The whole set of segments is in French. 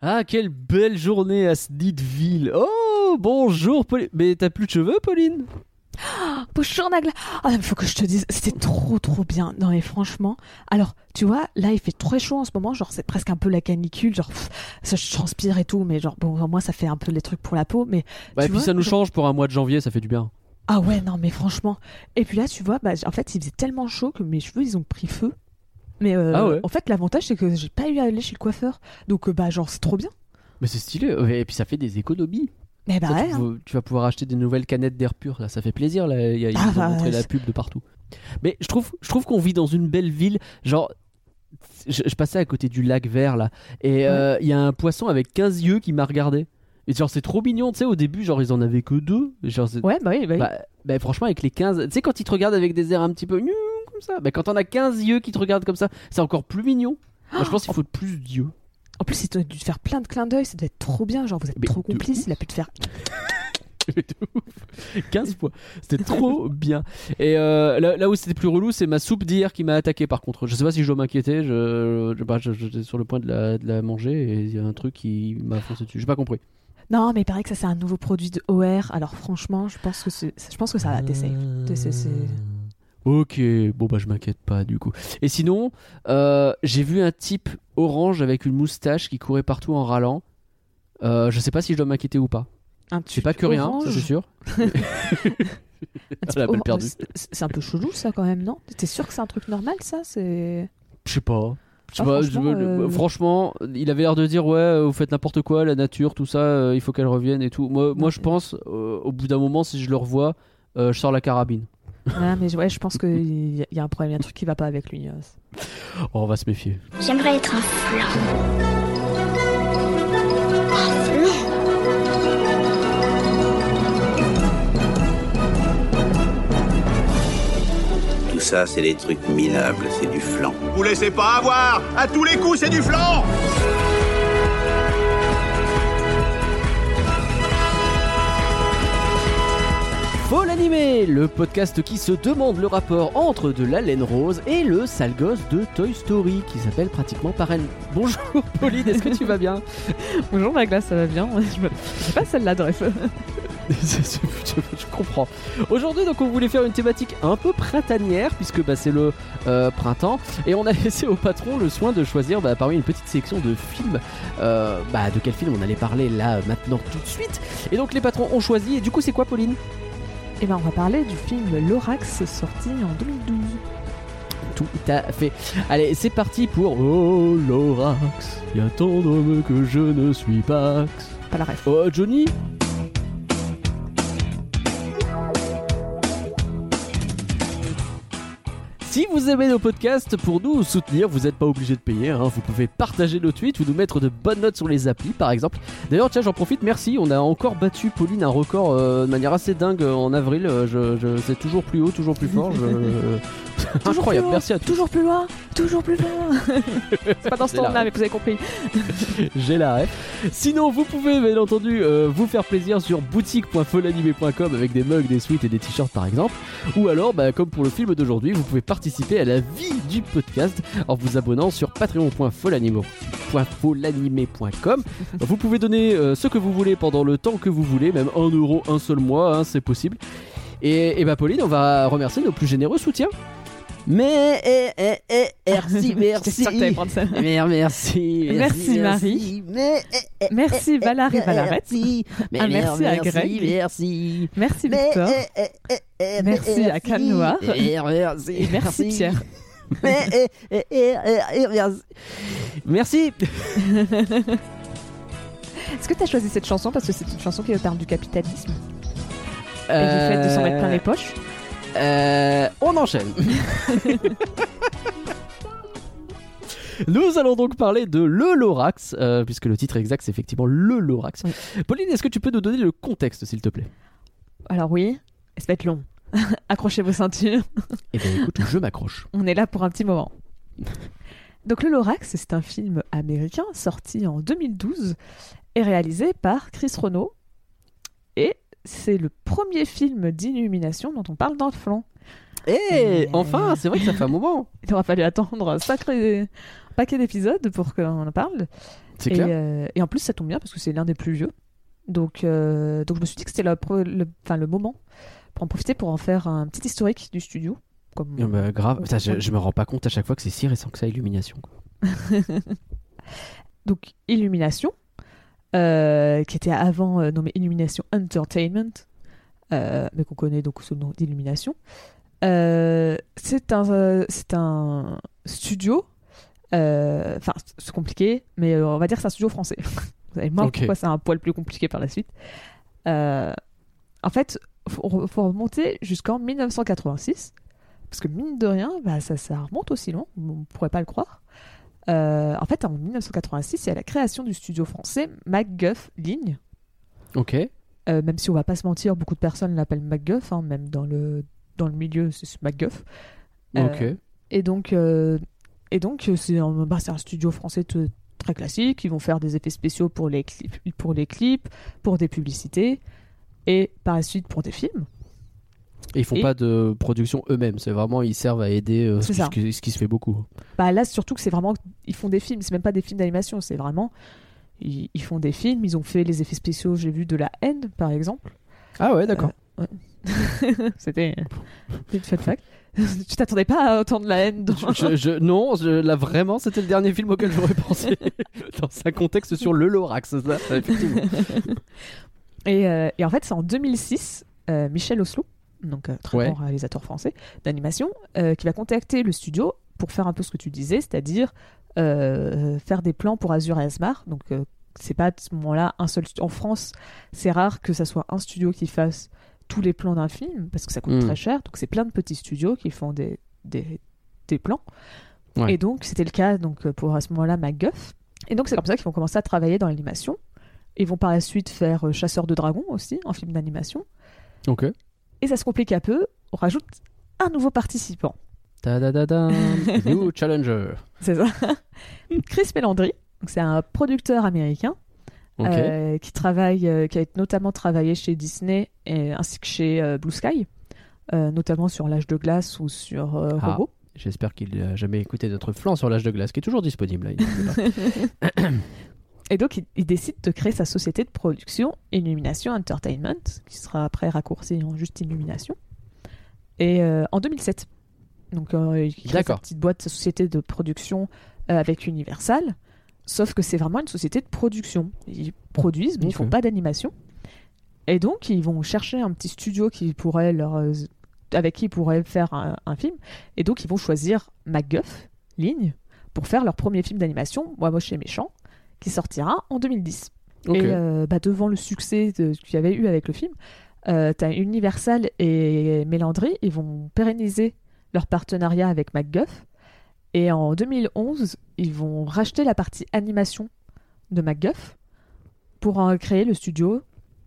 Ah, quelle belle journée à Sneedville. Oh, bonjour, Pauline. Mais t'as plus de cheveux, Pauline? Oh, bonjour, Nagla. Ah, il faut que je te dise, c'était trop bien. Non, mais franchement, alors, tu vois, là, il fait très chaud en ce moment. Genre, c'est presque un peu la canicule. Genre, je transpire et tout. Mais genre, bon, moi, ça fait un peu les trucs pour la peau. Mais, bah, et puis, vois, ça nous change pour un mois de janvier. Ça fait du bien. Ah ouais, non, mais franchement. Et puis là, tu vois, bah, en fait, il faisait tellement chaud que mes cheveux, ils ont pris feu. Mais ah ouais. En fait, l'avantage, c'est que j'ai pas eu à aller chez le coiffeur. Donc, bah, genre, c'est trop bien. Mais c'est stylé. Et puis, ça fait des économies. Mais bah ça, ouais, tu vas pouvoir acheter des nouvelles canettes d'air pur. Là, ça fait plaisir. Là, il y a montré la pub de partout. Mais je trouve qu'on vit dans une belle ville. Genre, je passais à côté du lac vert, là. Et il y a un poisson avec 15 yeux qui m'a regardé. Et genre, c'est trop mignon, tu sais, au début, genre, ils en avaient que 2. Genre, ouais, bah oui, bah oui. Bah, franchement, avec les 15, tu sais, quand ils te regardent avec des airs un petit peu comme ça, bah, quand t'en as 15 yeux qui te regardent comme ça, c'est encore plus mignon. Moi, je pense qu'il faut plus d'yeux. En plus, ils ont dû te faire plein de clins d'œil, ça doit être trop bien, genre, vous êtes trop complices, il a pu te faire... 15 fois, c'était trop bien. Et là où c'était plus relou, c'est ma soupe d'hier qui m'a attaqué. Par contre, je sais pas si je dois m'inquiéter. J'étais sur le point de la manger et il y a un truc qui m'a foncé dessus. J'ai pas compris. Non, mais il paraît que ça c'est un nouveau produit de OR. Alors franchement, je pense que ça va t'essayer. Ok, bon bah je m'inquiète pas du coup. Et sinon, j'ai vu un type orange avec une moustache qui courait partout en râlant. Je sais pas si je dois m'inquiéter ou pas. C'est pas que rien, ça c'est sûr. Ça l'a mal perdu. C'est un peu chelou ça quand même, non? T'es sûr que c'est un truc normal ça? C'est. Je sais pas. Franchement, il avait l'air de dire ouais, vous faites n'importe quoi, la nature, tout ça, il faut qu'elle revienne et tout. Moi, je pense, au bout d'un moment, si je le revois, je sors la carabine. Ouais, mais ouais, je pense qu'il y a un problème, il y a un truc qui va pas avec lui. On va se méfier. J'aimerais être un flan. Tout ça, c'est des trucs minables, c'est du flan. Vous laissez pas avoir! À tous les coups, c'est du flan! Faut l'animer, le podcast qui se demande le rapport entre de la laine rose et le sale gosse de Toy Story, qui s'appelle pratiquement Parraine. Bonjour Pauline, est-ce que tu vas bien? Bonjour Nagla, ça va bien? Je sais pas celle-là, bref. Je comprends. Aujourd'hui, donc, on voulait faire une thématique un peu printanière, puisque bah, c'est le printemps, et on a laissé au patron le soin de choisir parmi une petite sélection de films, de quel film on allait parler là, maintenant, tout de suite. Et donc, les patrons ont choisi, et du coup, c'est quoi, Pauline? Eh bien, on va parler du film Lorax, sorti en 2012. Tout à fait. Allez, c'est parti pour Oh, Lorax, y a tant d'hommes que je ne suis pas. Pas la ref. Oh, Johnny? Si vous aimez nos podcasts, pour nous soutenir, vous n'êtes pas obligé de payer, hein. Vous pouvez partager nos tweets ou nous mettre de bonnes notes sur les applis par exemple. D'ailleurs tiens, j'en profite, merci, on a encore battu Pauline un record de manière assez dingue en avril, c'est toujours plus haut, toujours plus fort, incroyable, merci à tous. Toujours plus loin, toujours plus loin. C'est pas dans ce temps là, mais vous avez compris. J'ai la ref. Sinon vous pouvez bien entendu vous faire plaisir sur boutique.folanimé.com avec des mugs, des sweats et des t-shirts par exemple. Ou alors comme pour le film d'aujourd'hui, vous pouvez participer à la vie du podcast en vous abonnant sur patreon.folanimé.com. Vous pouvez donner ce que vous voulez pendant le temps que vous voulez, même 1 euro un seul mois, hein, c'est possible. Et Pauline, on va remercier nos plus généreux soutiens. Merci Valérie Valarette. Merci à Greg. Merci Victor. Merci à Cam Noir. Merci Pierre. Merci. Est-ce que tu as choisi cette chanson parce que c'est une chanson qui parle du capitalisme et du fait de s'en mettre plein les poches? On enchaîne. Nous allons donc parler de Le Lorax, puisque le titre exact c'est effectivement Le Lorax. Oui. Pauline, est-ce que tu peux nous donner le contexte s'il te plaît? Alors oui, ça va être long. Accrochez vos ceintures. Eh bien écoute, je m'accroche. On est là pour un petit moment. Donc Le Lorax, c'est un film américain sorti en 2012 et réalisé par Chris Renaud. Et c'est le premier film d'illumination dont on parle dans le flanc. Et enfin, c'est vrai que ça fait un moment. Il aura fallu attendre un paquet d'épisodes pour qu'on en parle. C'est clair. Et en plus, ça tombe bien parce que c'est l'un des plus vieux. Donc je me suis dit que c'était le moment pour en profiter pour en faire un petit historique du studio. Comme... Bah, grave. Ça, je me rends pas compte à chaque fois que c'est si récent que ça, Illumination. Quoi. Donc, Illumination, qui était avant nommée Illumination Entertainment, mais qu'on connaît donc sous le nom d'Illumination. C'est un studio, enfin c'est compliqué, mais on va dire que c'est un studio français. Vous savez, moi, pourquoi c'est un poil plus compliqué par la suite. En fait, faut remonter jusqu'en 1986, parce que mine de rien, bah, ça remonte aussi loin, on pourrait pas le croire. En fait, en 1986, il y a la création du studio français MacGuff Ligne. Ok. Même si on va pas se mentir, beaucoup de personnes l'appellent MacGuff, hein, même dans le milieu, c'est MacGuff. Ok. Et donc c'est un studio français très classique. Ils vont faire des effets spéciaux pour les clips, pour des publicités et par la suite pour des films. Et ils font pas de production eux-mêmes, c'est vraiment ils servent à aider ce qui se fait beaucoup. Bah là surtout que c'est vraiment ils font des films, c'est même pas des films d'animation, c'est vraiment ils font des films, ils ont fait les effets spéciaux, j'ai vu de La Haine par exemple. Ah ouais, d'accord. Ouais. C'était une fun fact. Tu t'attendais pas à entendre La Haine dans... Non, là vraiment c'était le dernier film auquel j'aurais pensé dans un contexte sur le Lorax, ça effectivement. Et en fait, c'est en 2006, Michel Ocelot, donc très bon réalisateur français d'animation, qui va contacter le studio pour faire un peu ce que tu disais, c'est-à-dire faire des plans pour Azur et Asmar. Donc c'est pas à ce moment-là un seul studio. En France, c'est rare que ça soit un studio qui fasse tous les plans d'un film parce que ça coûte très cher. Donc c'est plein de petits studios qui font des plans. Ouais. Et donc c'était le cas donc pour à ce moment-là MacGuff. Et donc c'est comme ça qu'ils vont commencer à travailler dans l'animation. Ils vont par la suite faire Chasseur de Dragons aussi, un film d'animation. Ok. Et ça se complique un peu, on rajoute un nouveau participant. Ta-da-da-da, new challenger. C'est ça. Chris Melandry, donc c'est un producteur américain qui a notamment travaillé chez Disney ainsi que chez Blue Sky, notamment sur L'Âge de Glace ou sur Robot. J'espère qu'il n'a jamais écouté notre flanc sur L'Âge de Glace, qui est toujours disponible. Là, Et donc, il décide de créer sa société de production Illumination Entertainment, qui sera après raccourcie en juste Illumination. Et en 2007, donc il crée sa petite boîte, sa société de production avec Universal. Sauf que c'est vraiment une société de production. Ils produisent, mais ils font pas d'animation. Et donc, ils vont chercher un petit studio avec qui ils pourraient faire un film. Et donc, ils vont choisir MacGuff Ligne pour faire leur premier film d'animation, Moi, moche et méchant, qui sortira en 2010. Okay. Et devant le succès qu'il y avait eu avec le film, t'as Universal et Melandry, ils vont pérenniser leur partenariat avec MacGuff. Et en 2011, ils vont racheter la partie animation de MacGuff pour créer le studio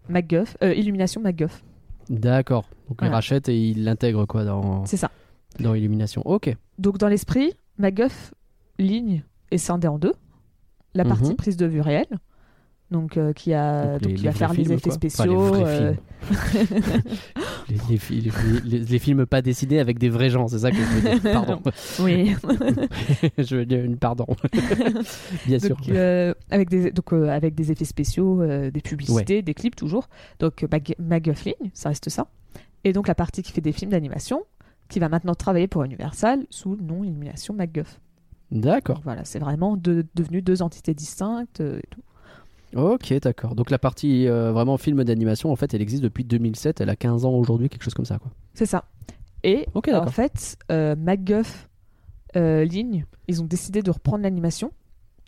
MacGuff, Illumination MacGuff. D'accord. Donc ils rachètent et ils l'intègrent quoi dans... C'est ça. Dans Illumination. Ok. Donc dans l'esprit, MacGuff Ligne est scindé en deux. La partie prise de vue réelle, qui va faire les effets spéciaux. Les films pas dessinés avec des vrais gens, c'est ça que je veux dire. Pardon. Oui. Je veux dire une pardon. Bien sûr. Avec des effets spéciaux, des publicités, des clips toujours. Donc MacGuff Ligne, ça reste ça. Et donc la partie qui fait des films d'animation, qui va maintenant travailler pour Universal sous le nom Illumination MacGuff. D'accord. Donc voilà, c'est vraiment devenu deux entités distinctes et tout. Ok, d'accord. Donc la partie vraiment film d'animation, en fait, elle existe depuis 2007. Elle a 15 ans aujourd'hui, quelque chose comme ça, quoi. C'est ça. Et en fait, MacGuff Ligne, ils ont décidé de reprendre l'animation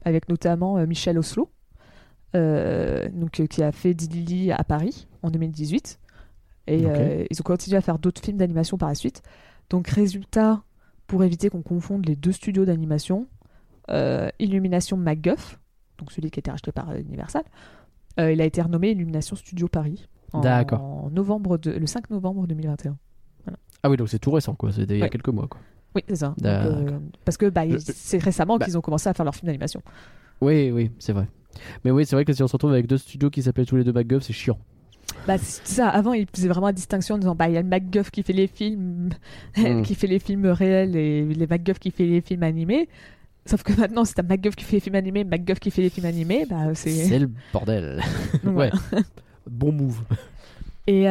avec notamment Michel Ocelot, qui a fait Dili à Paris en 2018. Et ils ont continué à faire d'autres films d'animation par la suite. Donc résultat... Pour éviter qu'on confonde les deux studios d'animation, Illumination MacGuff, donc celui qui a été racheté par Universal, il a été renommé Illumination Studio Paris en le 5 novembre 2021. Voilà. Ah oui, donc c'est tout récent, quoi. C'était il y a quelques mois, quoi. Oui, c'est ça. Parce que c'est récemment qu'ils ont commencé à faire leur film d'animation. Oui, c'est vrai. Mais oui, c'est vrai que si on se retrouve avec deux studios qui s'appellent tous les deux MacGuff, c'est chiant. C'est ça, avant ils faisaient vraiment la distinction en disant il y a le MacGuff qui fait les films réels et les MacGuff qui fait les films animés, Sauf que maintenant, si t'as MacGuff qui fait les films animés, MacGuff qui fait les films animés, bah c'est... C'est le bordel. Ouais. Bon move. Et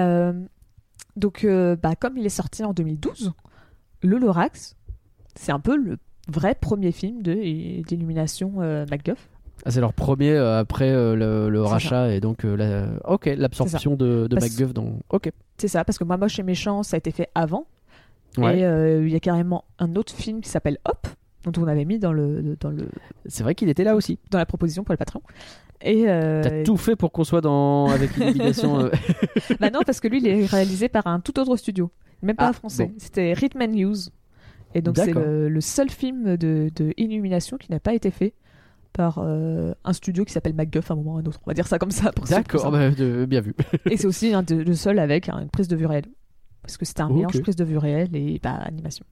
donc, bah, comme il est sorti en 2012, le Lorax, c'est un peu le vrai premier film d'Illumination MacGuff. Ah, c'est leur premier après le rachat ça. Et donc l'absorption de MacGuff dans... Ok. C'est ça, parce que Moi, moche et méchant, ça a été fait avant. Ouais. Et il y a carrément un autre film qui s'appelle Hop, dont on avait mis dans le... C'est vrai qu'il était là aussi. Dans la proposition pour le patron. Et t'as tout fait pour qu'on soit avec l'illumination. Bah non, parce que lui, il est réalisé par un tout autre studio. Même pas français. Bon. C'était Rhythm and News. Et donc, d'accord, c'est le seul film de Illumination qui n'a pas été fait par un studio qui s'appelle MacGuff à un moment ou à un autre. On va dire ça comme ça. D'accord, bah, bien vu. Et c'est aussi le seul avec une prise de vue réelle. Parce que c'était un mélange prise de vue réelle et animation.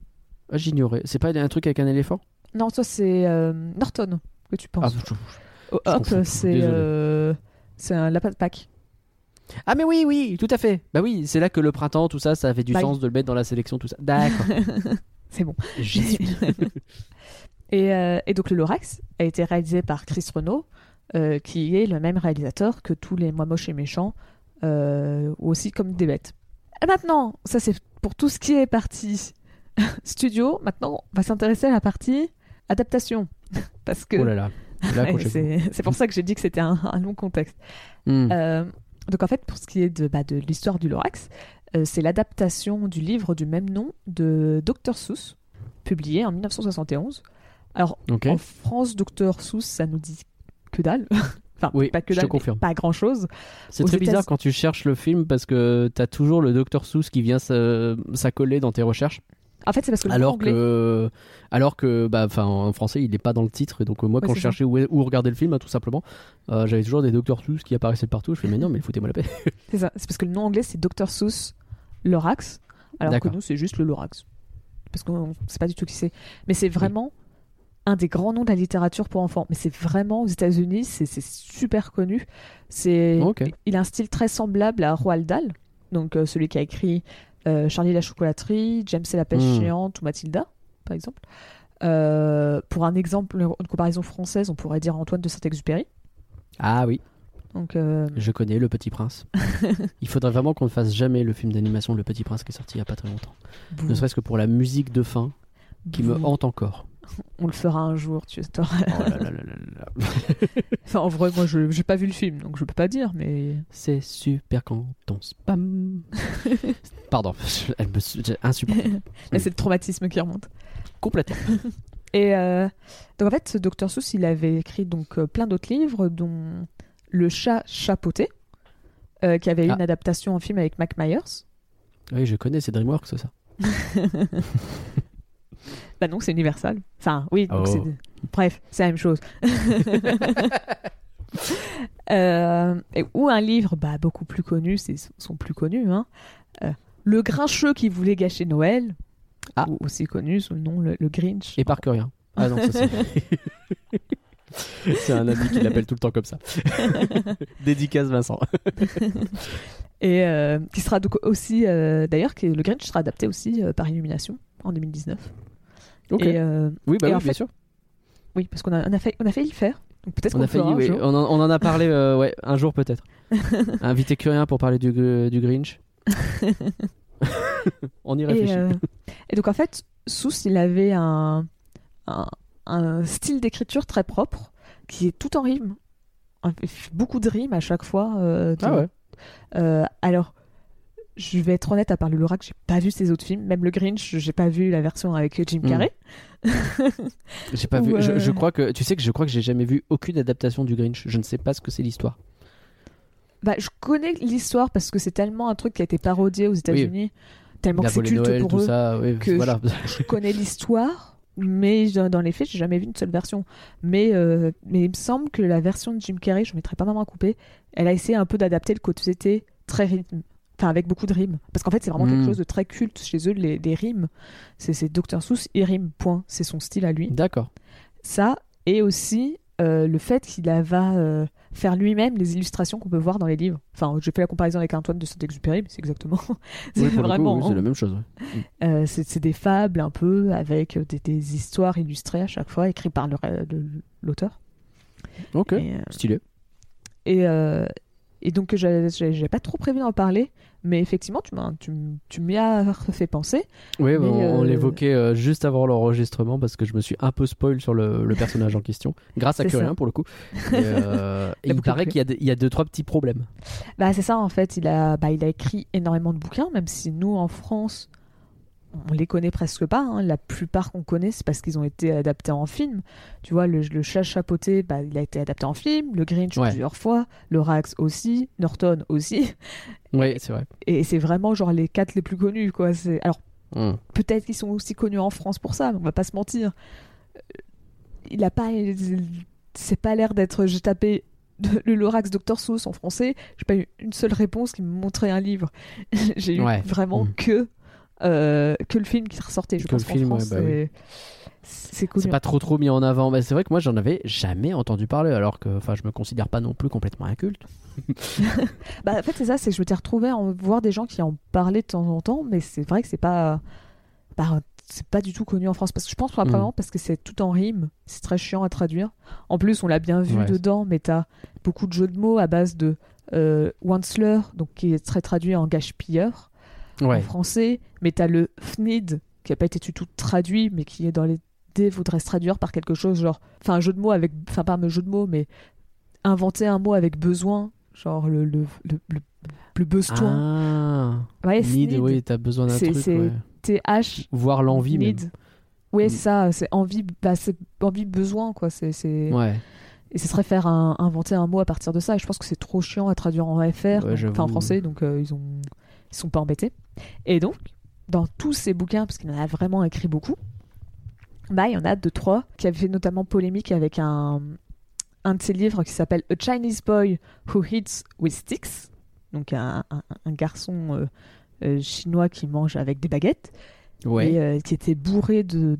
Ah, j'ignorais. C'est pas un truc avec un éléphant ? Non, ça c'est Horton que tu penses. Ah, Hop, c'est un lapin de Pâques. Ah mais oui, tout à fait. Bah oui, c'est là que le printemps, tout ça, ça avait du sens de le mettre dans la sélection, tout ça. D'accord. C'est bon. J'y suis. Et donc le Lorax a été réalisé par Chris Renaud, qui est le même réalisateur que tous les Moi, moche et méchant, aussi comme des bêtes. Et maintenant, ça c'est pour tout ce qui est partie studio. Maintenant, on va s'intéresser à la partie adaptation, parce que... Oh là là. C'est pour ça que j'ai dit que c'était un long contexte. Donc en fait, pour ce qui est de l'histoire du Lorax, c'est l'adaptation du livre du même nom de Dr. Seuss, publié en 1971. Alors en France, Dr. Seuss, ça nous dit que dalle. Enfin, oui, pas que dalle, pas grand chose. C'est très bizarre quand tu cherches le film, parce que t'as toujours le Dr. Seuss qui vient s'accoler dans tes recherches. En fait, c'est parce que alors que bah, en français, il n'est pas dans le titre. Et donc, moi, quand je cherchais où regarder le film, tout simplement, j'avais toujours des Dr. Seuss qui apparaissaient partout. Je fais, mais non, mais foutez-moi la paix. C'est ça. C'est parce que le nom anglais, c'est Dr. Seuss Lorax. Alors que nous, c'est juste le Lorax. Parce qu'on ne sait pas du tout qui c'est. Mais c'est vraiment un des grands noms de la littérature pour enfants. Mais c'est vraiment, aux États-Unis, c'est super connu. Il a un style très semblable à Roald Dahl, donc celui qui a écrit... Charlie la chocolaterie, James et la pêche géante ou Mathilda, par exemple. Pour un exemple, une comparaison française, on pourrait dire Antoine de Saint-Exupéry. Ah oui. Donc, je connais Le Petit Prince. Il faudrait vraiment qu'on ne fasse jamais le film d'animation Le Petit Prince qui est sorti il n'y a pas très longtemps. Bouh. Ne serait-ce que pour la musique de fin qui me hante encore. On le fera un jour, tu sais. Oh là là là là. Enfin, en vrai, moi, je n'ai pas vu le film, donc je peux pas dire, mais... C'est super quand on spam. Pardon, j'ai insupportable. Mais c'est le traumatisme qui remonte. Complètement. Et donc, en fait, Dr. Seuss, il avait écrit donc, plein d'autres livres, dont Le Chat Chapoté, qui avait eu une adaptation en film avec Mac Myers. Oui, je connais, c'est Dreamworks, ça. Bah non, c'est Universal. Enfin, oui, donc c'est... Bref, c'est la même chose. Ou un livre beaucoup plus connu, sont plus connus, hein. Le Grincheux qui voulait gâcher Noël, ou aussi connu sous le nom le Grinch. Et par que rien. Ah non, ça c'est... c'est un ami qui l'appelle tout le temps comme ça. Dédicace Vincent. Et qui sera donc aussi... d'ailleurs, le Grinch sera adapté aussi par Illumination en 2019. Ok. Et oui, bah et oui, bien sûr. Oui, parce qu'on a failli le faire. Donc peut-être qu'on fera un jour. On en a parlé un jour peut-être. Invité Curien pour parler du Grinch. On y réfléchit. Et donc en fait, Seuss, il avait un style d'écriture très propre qui est tout en rime. Beaucoup de rimes à chaque fois. Alors, je vais être honnête, à part le Lorax, j'ai pas vu ses autres films. Même le Grinch, j'ai pas vu la version avec Jim Carrey. J'ai pas vu. Je crois que je crois que j'ai jamais vu aucune adaptation du Grinch. Je ne sais pas ce que c'est l'histoire. Bah, je connais l'histoire parce que c'est tellement un truc qui a été parodié aux États-Unis, tellement que c'est culte Noël, pour eux. Ça, que je connais l'histoire, mais dans les faits, j'ai jamais vu une seule version. Mais il me semble que la version de Jim Carrey, je mettrai pas ma main à couper, elle a essayé un peu d'adapter le côté très rythme. Enfin, avec beaucoup de rimes. Parce qu'en fait, c'est vraiment quelque chose de très culte chez eux, les rimes. C'est Dr. Seuss, il rime, point. C'est son style à lui. D'accord. Ça, et aussi le fait qu'il va faire lui-même les illustrations qu'on peut voir dans les livres. Enfin, j'ai fait la comparaison avec Antoine de Saint-Exupéry, mais c'est exactement... c'est vraiment... Oui, c'est la même chose. Ouais. C'est des fables un peu avec des histoires illustrées à chaque fois, écrites par l'auteur. Ok, stylé. Et donc, j'avais pas trop prévu d'en parler, mais effectivement, tu m'y as fait penser. Oui, on l'évoquait juste avant l'enregistrement parce que je me suis un peu spoil sur le personnage en question, grâce à Curien pour le coup. Et il paraît qu'il y a 2-3 petits problèmes. Bah, c'est ça, en fait. Il a écrit énormément de bouquins, même si nous, en France, on les connaît presque pas. Hein. La plupart qu'on connaît, c'est parce qu'ils ont été adaptés en film. Tu vois, le chat chapoté, bah, il a été adapté en film. Le Grinch plusieurs fois. Lorax aussi. Horton aussi. Oui, c'est vrai. Et c'est vraiment genre les 4 les plus connus, quoi. Alors, peut-être qu'ils sont aussi connus en France pour ça, mais on va pas se mentir. Il a pas... C'est pas l'air d'être... J'ai tapé le Lorax Dr. Seuss en français. J'ai pas eu une seule réponse qui me montrait un livre. J'ai eu vraiment que le film qui ressortait, je pense, en France. Ouais, bah c'est cool. C'est pas trop mis en avant. Mais c'est vrai que moi, j'en avais jamais entendu parler, alors que je me considère pas non plus complètement inculte. Bah, en fait, c'est ça, c'est que je m'étais retrouvée à voir des gens qui en parlaient de temps en temps, mais c'est vrai que c'est pas du tout connu en France. Parce que je pense, probablement, parce que c'est tout en rime, c'est très chiant à traduire. En plus, on l'a bien vu dedans, mais t'as beaucoup de jeux de mots à base de Onceler, donc qui est très traduit en gâche-pilleur. En français, mais t'as le Thneed qui n'a pas été du tout traduit, mais qui est dans les dés, voudrait se traduire par quelque chose genre, enfin un jeu de mots avec, enfin pas un jeu de mots, mais inventer un mot avec besoin, genre le besoin. Ah, ouais, need, oui, t'as besoin d'un truc. C'est TH. Voir l'envie. Need. Même. Oui, ça, c'est envie, bah, c'est envie besoin quoi, c'est. Ouais. Et ce serait faire inventer un mot à partir de ça. Et je pense que c'est trop chiant à traduire en FR, en français, donc ils sont pas embêtés. Et donc, dans tous ces bouquins, parce qu'il en a vraiment écrit beaucoup, bah, il y en a 2-3 qui avaient fait notamment polémique avec un de ses livres qui s'appelle A Chinese Boy Who Eats with Sticks, donc un garçon chinois qui mange avec des baguettes, et qui était bourré de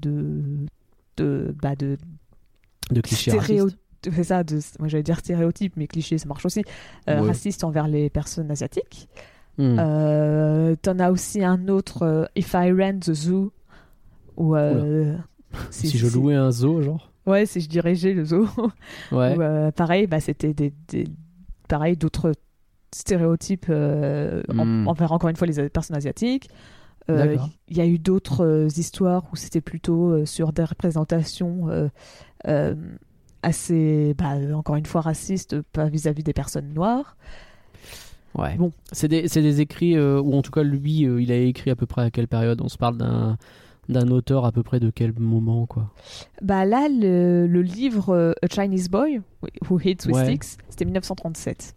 clichés racistes. C'est ça, moi j'allais dire stéréotypes, mais clichés ça marche aussi, racistes envers les personnes asiatiques. T'en as aussi un autre, If I Ran the Zoo, où, si je louais un zoo, genre. Ouais, si je dirigeais le zoo. Ouais. Où, pareil, bah c'était pareil d'autres stéréotypes envers encore une fois les personnes asiatiques. Il y a eu d'autres histoires où c'était plutôt sur des représentations assez, bah, encore une fois racistes vis-à-vis des personnes noires. Ouais. Bon. C'est des écrits, ou en tout cas lui, il a écrit à peu près à quelle période? On se parle d'un auteur à peu près de quel moment quoi? Bah là, le livre A Chinese Boy Who Eats with Sticks, c'était 1937.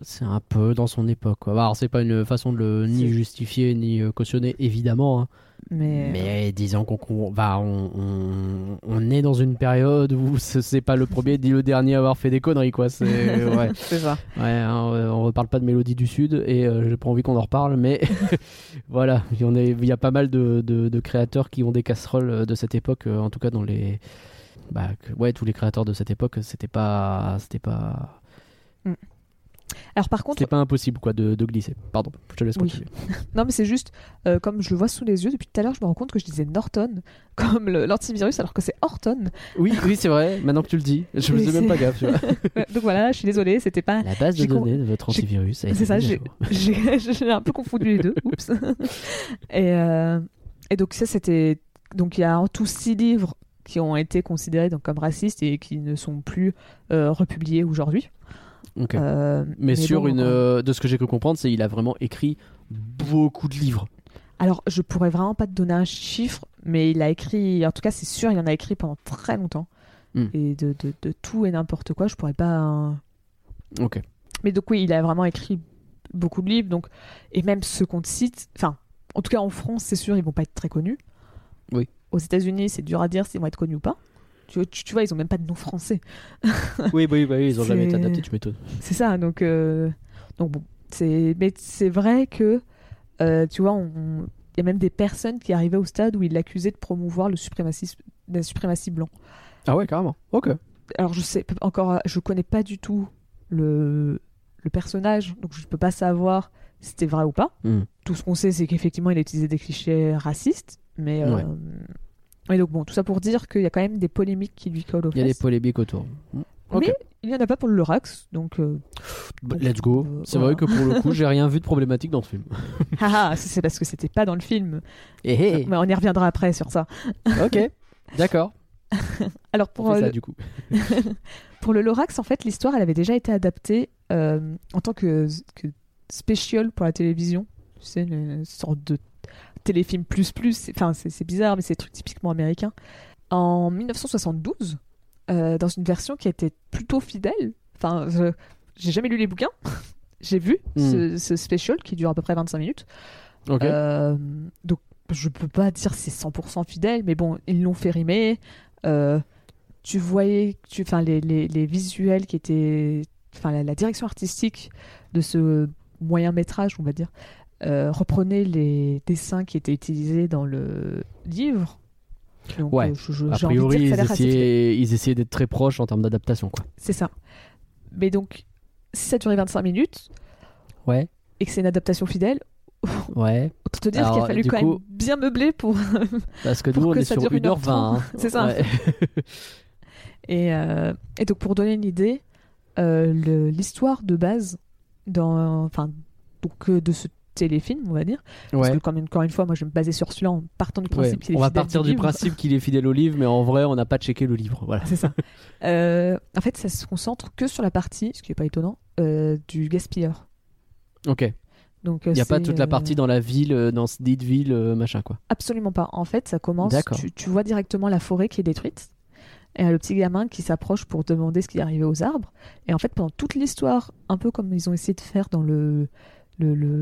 C'est un peu dans son époque quoi. Alors c'est pas une façon de le ni justifier ni cautionner évidemment hein. Mais disons qu'on est dans une période où c'est pas le premier ni le dernier à avoir fait des conneries quoi. C'est, c'est ça. Ouais, on reparle pas de Mélodie du Sud et j'ai pas envie qu'on en reparle, mais voilà, il y a pas mal de créateurs qui ont des casseroles de cette époque, en tout cas dans les tous les créateurs de cette époque, c'était pas alors par contre, c'est pas impossible quoi de glisser. Pardon, je te laisse continuer. Non mais c'est juste comme je le vois sous les yeux depuis tout à l'heure, je me rends compte que je disais Norton comme l'antivirus alors que c'est Horton. Oui, c'est vrai. Maintenant que tu le dis, je me faisais même pas gaffe. Tu vois. Donc voilà, je suis désolée, c'était pas la base de données de votre antivirus. C'est ça, j'ai un peu confondu les deux. Oups. Et donc ça c'était, donc il y a en tout 6 livres qui ont été considérés donc comme racistes et qui ne sont plus republiés aujourd'hui. Okay. Mais sur de ce que j'ai pu comprendre, c'est qu'il a vraiment écrit beaucoup de livres. Alors, je pourrais vraiment pas te donner un chiffre, mais il a écrit, en tout cas, c'est sûr, il en a écrit pendant très longtemps, et de tout et n'importe quoi. Je pourrais pas. Ok. Mais donc oui, il a vraiment écrit beaucoup de livres, donc et même ceux qu'on te cite, enfin, en tout cas en France, c'est sûr, ils vont pas être très connus. Oui. Aux États-Unis, c'est dur à dire s'ils vont être connus ou pas. Tu vois, ils ont même pas de nom français. Oui, ils ont jamais été adaptés, tu m'étonnes. C'est ça, donc bon, mais c'est vrai que tu vois, il y a même des personnes qui arrivaient au stade où ils l'accusaient de promouvoir la suprématie blanc. Ah ouais, carrément. Ok. alors je sais encore, je connais pas du tout le personnage, donc je peux pas savoir si c'était vrai ou pas. Tout ce qu'on sait, c'est qu'effectivement il a utilisé des clichés racistes, mais ouais. Et donc bon, tout ça pour dire qu'il y a quand même des polémiques qui lui collent aux fesses. Il y a des polémiques autour. Okay. Mais il n'y en a pas pour le Lorax, donc... let's go. C'est voilà. Vrai que pour le coup, j'ai rien vu de problématique dans ce film. Haha, c'est parce que c'était pas dans le film. Hey. Mais on y reviendra après sur ça. Ok, d'accord. Alors pour on fait ça, du coup. Pour le Lorax, en fait, l'histoire, elle avait déjà été adaptée en tant que spécial pour la télévision. Tu sais, une sorte de téléfilm plus. Enfin, c'est bizarre, mais c'est des trucs typiquement américains. En 1972... dans une version qui était plutôt fidèle. Enfin, j'ai jamais lu les bouquins. J'ai vu ce special qui dure à peu près 25 minutes. Okay. Donc, je peux pas dire si c'est 100% fidèle, mais bon, ils l'ont fait rimer. Tu voyais les visuels qui étaient... Enfin, la direction artistique de ce moyen-métrage, on va dire, reprenait les dessins qui étaient utilisés dans le livre. Donc, ouais, a priori ils essayaient d'être très proches en termes d'adaptation, quoi. C'est ça. Mais donc, si ça durait 25 minutes ouais. et que c'est une adaptation fidèle, ouais. autant te dire alors, qu'il a fallu quand même bien meubler pour. Parce que nous, on est sur 1h20. Hein. C'est ça. Ouais. Et donc, pour donner une idée, l'histoire de base de ce téléfilm, on va dire, parce que quand même, encore une fois, moi je vais me baser sur celui-là en partant du principe qu'il est fidèle au livre. On va partir du principe qu'il est fidèle au livre, mais en vrai on n'a pas checké le livre, voilà. C'est ça. En fait, ça se concentre que sur la partie, ce qui n'est pas étonnant, du gaspilleur. Ok. Donc il n'y a pas toute la partie dans la ville, dans cette ville, machin quoi. Absolument pas. En fait, ça commence. Tu vois directement la forêt qui est détruite. Et le petit gamin qui s'approche pour demander ce qui est arrivé aux arbres. Et en fait, pendant toute l'histoire, un peu comme ils ont essayé de faire dans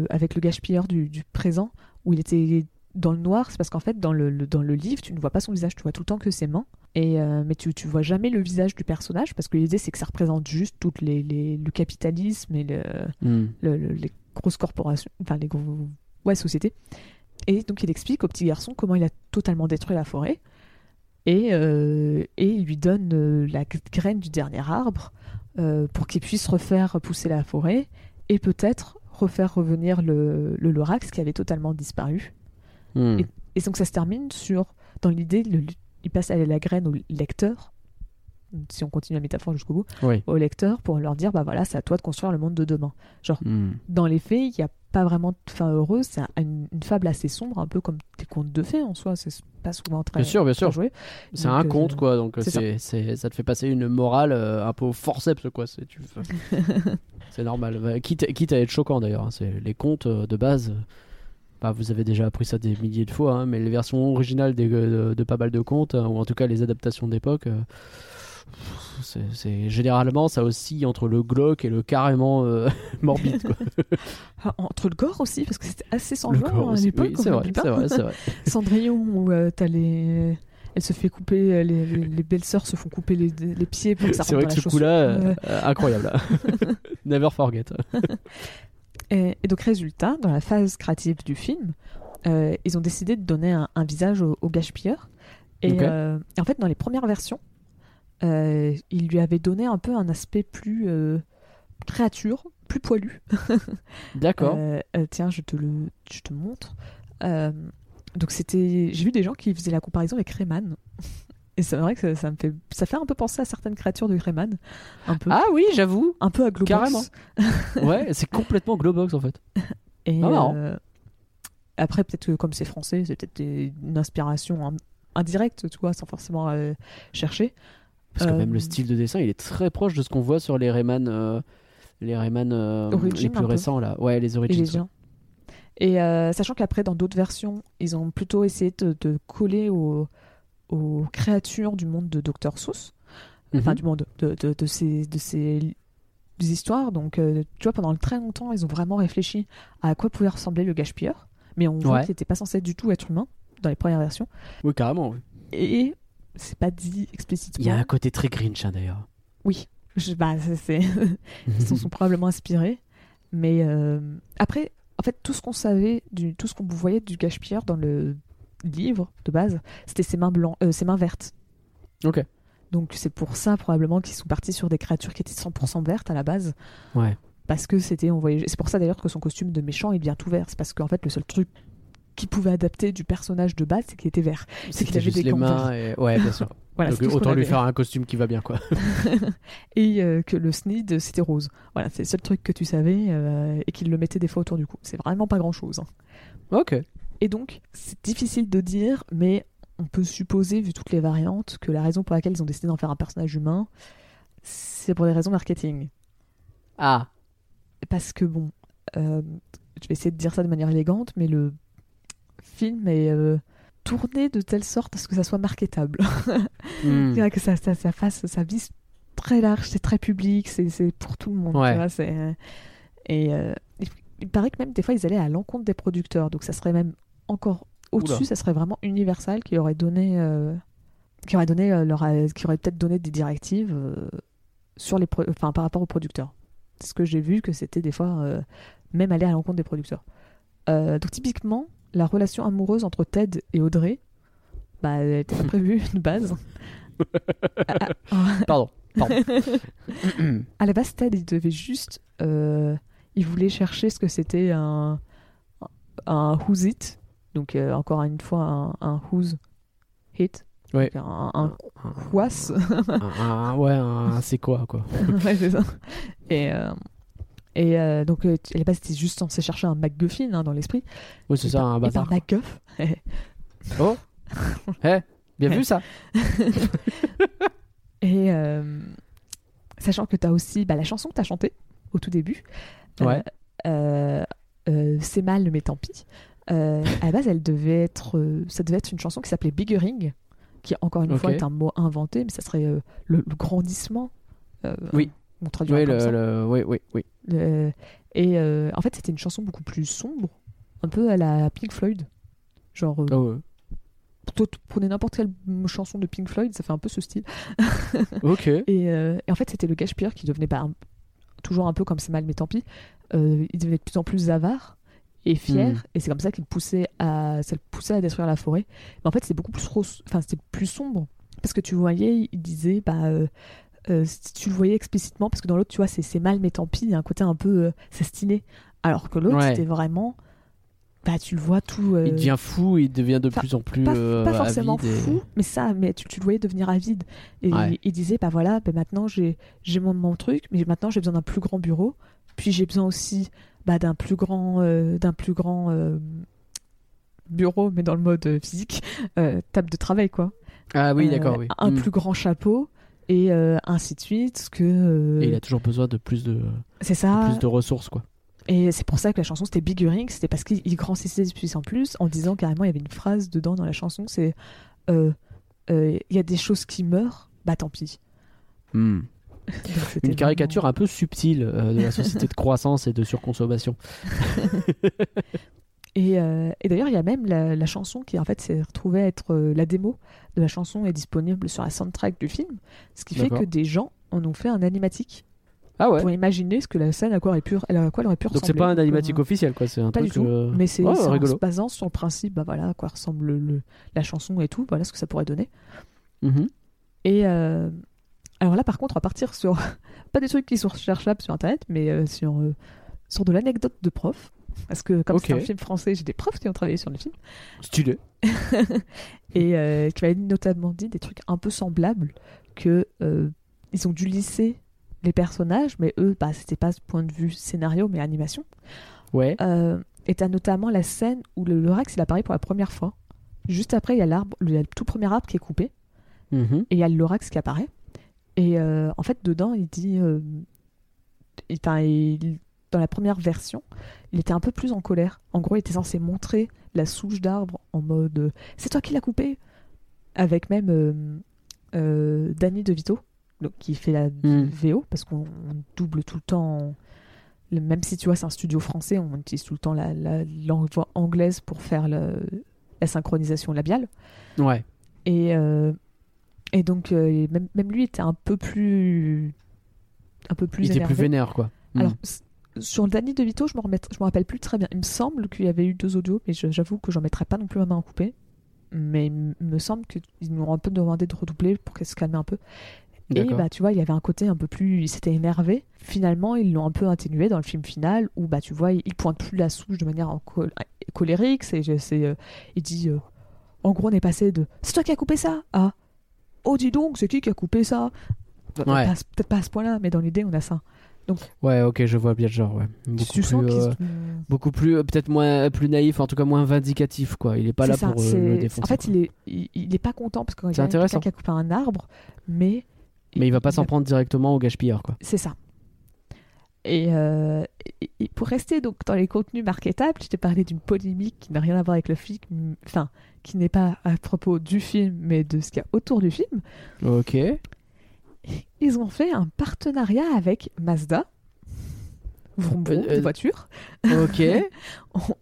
avec le gâche-pilleur du présent, où il était dans le noir, c'est parce qu'en fait dans le livre tu ne vois pas son visage, tu vois tout le temps que ses mains, mais tu vois jamais le visage du personnage, parce que l'idée c'est que ça représente juste tout le capitalisme et les grosses corporations, enfin les grosses sociétés. Et donc il explique au petit garçon comment il a totalement détruit la forêt, et il lui donne la graine du dernier arbre pour qu'il puisse refaire pousser la forêt et peut-être refaire revenir le Lorax qui avait totalement disparu. Et donc ça se termine sur, dans l'idée, il passe à la graine au lecteur, si on continue la métaphore jusqu'au bout, oui. au lecteur, pour leur dire, bah voilà, c'est à toi de construire le monde de demain. Genre, dans les faits, il n'y a pas vraiment de fin heureuse, c'est une fable assez sombre, un peu comme des contes de fées en soi, c'est pas souvent très joué. Bien sûr. C'est donc, un conte, quoi, donc c'est, ça te fait passer une morale un peu au forceps, quoi. C'est normal, quitte à être choquant d'ailleurs, hein. C'est les contes de base, bah, vous avez déjà appris ça des milliers de fois, hein, mais les versions originales de pas mal de contes, ou en tout cas les adaptations d'époque, c'est généralement ça oscille entre le glauque et le carrément morbide, quoi. Entre le gore aussi, parce que c'était assez sanglant à l'époque. Oui, c'est vrai. Cendrillon, où t'as les... Elle se fait couper, les belles-sœurs se font couper les pieds pour que ça rentre dans la chaussure. C'est vrai que ce coup-là, incroyable. Never forget. Et donc, résultat, dans la phase créative du film, ils ont décidé de donner un visage au gâche-pilleur. Et, okay. Et en fait, dans les premières versions, ils lui avaient donné un peu un aspect plus créature, plus poilu. D'accord. Tiens, je te montre. Donc j'ai vu des gens qui faisaient la comparaison avec Rayman, et c'est vrai que ça fait un peu penser à certaines créatures de Rayman, un peu. Ah oui, j'avoue, un peu à Globox. Carrément. Ouais, c'est complètement Globox en fait. Et après peut-être que comme c'est français, c'est peut-être une inspiration indirecte, tu vois, sans forcément chercher. Parce que même le style de dessin, il est très proche de ce qu'on voit sur les Rayman, les plus récents là. Ouais, les Origins. Et sachant qu'après, dans d'autres versions, ils ont plutôt essayé de coller aux créatures du monde de Dr. Seuss, enfin du monde de ces histoires. Donc, tu vois, pendant très longtemps, ils ont vraiment réfléchi à quoi pouvait ressembler le gâche-pilleur, mais on voit qu'il n'était pas censé du tout être humain dans les premières versions. Oui, carrément, oui. Et c'est pas dit explicitement. Il y a un côté très Grinch, hein, d'ailleurs. Oui, ils s'en sont probablement inspirés. Mais après... En fait, tout ce qu'on savait, tout ce qu'on voyait du gâche-pilleur dans le livre de base, c'était ses mains vertes. Ok. Donc c'est pour ça probablement qu'ils sont partis sur des créatures qui étaient 100% vertes à la base. Ouais. Parce que c'était, on voyait... C'est pour ça d'ailleurs que son costume de méchant est bien tout vert. C'est parce qu'en fait le seul truc qu'il pouvait adapter du personnage de base, c'est qu'il était vert. C'est qu'il avait des gants verts. Et... Ouais, bien sûr. Voilà, donc autant lui faire un costume qui va bien, quoi. Et que le Thneed, c'était rose. Voilà, c'est le seul truc que tu savais et qu'il le mettait des fois autour du cou. C'est vraiment pas grand-chose. Hein. Ok. Et donc, c'est difficile de dire, mais on peut supposer, vu toutes les variantes, que la raison pour laquelle ils ont décidé d'en faire un personnage humain, c'est pour des raisons marketing. Ah. Parce que bon, je vais essayer de dire ça de manière élégante, mais le film est tourné de telle sorte à ce que ça soit marketable. Mm. Que ça fasse, ça vise très large, c'est très public, c'est pour tout le monde. Ouais. Tu vois, c'est... Et il paraît que même des fois ils allaient à l'encontre des producteurs, donc ça serait même encore au-dessus. Oula. Ça serait vraiment Universal qui aurait peut-être donné des directives sur les par rapport aux producteurs. C'est ce que j'ai vu, que c'était des fois même aller à l'encontre des producteurs. Donc typiquement la relation amoureuse entre Ted et Audrey, bah, elle n'était pas prévue de base. Pardon. À la base, Ted, il devait juste... il voulait chercher ce que c'était un who's it. Donc, encore une fois, un who's hit. Ouais. Un quoi. Ouais, un c'est quoi. Ouais, c'est ça. Et donc, à la base, c'était juste censé chercher un MacGuffin dans l'esprit. Oui, c'est ça, un bâtard. Et un MacGuff. Oh bien vu, ça. Et sachant que t'as aussi la chanson que t'as chantée au tout début. Ouais. C'est mal, mais tant pis. À la base, ça devait être une chanson qui s'appelait Biggering, qui, encore une fois, est un mot inventé, mais ça serait le grandissement. Oui. On traduit comme ça. Oui. En fait, c'était une chanson beaucoup plus sombre, un peu à la Pink Floyd. Genre, prenez n'importe quelle chanson de Pink Floyd, ça fait un peu ce style. Ok. Et en fait, c'était le Gâche-pilleur qui devenait toujours un peu comme c'est mal, mais tant pis. Il devenait de plus en plus avare et fier, et c'est comme ça qu'il poussait à détruire la forêt. Mais en fait, c'était beaucoup plus c'était plus sombre, parce que tu voyais, il disait, si tu le voyais explicitement, parce que dans l'autre, tu vois, c'est mal mais tant pis, il y a un côté un peu sestiné, alors que l'autre, c'était vraiment, tu le vois tout. Il devient fou, il devient de plus en plus pas forcément avide fou, mais tu le voyais devenir avide. Et il disait, maintenant j'ai mon truc, mais maintenant j'ai besoin d'un plus grand bureau, puis j'ai besoin aussi d'un plus grand bureau, mais dans le mode physique, table de travail, quoi. Ah oui, d'accord, oui. Un plus grand chapeau. Et ainsi de suite. Et il a toujours besoin de plus de... C'est ça. De plus de ressources, quoi. Et c'est pour ça que la chanson, c'était Biggering. C'était parce qu'il grandissait de plus en plus, en disant carrément, il y avait une phrase dedans dans la chanson, c'est y a des choses qui meurent, tant pis. Mm. Une caricature un peu subtile de la société de croissance et de surconsommation. Et d'ailleurs, il y a même la chanson qui, en fait, s'est retrouvée à être la démo de la chanson est disponible sur la soundtrack du film, ce qui fait que des gens en ont fait un animatique pour imaginer ce que la scène à quoi elle aurait pu ressembler. Donc, c'est pas un animatique officiel, quoi. C'est un pas truc du tout. Mais c'est rigolo. En se basant sur le principe, à quoi ressemble la chanson et tout, voilà ce que ça pourrait donner. Mm-hmm. Et alors là, par contre, on va partir sur pas des trucs qui sont recherchables sur Internet, mais sur de l'anecdote de prof. Parce que comme c'est un film français, j'ai des profs qui ont travaillé sur le film. Stylé. Et qui m'avaient notamment dit des trucs un peu semblables, que ils ont dû lisser les personnages, mais eux, c'était pas ce point de vue scénario, mais animation. Ouais. Et t'as notamment la scène où le Lorax, il apparaît pour la première fois. Juste après, il y a l'arbre, le tout premier arbre qui est coupé, et il y a le Lorax qui apparaît. Et en fait, dedans, il dit... dans la première version, il était un peu plus en colère. En gros, il était censé montrer la souche d'arbre en mode c'est toi qui l'as coupé, avec même Danny DeVito, donc, qui fait la VO, parce qu'on double tout le temps, même si tu vois c'est un studio français, on utilise tout le temps la langue anglaise pour faire la synchronisation labiale. Ouais. Et donc même lui était un peu plus énervé. Il était plus vénère, quoi. Alors sur Danny DeVito, je me rappelle plus très bien. Il me semble qu'il y avait eu 2 audios, mais j'avoue que j'en mettrai pas non plus ma main en coupé. mais il me semble qu'ils nous ont un peu demandé de redoubler pour qu'elle se calme un peu. D'accord. Et bah, tu vois, il y avait un côté un peu plus... Il s'était énervé. Finalement, ils l'ont un peu atténué dans le film final où, bah, tu vois, il pointe plus la souche de manière colérique. Il dit... en gros, on est passé de « C'est toi qui as coupé ça ?» à « Oh, dis donc, c'est qui a coupé ça ?» Ouais. Peut-être pas à ce point-là, mais dans l'idée, on a ça. Donc, ouais, ok, je vois bien le genre. Ouais. Beaucoup plus, peut-être moins, plus naïf, en tout cas moins vindicatif, quoi. Il est pas là pour le défoncer. En fait, quoi. Il est pas content parce qu'il y a quelqu'un qui a coupé un arbre, mais il va pas s'en prendre directement au gâche-pilleur, quoi. C'est ça. Et pour rester donc dans les contenus marketables, je t'ai parlé d'une polémique qui n'a rien à voir avec le film, enfin, qui n'est pas à propos du film, mais de ce qu'il y a autour du film. Ok. Ils ont fait un partenariat avec Mazda. Vroom vroom, des voitures. Ok.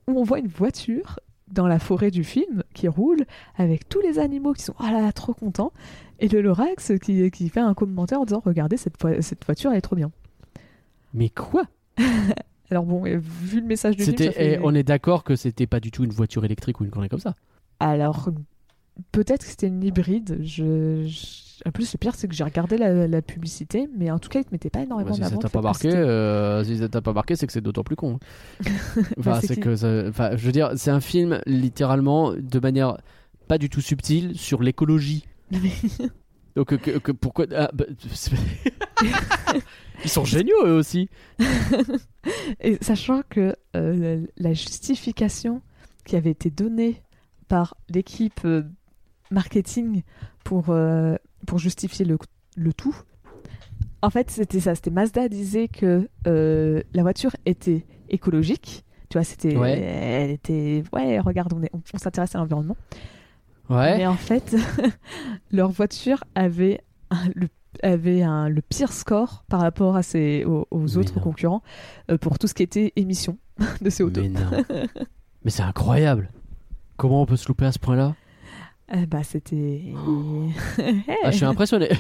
on voit une voiture dans la forêt du film qui roule avec tous les animaux qui sont oh là là, trop contents. Et le Lorax qui fait un commentaire en disant regardez, cette voiture, elle est trop bien. Mais quoi ? Alors bon, vu le message du film... On est d'accord que c'était pas du tout une voiture électrique ou une connerie comme ça. Alors, peut-être que c'était une hybride. En plus, le pire, c'est que j'ai regardé la publicité, mais en tout cas, ils te mettaient pas énormément en avant. Si ça t'a pas marqué, c'est que c'est d'autant plus con. Enfin, je veux dire, c'est un film, littéralement, de manière pas du tout subtile, sur l'écologie. Donc, pourquoi... Ah, bah... Ils sont géniaux eux aussi. Et sachant que la justification qui avait été donnée par l'équipe marketing pour justifier le tout, en fait c'était ça, c'était Mazda disait que la voiture était écologique, tu vois, c'était ouais. Elle était ouais, regarde on s'intéresse à l'environnement. Ouais. Mais en fait, leur voiture avait le pire score par rapport à aux autres concurrents pour tout ce qui était émission de CO2. Mais non. Mais c'est incroyable. Comment on peut se louper à ce point-là ? Bah c'était... Ah, je suis impressionné.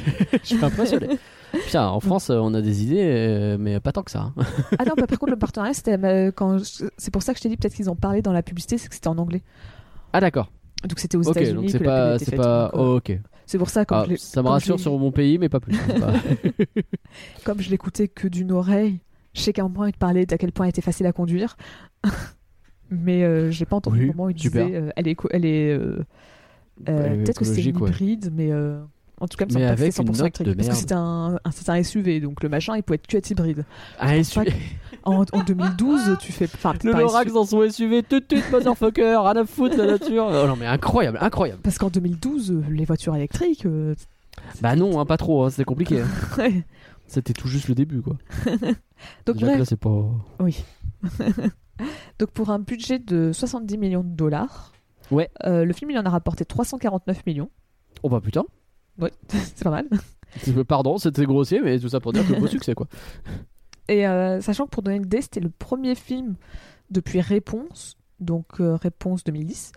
Putain, en France, on a des idées, mais pas tant que ça. Ah non, bah, par contre, le partenariat, c'était c'est pour ça que je t'ai dit peut-être qu'ils ont parlé dans la publicité, c'est que c'était en anglais. Ah d'accord. Donc c'était aux États-Unis donc c'est que la pub était faite. Oh, ok. C'est pour ça que ça me rassure sur mon pays, mais pas plus. Comme je l'écoutais que d'une oreille, je sais qu'à un point il te parlait d'à quel point elle était facile à conduire, mais j'ai pas entendu comment il disait. Peut-être que c'est une hybride, ouais. Mais en tout cas, il me semble pas que c'est 100% électrique parce que c'était un SUV, donc le machin il pouvait être que hybride. Un SUV. En 2012, tu fais. Le Lorax dans son SUV, tut motherfucker, à la foutre la nature. Oh non, mais incroyable. Parce qu'en 2012, les voitures électriques. Bah non, hein, pas trop, hein, c'était compliqué. Hein. Ouais. C'était tout juste le début, quoi. Donc déjà que là, c'est pas. Oui. Donc pour un budget de 70 millions de dollars, ouais. Le film il en a rapporté 349 millions. Oh bah putain. Ouais, c'est pas mal. Pardon, c'était grossier, mais tout ça pour dire que beau succès, quoi. Et sachant que pour donner une idée, c'était le premier film depuis Réponse, donc Réponse 2010,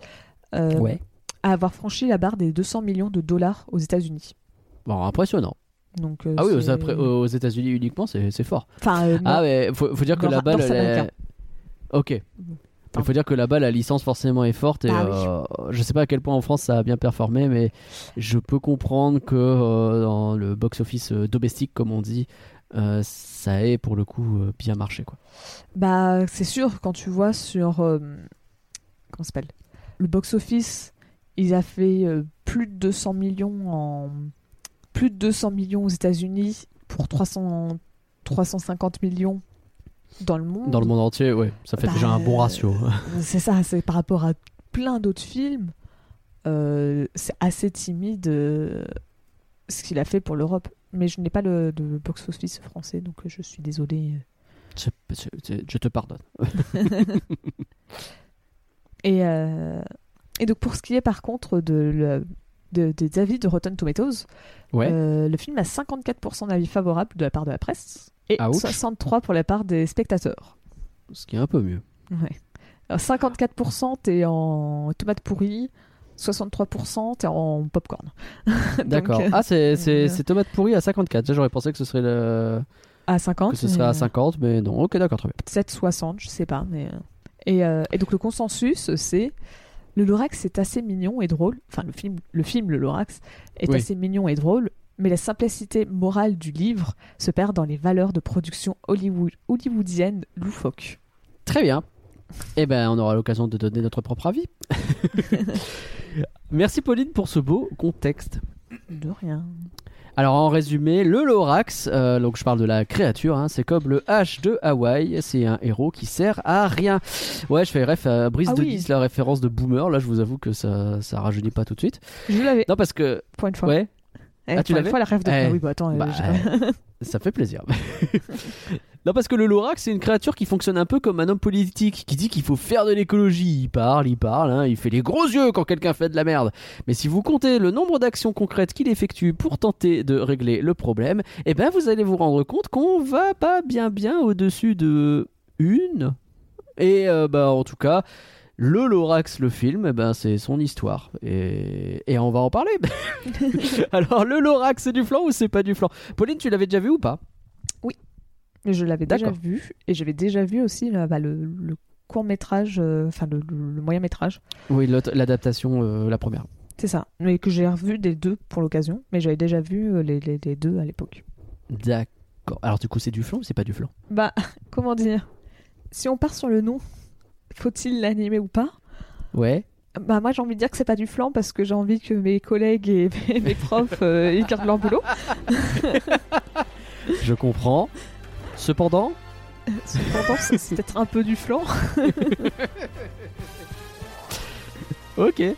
ouais. à avoir franchi la barre des 200 millions de dollars aux États-Unis. Bon, impressionnant. Donc, ah oui, aux États-Unis uniquement, c'est fort. Enfin, mais faut dire que la balle. Ok. Il faut dire que là-bas, la licence forcément est forte. Et, oui. Je ne sais pas à quel point en France ça a bien performé, mais je peux comprendre que dans le box-office domestique, comme on dit, ça ait pour le coup bien marché, quoi. Bah, c'est sûr, quand tu vois sur... comment ça s'appelle ? Le box-office, il a fait plus de 200 millions aux États-Unis pour 350 millions. Dans le monde entier, oui. Ça fait déjà un bon ratio. C'est ça, c'est par rapport à plein d'autres films. C'est assez timide ce qu'il a fait pour l'Europe. Mais je n'ai pas de box-office français, donc je suis désolée. Je te pardonne. Et donc pour ce qui est par contre des avis de Rotten Tomatoes, ouais. Le film a 54% d'avis favorables de la part de la presse. Et 63 pour la part des spectateurs. Ce qui est un peu mieux. Ouais. Alors 54% t'es en tomates pourries, 63% t'es en popcorn. D'accord. Donc, c'est tomates pourries à 54. Déjà, j'aurais pensé que ce serait à 50. Que ce serait à 50, mais non. Ok, d'accord, très bien. Peut-être 60, je sais pas. Mais... Et donc le consensus, c'est Le Lorax, c'est assez mignon et drôle. Enfin, le film Le Lorax est assez mignon et drôle, mais la simplicité morale du livre se perd dans les valeurs de production hollywoodienne loufoque. Très bien. Eh ben, on aura l'occasion de donner notre propre avis. Merci Pauline pour ce beau contexte. De rien. Alors en résumé, le Lorax, donc je parle de la créature, hein, c'est comme le H de Hawaï, c'est un héros qui sert à rien. Ouais, je fais ref à Brice de 10, la référence de Boomer, là je vous avoue que ça rajeunit pas tout de suite. Je l'avais. Non parce que... Pour une fois. Ouais. Eh, ah, tu l'avais. Une fois la ref de... Eh, oui, bah attends, bah, ça fait plaisir. Non, parce que le Lorax, c'est une créature qui fonctionne un peu comme un homme politique qui dit qu'il faut faire de l'écologie. Il parle, hein, il fait les gros yeux quand quelqu'un fait de la merde. Mais si vous comptez le nombre d'actions concrètes qu'il effectue pour tenter de régler le problème, eh ben vous allez vous rendre compte qu'on va pas bien au-dessus de une. Et en tout cas, le Lorax, le film, eh ben, c'est son histoire. Et on va en parler. Alors, le Lorax, c'est du flan ou c'est pas du flan ? Pauline, tu l'avais déjà vu ou pas ? Oui. Je l'avais déjà vu, et j'avais déjà vu aussi le court-métrage, enfin le moyen-métrage. Oui, l'adaptation, la première. C'est ça, mais que j'ai revu des deux pour l'occasion, mais j'avais déjà vu les deux à l'époque. D'accord. Alors du coup, c'est du flan ou c'est pas du flan ? Bah, comment dire ? Si on part sur le nom, faut-il l'animer ou pas ? Ouais. Bah moi j'ai envie de dire que c'est pas du flan parce que j'ai envie que mes collègues et mes profs écartent leur boulot. Je comprends. Cependant, c'est peut-être un peu du flan. Ok. Et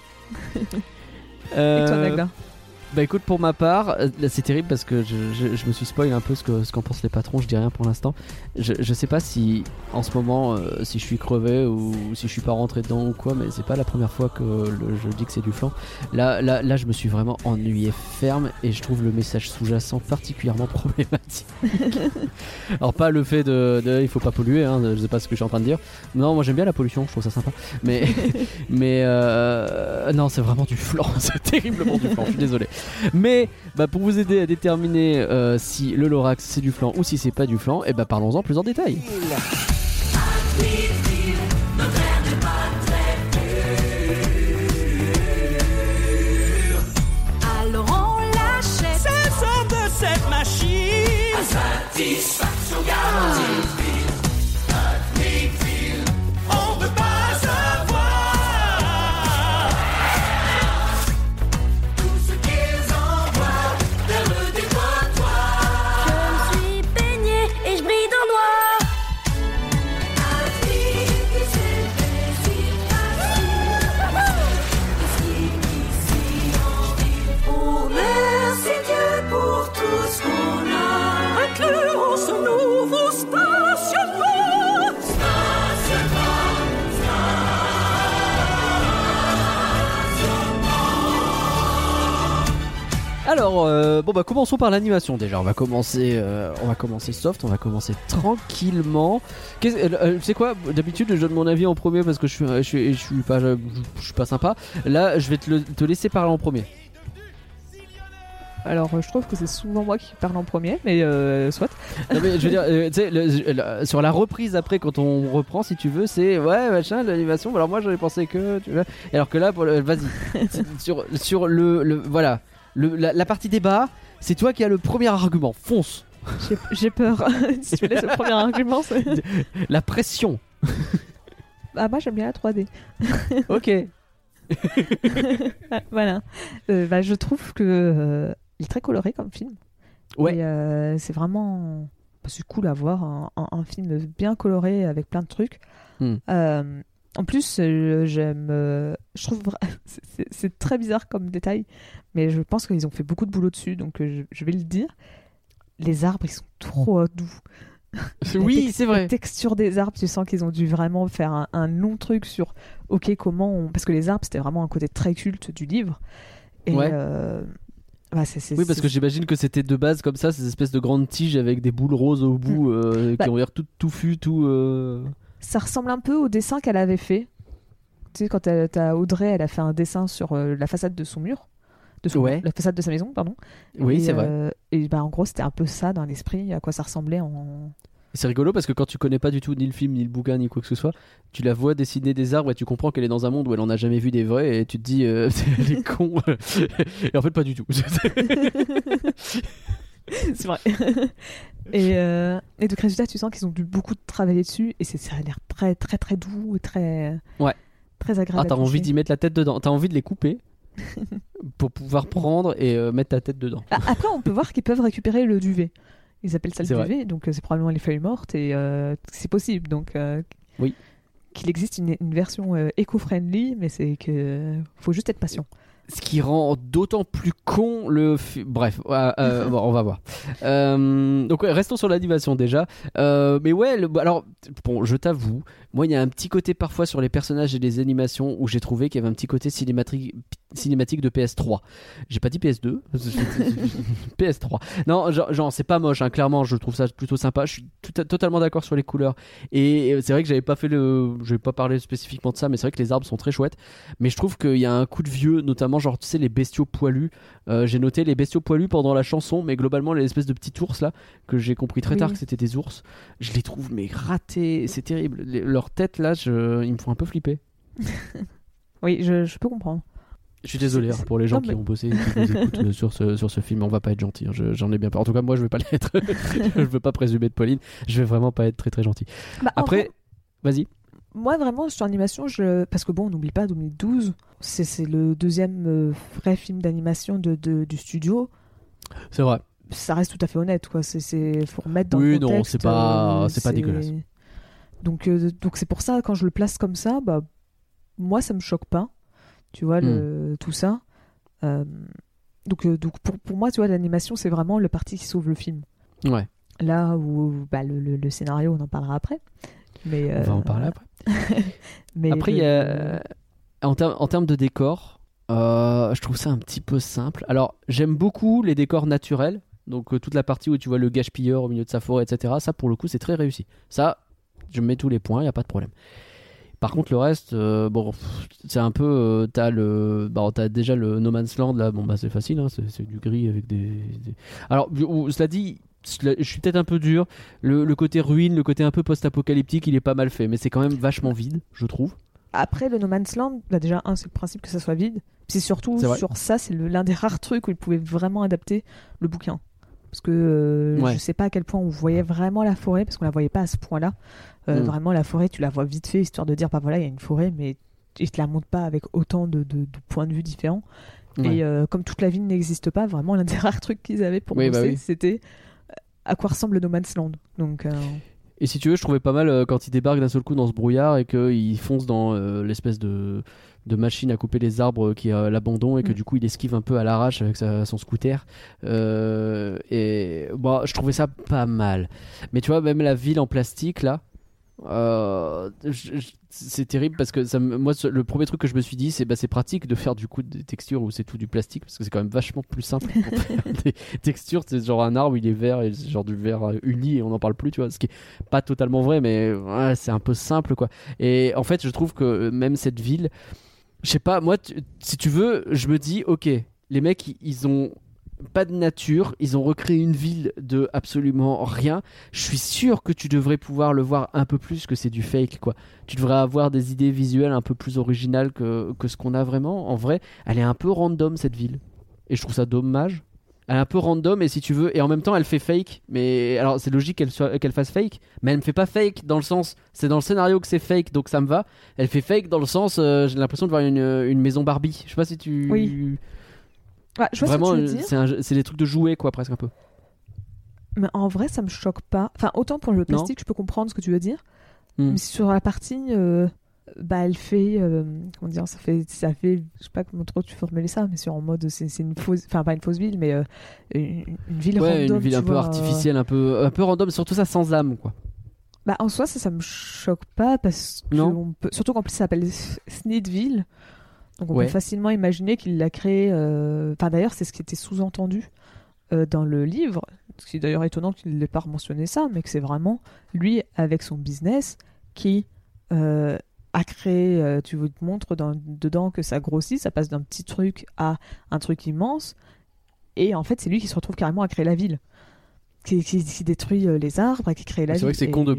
toi, Nagla ? Bah écoute, pour ma part, c'est terrible parce que je me suis spoil un peu ce qu'en pensent les patrons, je dis rien pour l'instant. Je sais pas si en ce moment, si je suis crevé ou si je suis pas rentré dedans ou quoi, mais c'est pas la première fois que je dis que c'est du flan. Là, je me suis vraiment ennuyé ferme et je trouve le message sous-jacent particulièrement problématique. Alors pas le fait de il faut pas polluer, hein, je sais pas ce que je suis en train de dire. Non, moi j'aime bien la pollution, je trouve ça sympa. Mais non, c'est vraiment du flan, c'est terriblement du flan, je suis désolé. Mais bah, pour vous aider à déterminer si le Lorax c'est du flan ou si c'est pas du flan, et bah parlons-en plus en détail. Alors on l'achète. C'est ça de cette machine. À satisfaction garantie. Alors, commençons par l'animation déjà. On va commencer soft, on va commencer tranquillement. Tu sais quoi ? D'habitude, je donne mon avis en premier parce que je suis pas sympa. Là, je vais te laisser parler en premier. Alors, je trouve que c'est souvent moi qui parle en premier, mais soit. Non, mais je veux dire, tu sais, sur la reprise après, quand on reprend, si tu veux, c'est ouais, machin, l'animation. Alors moi, j'avais pensé que, tu vois. Alors que là, vas-y, sur le voilà. La partie débat, c'est toi qui as le premier argument. Fonce. J'ai peur. Si tu me laisses le premier argument, c'est... La pression. Ah, moi, j'aime bien la 3D. Ok. Voilà. Je trouve que il est très coloré comme film. Ouais. Et, c'est vraiment... c'est cool à voir, un film bien coloré avec plein de trucs. En plus, je trouve c'est très bizarre comme détail, mais je pense qu'ils ont fait beaucoup de boulot dessus, donc je vais le dire. Les arbres, ils sont trop doux. Oui, c'est vrai. La texture des arbres, tu sens qu'ils ont dû vraiment faire un long truc sur parce que les arbres, c'était vraiment un côté très culte du livre. Et ouais. Oui, parce que j'imagine que c'était de base comme ça, ces espèces de grandes tiges avec des boules roses au bout qui ont l'air toutes touffues, tout. Ça ressemble un peu au dessin qu'elle avait fait. Tu sais, quand Audrey, elle a fait un dessin sur la façade de son mur. La façade de sa maison, pardon. Oui, c'est vrai. Et en gros, c'était un peu ça dans l'esprit, à quoi ça ressemblait en... C'est rigolo parce que quand tu connais pas du tout ni le film, ni le bouquin, ni quoi que ce soit, tu la vois dessiner des arbres et tu comprends qu'elle est dans un monde où elle en a jamais vu des vrais et tu te dis elle est con. Et en fait pas du tout. C'est vrai. Et donc résultat, tu sens qu'ils ont dû beaucoup travailler dessus et ça a l'air très très très doux et très ouais. très agréable. Ah, t'as envie d'y mettre la tête dedans, t'as envie de les couper pour pouvoir prendre et mettre ta tête dedans. Après, on peut voir qu'ils peuvent récréer le duvet. Ils appellent ça le duvet, donc c'est probablement les feuilles mortes et c'est possible. Donc oui. Qu'il existe une version éco-friendly, mais c'est que faut juste être patient. Ce qui rend d'autant plus con le... Bref, bon, on va voir. Donc ouais, restons sur l'animation déjà. Mais ouais, alors, bon, je t'avoue, moi il y a un petit côté parfois sur les personnages et les animations où j'ai trouvé qu'il y avait un petit côté cinématique de PS3. J'ai pas dit PS2. PS3. Non, genre c'est pas moche, hein, clairement, je trouve ça plutôt sympa. Je suis totalement d'accord sur les couleurs. Et c'est vrai que j'avais pas fait le... Je vais pas parler spécifiquement de ça, mais c'est vrai que les arbres sont très chouettes. Mais je trouve qu'il y a un coup de vieux, notamment genre tu sais les bestiaux poilus, j'ai noté les bestiaux poilus pendant la chanson, mais globalement les espèces de petits ours là que j'ai compris très tard que c'était des ours, je les trouve mais ratés, c'est terrible. Leurs têtes là, ils me font un peu flipper. Oui, je peux comprendre. Je suis désolé pour les gens qui ont bossé et qui nous écoutent sur ce film. On va pas être gentil, hein. J'en ai bien peur. En tout cas moi je vais pas l'être. Je veux pas présumer de Pauline, je vais vraiment pas être très très gentil. Bah, après vas-y. Moi, vraiment, sur animation, parce que bon, on n'oublie pas 2012, c'est le deuxième vrai film d'animation du studio. C'est vrai. Ça reste tout à fait honnête, quoi. Faut remettre dans le contexte. Oui, non, c'est pas dégueulasse. Donc c'est pour ça, quand je le place comme ça, bah, moi, ça me choque pas. Tu vois, tout ça. Donc pour moi, tu vois, l'animation, c'est vraiment le parti qui sauve le film. Ouais. Là où bah, le scénario, on en parlera après. Mais on va en parler après. Mais après, il y a, en termes de décors, je trouve ça un petit peu simple. Alors, j'aime beaucoup les décors naturels. Donc, toute la partie où tu vois le gâche-pilleur au milieu de sa forêt, etc. Ça, pour le coup, c'est très réussi. Ça, je mets tous les points, il n'y a pas de problème. Par contre, le reste, bon, c'est un peu... t'as déjà le No Man's Land, là. Bon, bah, c'est facile, hein, c'est du gris avec des... Alors, cela dit... Je suis peut-être un peu dur. Le côté ruine, le côté un peu post-apocalyptique, il est pas mal fait, mais c'est quand même vachement vide, je trouve. Après, le No Man's Land, bah déjà, c'est le principe que ça soit vide. Puis surtout, sur ça, c'est l'un des rares trucs où ils pouvaient vraiment adapter le bouquin. Parce que je sais pas à quel point on voyait vraiment la forêt, parce qu'on la voyait pas à ce point-là. Vraiment, la forêt, tu la vois vite fait, histoire de dire, bah voilà, il y a une forêt, mais ils te la montrent pas avec autant de points de vue différents. Ouais. Et comme toute la ville n'existe pas, vraiment, l'un des rares trucs qu'ils avaient pour bosser, c'était... à quoi ressemble No Man's Land. Donc, et si tu veux, je trouvais pas mal quand ils débarquent d'un seul coup dans ce brouillard et qu'ils foncent dans l'espèce de machine à couper les arbres qui est à l'abandon et que du coup il esquive un peu à l'arrache avec son scooter. Et bon, je trouvais ça pas mal. Mais tu vois, même la ville en plastique là, c'est terrible parce que moi le premier truc que je me suis dit c'est pratique de faire du coup des textures où c'est tout du plastique parce que c'est quand même vachement plus simple pour faire des textures. C'est genre un arbre, il est vert et c'est genre du vert uni et on n'en parle plus, tu vois, ce qui est pas totalement vrai mais ouais, c'est un peu simple quoi. Et en fait je trouve que même cette ville, je sais pas, moi si tu veux je me dis ok, les mecs ils ont pas de nature, ils ont recréé une ville de absolument rien. Je suis sûr que tu devrais pouvoir le voir un peu plus que c'est du fake quoi. Tu devrais avoir des idées visuelles un peu plus originales que ce qu'on a vraiment. En vrai, elle est un peu random cette ville et je trouve ça dommage. Elle est un peu random et si tu veux, et en même temps elle fait fake, mais alors c'est logique qu'elle fasse fake, mais elle me fait pas fake dans le sens, c'est dans le scénario que c'est fake donc ça me va. Elle fait fake dans le sens, j'ai l'impression de voir une maison Barbie. Je sais pas si tu... Oui. Ouais, je vois vraiment, ce que tu veux dire. C'est des trucs de jouets, quoi, presque un peu. Mais en vrai, ça me choque pas. Enfin, autant pour le plastique, je peux comprendre ce que tu veux dire. Mais sur la partie, elle fait, comment dire, ça fait, je sais pas comment trop tu formulais ça, mais sur en mode, c'est une fausse, enfin pas une fausse ville, mais une ville random. Une ville un peu artificielle, un peu random, surtout ça sans âme, quoi. Bah en soi, ça me choque pas parce que on peut, surtout qu'en plus ça s'appelle Thneedville. Donc on peut facilement imaginer qu'il l'a créé... Enfin d'ailleurs, c'est ce qui était sous-entendu dans le livre. Ce qui est d'ailleurs étonnant qu'il n'ait pas mentionné ça, mais que c'est vraiment lui, avec son business, qui a créé... tu vous montres dedans que ça grossit, ça passe d'un petit truc à un truc immense. Et en fait, c'est lui qui se retrouve carrément à créer la ville. qui détruit les arbres et qui crée la vie. C'est vrai que c'est con de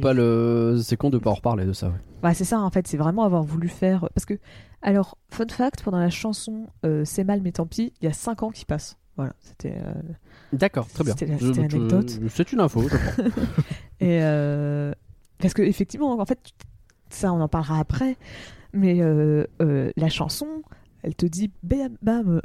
pas en reparler de ça. Ouais. Bah, c'est ça en fait, c'est vraiment avoir voulu faire... Parce que, alors, fun fact, pendant la chanson C'est mal mais tant pis, il y a 5 ans qui passent. Voilà, c'était... D'accord, très bien. C'était l'anecdote. C'est une info, je crois. Et parce que effectivement, en fait, ça on en parlera après, mais la chanson, elle te dit bam bam,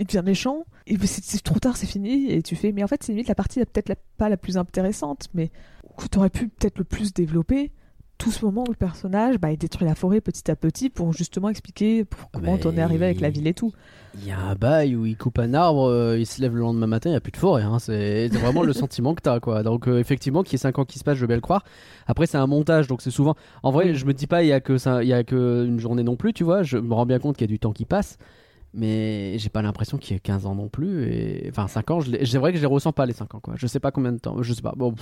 il devient méchant, et c'est trop tard, c'est fini, et tu fais, mais en fait c'est limite la partie peut-être pas la plus intéressante, mais que t'aurais pu peut-être le plus développer. Tout ce moment où le personnage il détruit la forêt petit à petit pour justement expliquer comment on est arrivé avec la ville et tout. Il y a un bail où il coupe un arbre, il se lève le lendemain matin, il n'y a plus de forêt. Hein. C'est vraiment le sentiment que tu as. Quoi. Donc effectivement, qu'il y ait 5 ans qui se passent, je veux bien le croire. Après, c'est un montage, donc c'est souvent... En vrai, je me dis pas, il n'y a qu'une journée non plus, tu vois. Je me rends bien compte qu'il y a du temps qui passe, mais j'ai pas l'impression qu'il y ait 15 ans non plus. Et... Enfin, 5 ans, c'est vrai que je les ressens pas, les 5 ans. Quoi. Je sais pas combien de temps, je sais pas. Bon,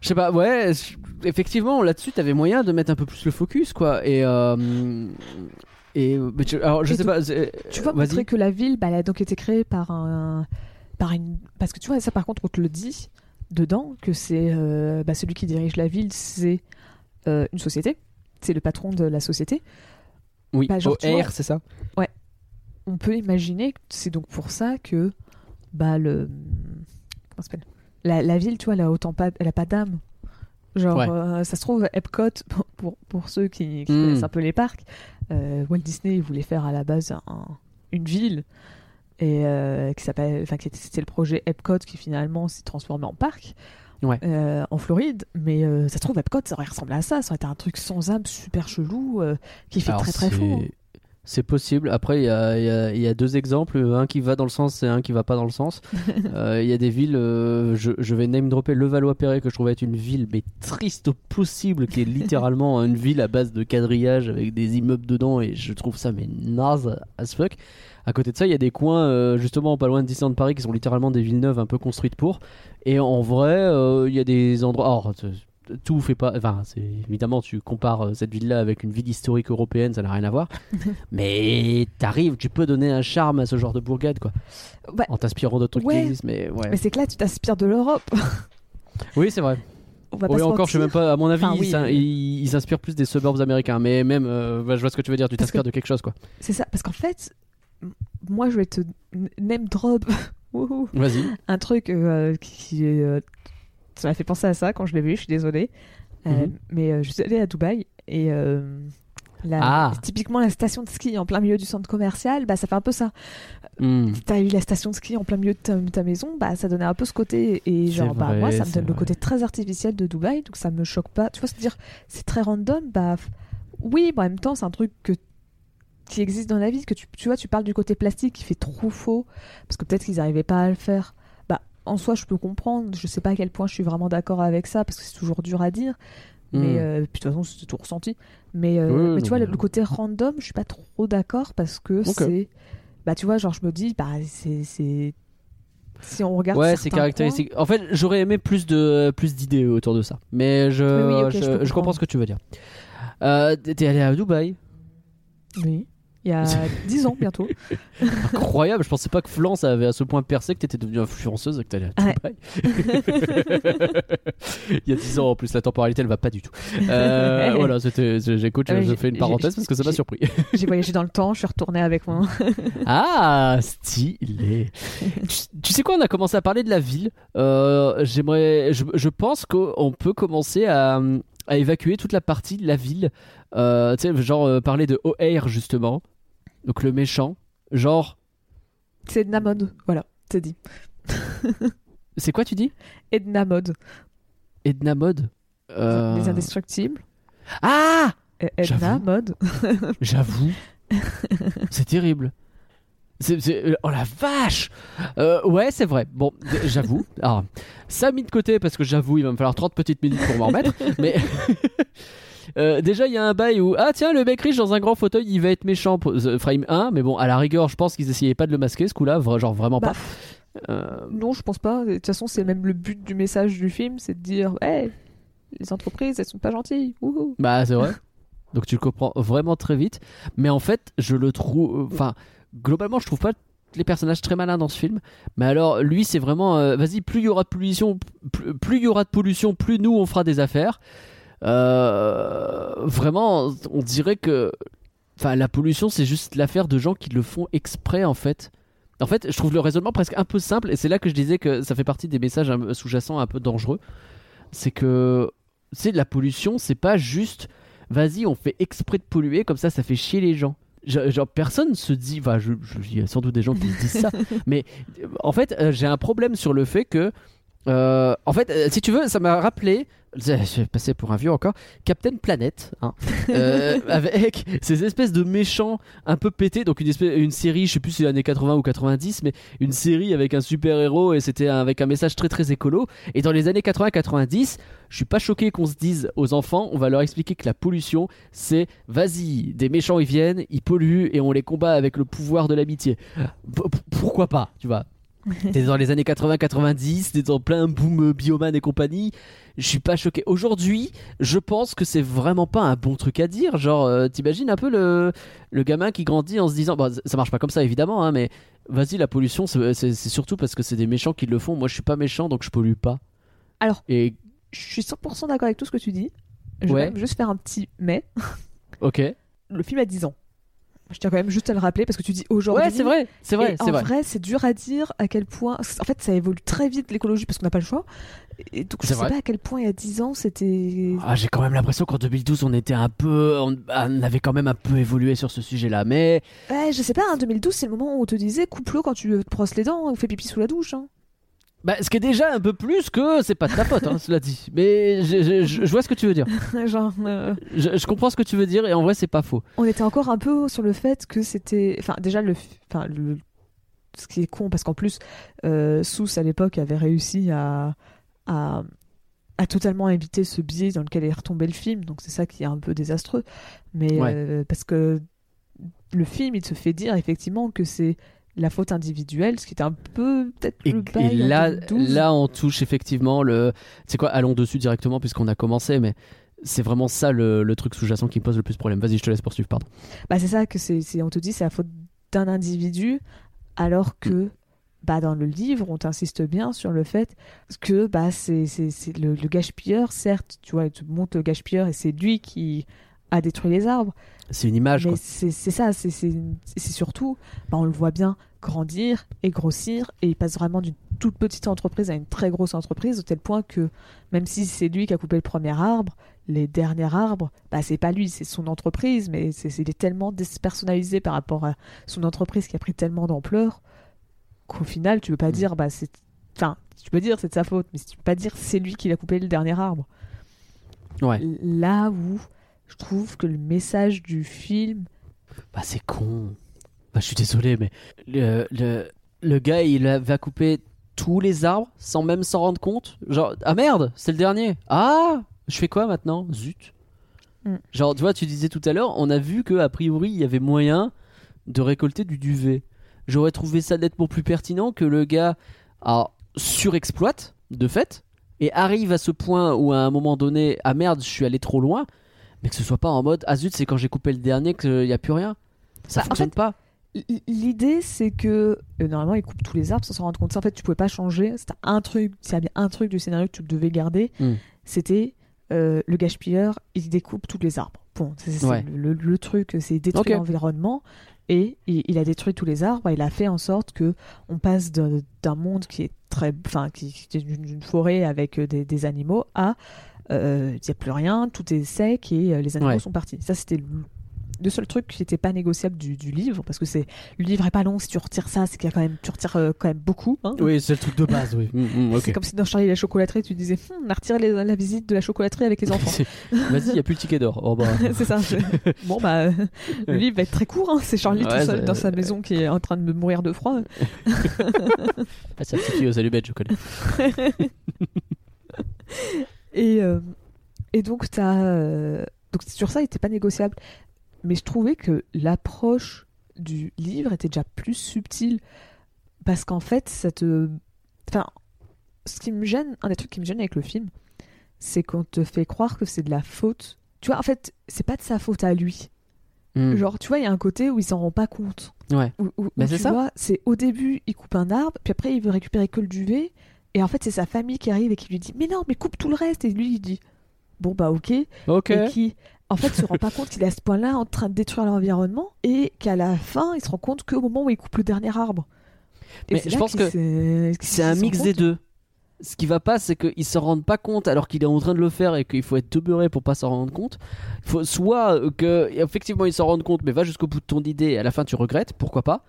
je sais pas, ouais... Effectivement, là-dessus, t'avais moyen de mettre un peu plus le focus, quoi. Tu vois, montrer que la ville, elle a donc été créée par une. Parce que tu vois, ça, par contre, on te le dit dedans que c'est celui qui dirige la ville, c'est une société, c'est le patron de la société. Oui. Genre, OR, vois, c'est ça. Ouais. On peut imaginer que c'est donc pour ça que comment s'appelle la ville, tu vois, elle a pas d'âme. Genre, ouais. Ça se trouve, Epcot, pour ceux qui connaissent un peu les parcs, Walt Disney voulait faire à la base une ville, et c'était le projet Epcot qui finalement s'est transformé en parc, ouais. En Floride. Mais ça se trouve, Epcot, ça aurait ressemblé à ça. Ça aurait été un truc sans âme, super chelou, qui fait très très fou. C'est possible. Après, il y a deux exemples, un qui va dans le sens et un qui va pas dans le sens. Il y a des villes, je vais name dropper Levallois-Perret, que je trouvais être une ville mais triste au possible, qui est littéralement une ville à base de quadrillage avec des immeubles dedans, et je trouve ça mais naze as fuck. À côté de ça, il y a des coins, justement, pas loin de Disneyland Paris, qui sont littéralement des villes neuves un peu construites pour. Et en vrai, il y a des endroits... tout fait pas. Enfin, évidemment, tu compares cette ville-là avec une ville historique européenne, ça n'a rien à voir. Mais t'arrives, tu peux donner un charme à ce genre de bourgade, quoi. En t'inspirant d'autres trucs qui existent, mais ouais. Mais c'est que là, tu t'inspires de l'Europe. Oui, c'est vrai. On va pas se mentir. Je sais même pas. À mon avis, il s'inspire plus des suburbs américains. Mais même, je vois ce que tu veux dire. Tu t'inspires de quelque chose, quoi. C'est ça. Parce qu'en fait, moi, je vais te name drop. Vas-y. Un truc qui est. Ça m'a fait penser à ça quand je l'ai vu, je suis désolée. Mais je suis allée à Dubaï et typiquement la station de ski en plein milieu du centre commercial, ça fait un peu ça. T'as eu la station de ski en plein milieu de ta maison, ça donnait un peu ce côté. Et genre, moi, ça me donne le côté très artificiel de Dubaï, donc ça me choque pas. Tu vois, c'est-à-dire, c'est très random. Oui, en même temps, c'est un truc qui existe dans la vie. Que tu vois, tu parles du côté plastique qui fait trop faux, parce que peut-être qu'ils n'arrivaient pas à le faire. En soi, je peux comprendre. Je sais pas à quel point je suis vraiment d'accord avec ça, parce que c'est toujours dur à dire. Mais puis de toute façon, c'est tout ressenti. Mais tu vois, le côté random, je suis pas trop d'accord, parce que c'est, tu vois, genre je me dis, c'est si on regarde. Ouais, c'est caractéristique. Points... En fait, j'aurais aimé plus d'idées autour de ça. Mais je comprends ce que tu veux dire. T'es allé à Dubaï. Oui. Il y a 10 ans bientôt. Incroyable, je pensais pas que Florence avait à ce point percé, que t'étais devenue influenceuse et que t'allais à Dubaï. Il y a 10 ans en plus, la temporalité elle va pas du tout. Voilà, je fais une parenthèse parce que ça m'a surpris. J'ai voyagé dans le temps, je suis retournée avec moi. Stylé. Tu sais quoi, on a commencé à parler de la ville. Je pense qu'on peut commencer à évacuer toute la partie de la ville. Tu sais, genre parler de OR justement, donc le méchant, genre. C'est Edna Mode, voilà, c'est dit. C'est quoi tu dis? Edna Mode. Edna Mode. Les indestructibles. Ah. Edna Mode. J'avoue. C'est terrible. Oh la vache, ouais c'est vrai, bon j'avoue. Alors, ça mis de côté parce que j'avoue il va me falloir 30 petites minutes pour m'en remettre. Mais déjà il y a un bail où le mec riche dans un grand fauteuil il va être méchant pour frame 1, mais bon à la rigueur je pense qu'ils essayaient pas de le masquer ce coup là, genre vraiment pas. Non je pense pas, de toute façon c'est même le but du message du film, c'est de dire hey, les entreprises elles sont pas gentilles. Wouhou. C'est vrai. Donc tu le comprends vraiment très vite, mais en fait je le trouve, globalement, je trouve pas les personnages très malins dans ce film, mais alors lui c'est vraiment vas-y, plus il y aura de pollution, plus nous on fera des affaires. Vraiment, on dirait que la pollution c'est juste l'affaire de gens qui le font exprès en fait. En fait, je trouve le raisonnement presque un peu simple, et c'est là que je disais que ça fait partie des messages sous-jacents un peu dangereux. C'est que c'est de la pollution, c'est pas juste vas-y, on fait exprès de polluer, comme ça fait chier les gens. Genre, personne se dit, il y a sans doute des gens qui disent ça, mais en fait, j'ai un problème sur le fait que, en fait, si tu veux, ça m'a rappelé. Je vais passer pour un vieux encore. Captain Planet, hein, avec ces espèces de méchants un peu pétés. Donc une série, je sais plus si c'est les années 80 ou 90, mais une série avec un super héros, et c'était avec un message très très écolo. Et dans les années 80-90, je suis pas choqué qu'on se dise aux enfants, on va leur expliquer que la pollution, c'est vas-y, des méchants ils viennent, ils polluent et on les combat avec le pouvoir de l'amitié. Pourquoi pas, tu vois. T'es dans les années 80-90, t'es dans plein boom Bioman et compagnie. Je suis pas choqué. Aujourd'hui, je pense que c'est vraiment pas un bon truc à dire. Genre, t'imagines un peu le gamin qui grandit en se disant, bon, ça marche pas comme ça évidemment, hein, mais vas-y, la pollution, c'est surtout parce que c'est des méchants qui le font. Moi, je suis pas méchant, donc je pollue pas. Alors, et... je suis 100% d'accord avec tout ce que tu dis. Je vais même juste faire un petit mais. Ok. Le film a 10 ans. Je tiens quand même juste à le rappeler parce que tu dis aujourd'hui. Ouais, c'est vrai. En vrai, c'est dur à dire à quel point. En fait, ça évolue très vite l'écologie parce qu'on n'a pas le choix. Et donc, je sais pas à quel point il y a 10 ans c'était. Ah, j'ai quand même l'impression qu'en 2012, on était un peu. On avait quand même un peu évolué sur ce sujet-là. Mais. Ouais, je sais pas, 2012, c'est le moment où on te disait coupe l'eau quand tu te brosses les dents ou fais pipi sous la douche. Hein. Bah, ce qui est déjà un peu plus que c'est pas de ta pote, hein, cela dit. Mais je vois ce que tu veux dire. Genre, je comprends ce que tu veux dire et en vrai, c'est pas faux. On était encore un peu sur le fait que c'était. Enfin, déjà, ce qui est con, parce qu'en plus, Seuss à l'époque avait réussi à totalement éviter ce biais dans lequel est retombé le film. Donc, c'est ça qui est un peu désastreux. Mais ouais. Parce que le film, il se fait dire effectivement que c'est. La faute individuelle, ce qui était un peu peut-être le bail. Et là, on touche effectivement le. Tu sais quoi, allons dessus directement puisqu'on a commencé, mais c'est vraiment ça le truc sous-jacent qui me pose le plus problème. Vas-y, je te laisse poursuivre, pardon. Bah, c'est ça que on te dit, c'est la faute d'un individu, alors que dans le livre, on t'insiste bien sur le fait que c'est le gâche-pilleur, certes, tu vois, il te montre le gâche-pilleur et c'est lui qui. À détruire les arbres. C'est une image. Mais quoi. C'est ça, c'est surtout, on le voit bien grandir et grossir, et il passe vraiment d'une toute petite entreprise à une très grosse entreprise, au tel point que même si c'est lui qui a coupé le premier arbre, les derniers arbres, c'est pas lui, c'est son entreprise, mais il est tellement dépersonnalisé par rapport à son entreprise qui a pris tellement d'ampleur qu'au final, tu peux pas dire, tu peux dire c'est de sa faute, mais tu peux pas dire c'est lui qui l'a coupé le dernier arbre. Ouais. Là où je trouve que le message du film... c'est con. Je suis désolé, mais le gars, il va couper tous les arbres sans même s'en rendre compte. Genre, ah merde, c'est le dernier. Ah, je fais quoi maintenant ? Zut. Genre, tu vois, tu disais tout à l'heure, on a vu qu'a priori, il y avait moyen de récolter du duvet. J'aurais trouvé ça nettement plus pertinent que le gars surexploite, de fait, et arrive à ce point où à un moment donné, ah merde, je suis allé trop loin. Mais que ce soit pas en mode, ah zut, c'est quand j'ai coupé le dernier qu'il n'y a plus rien. Ça fonctionne pas. L'idée, c'est que normalement, ils coupent tous les arbres sans s'en rendre compte. Ça, en fait, tu pouvais pas changer. C'était un truc, s'il y avait un truc du scénario que tu devais garder, c'était le gâche-pilleur, il découpe tous les arbres. Bon, le truc, c'est détruire l'environnement. Et il a détruit tous les arbres. Il a fait en sorte qu'on passe d'un monde qui est d'une forêt avec des animaux à. Il n'y a plus rien, tout est sec et les animaux sont partis. Ça, c'était le seul truc qui n'était pas négociable du livre, parce que le livre n'est pas long. Si tu retires ça, c'est qu'il y a quand même, tu retires quand même beaucoup. Hein. Oui, c'est le truc de base. Oui. C'est comme si dans Charlie et la chocolaterie, tu disais on a retiré la visite de la chocolaterie avec les enfants. Vas-y, il n'y a plus le ticket d'or. Oh, bah. C'est ça. Bon, le livre va être très court. Hein. C'est Charlie tout seul dans sa maison qui est en train de mourir de froid. Ça me situe aux allumettes, je connais. Et donc, sur ça, il n'était pas négociable. Mais je trouvais que l'approche du livre était déjà plus subtile. Parce qu'en fait, ce qui me gêne, un des trucs qui me gêne avec le film, c'est qu'on te fait croire que c'est de la faute. Tu vois, en fait, c'est pas de sa faute à lui. Genre, tu vois, il y a un côté où il s'en rend pas compte. Ouais. Où, c'est ça. C'est au début, il coupe un arbre, puis après, il veut récupérer que le duvet. Et en fait, c'est sa famille qui arrive et qui lui dit « Mais non, mais coupe tout le reste !» Et lui, il dit « Bon, bah, ok. » Et qui, en fait, se rend pas compte qu'il est à ce point-là en train de détruire l'environnement et qu'à la fin, il se rend compte qu'au moment où il coupe le dernier arbre. Et mais je pense que c'est un mix des deux. Ce qui va pas, c'est qu'ils s'en rendent pas compte alors qu'il est en train de le faire et qu'il faut être demeuré pour pas s'en rendre compte. Faut soit que effectivement ils s'en rendent compte, mais va jusqu'au bout de ton idée et à la fin tu regrettes, pourquoi pas.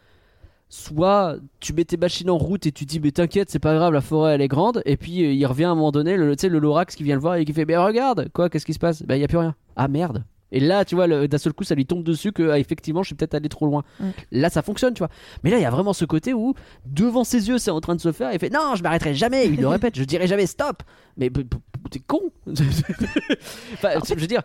Soit tu mets tes machines en route et tu dis mais t'inquiète, c'est pas grave, la forêt elle est grande. Et puis il revient à un moment donné, tu sais, le Lorax qui vient le voir et qui fait mais regarde quoi, qu'est-ce qui se passe, bah y a plus rien. Ah merde. Et là, tu vois, d'un seul coup, ça lui tombe dessus que, effectivement, je suis peut-être allé trop loin. Là, ça fonctionne, tu vois. Mais là, il y a vraiment ce côté où, devant ses yeux, c'est en train de se faire. Il fait non, je m'arrêterai jamais. Il le répète, je dirai jamais stop. Mais t'es con. Enfin, en fait... je veux dire,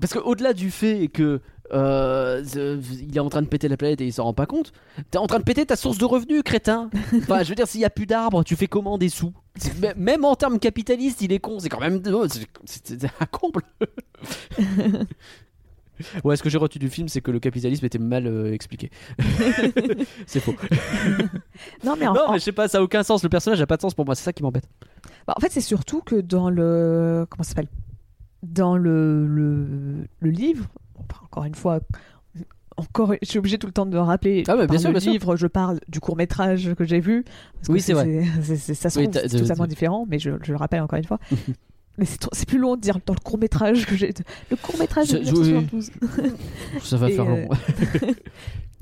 parce qu'au-delà du fait que il est en train de péter la planète et il s'en rend pas compte, t'es en train de péter ta source de revenus, crétin. Enfin, je veux dire, s'il y a plus d'arbres, tu fais comment des sous? Même en termes capitalistes, il est con. C'est quand même c'est un comble. Ouais, ce que j'ai retenu du film, c'est que le capitalisme était mal expliqué. C'est faux. Non, mais je sais pas, ça a aucun sens. Le personnage a pas de sens pour moi. C'est ça qui m'embête. Bah, en fait, c'est surtout que dans le comment ça s'appelle, dans le livre. Enfin, encore une fois, je suis obligée tout le temps de le rappeler. Ah, mais bien sûr, le livre, je parle du court métrage que j'ai vu. Parce que oui, c'est vrai. Ça se trouve, c'est totalement différent, mais je le rappelle encore une fois. Mais c'est plus long de dire dans le court-métrage que j'ai... Le court-métrage de 1972. Ça va faire long.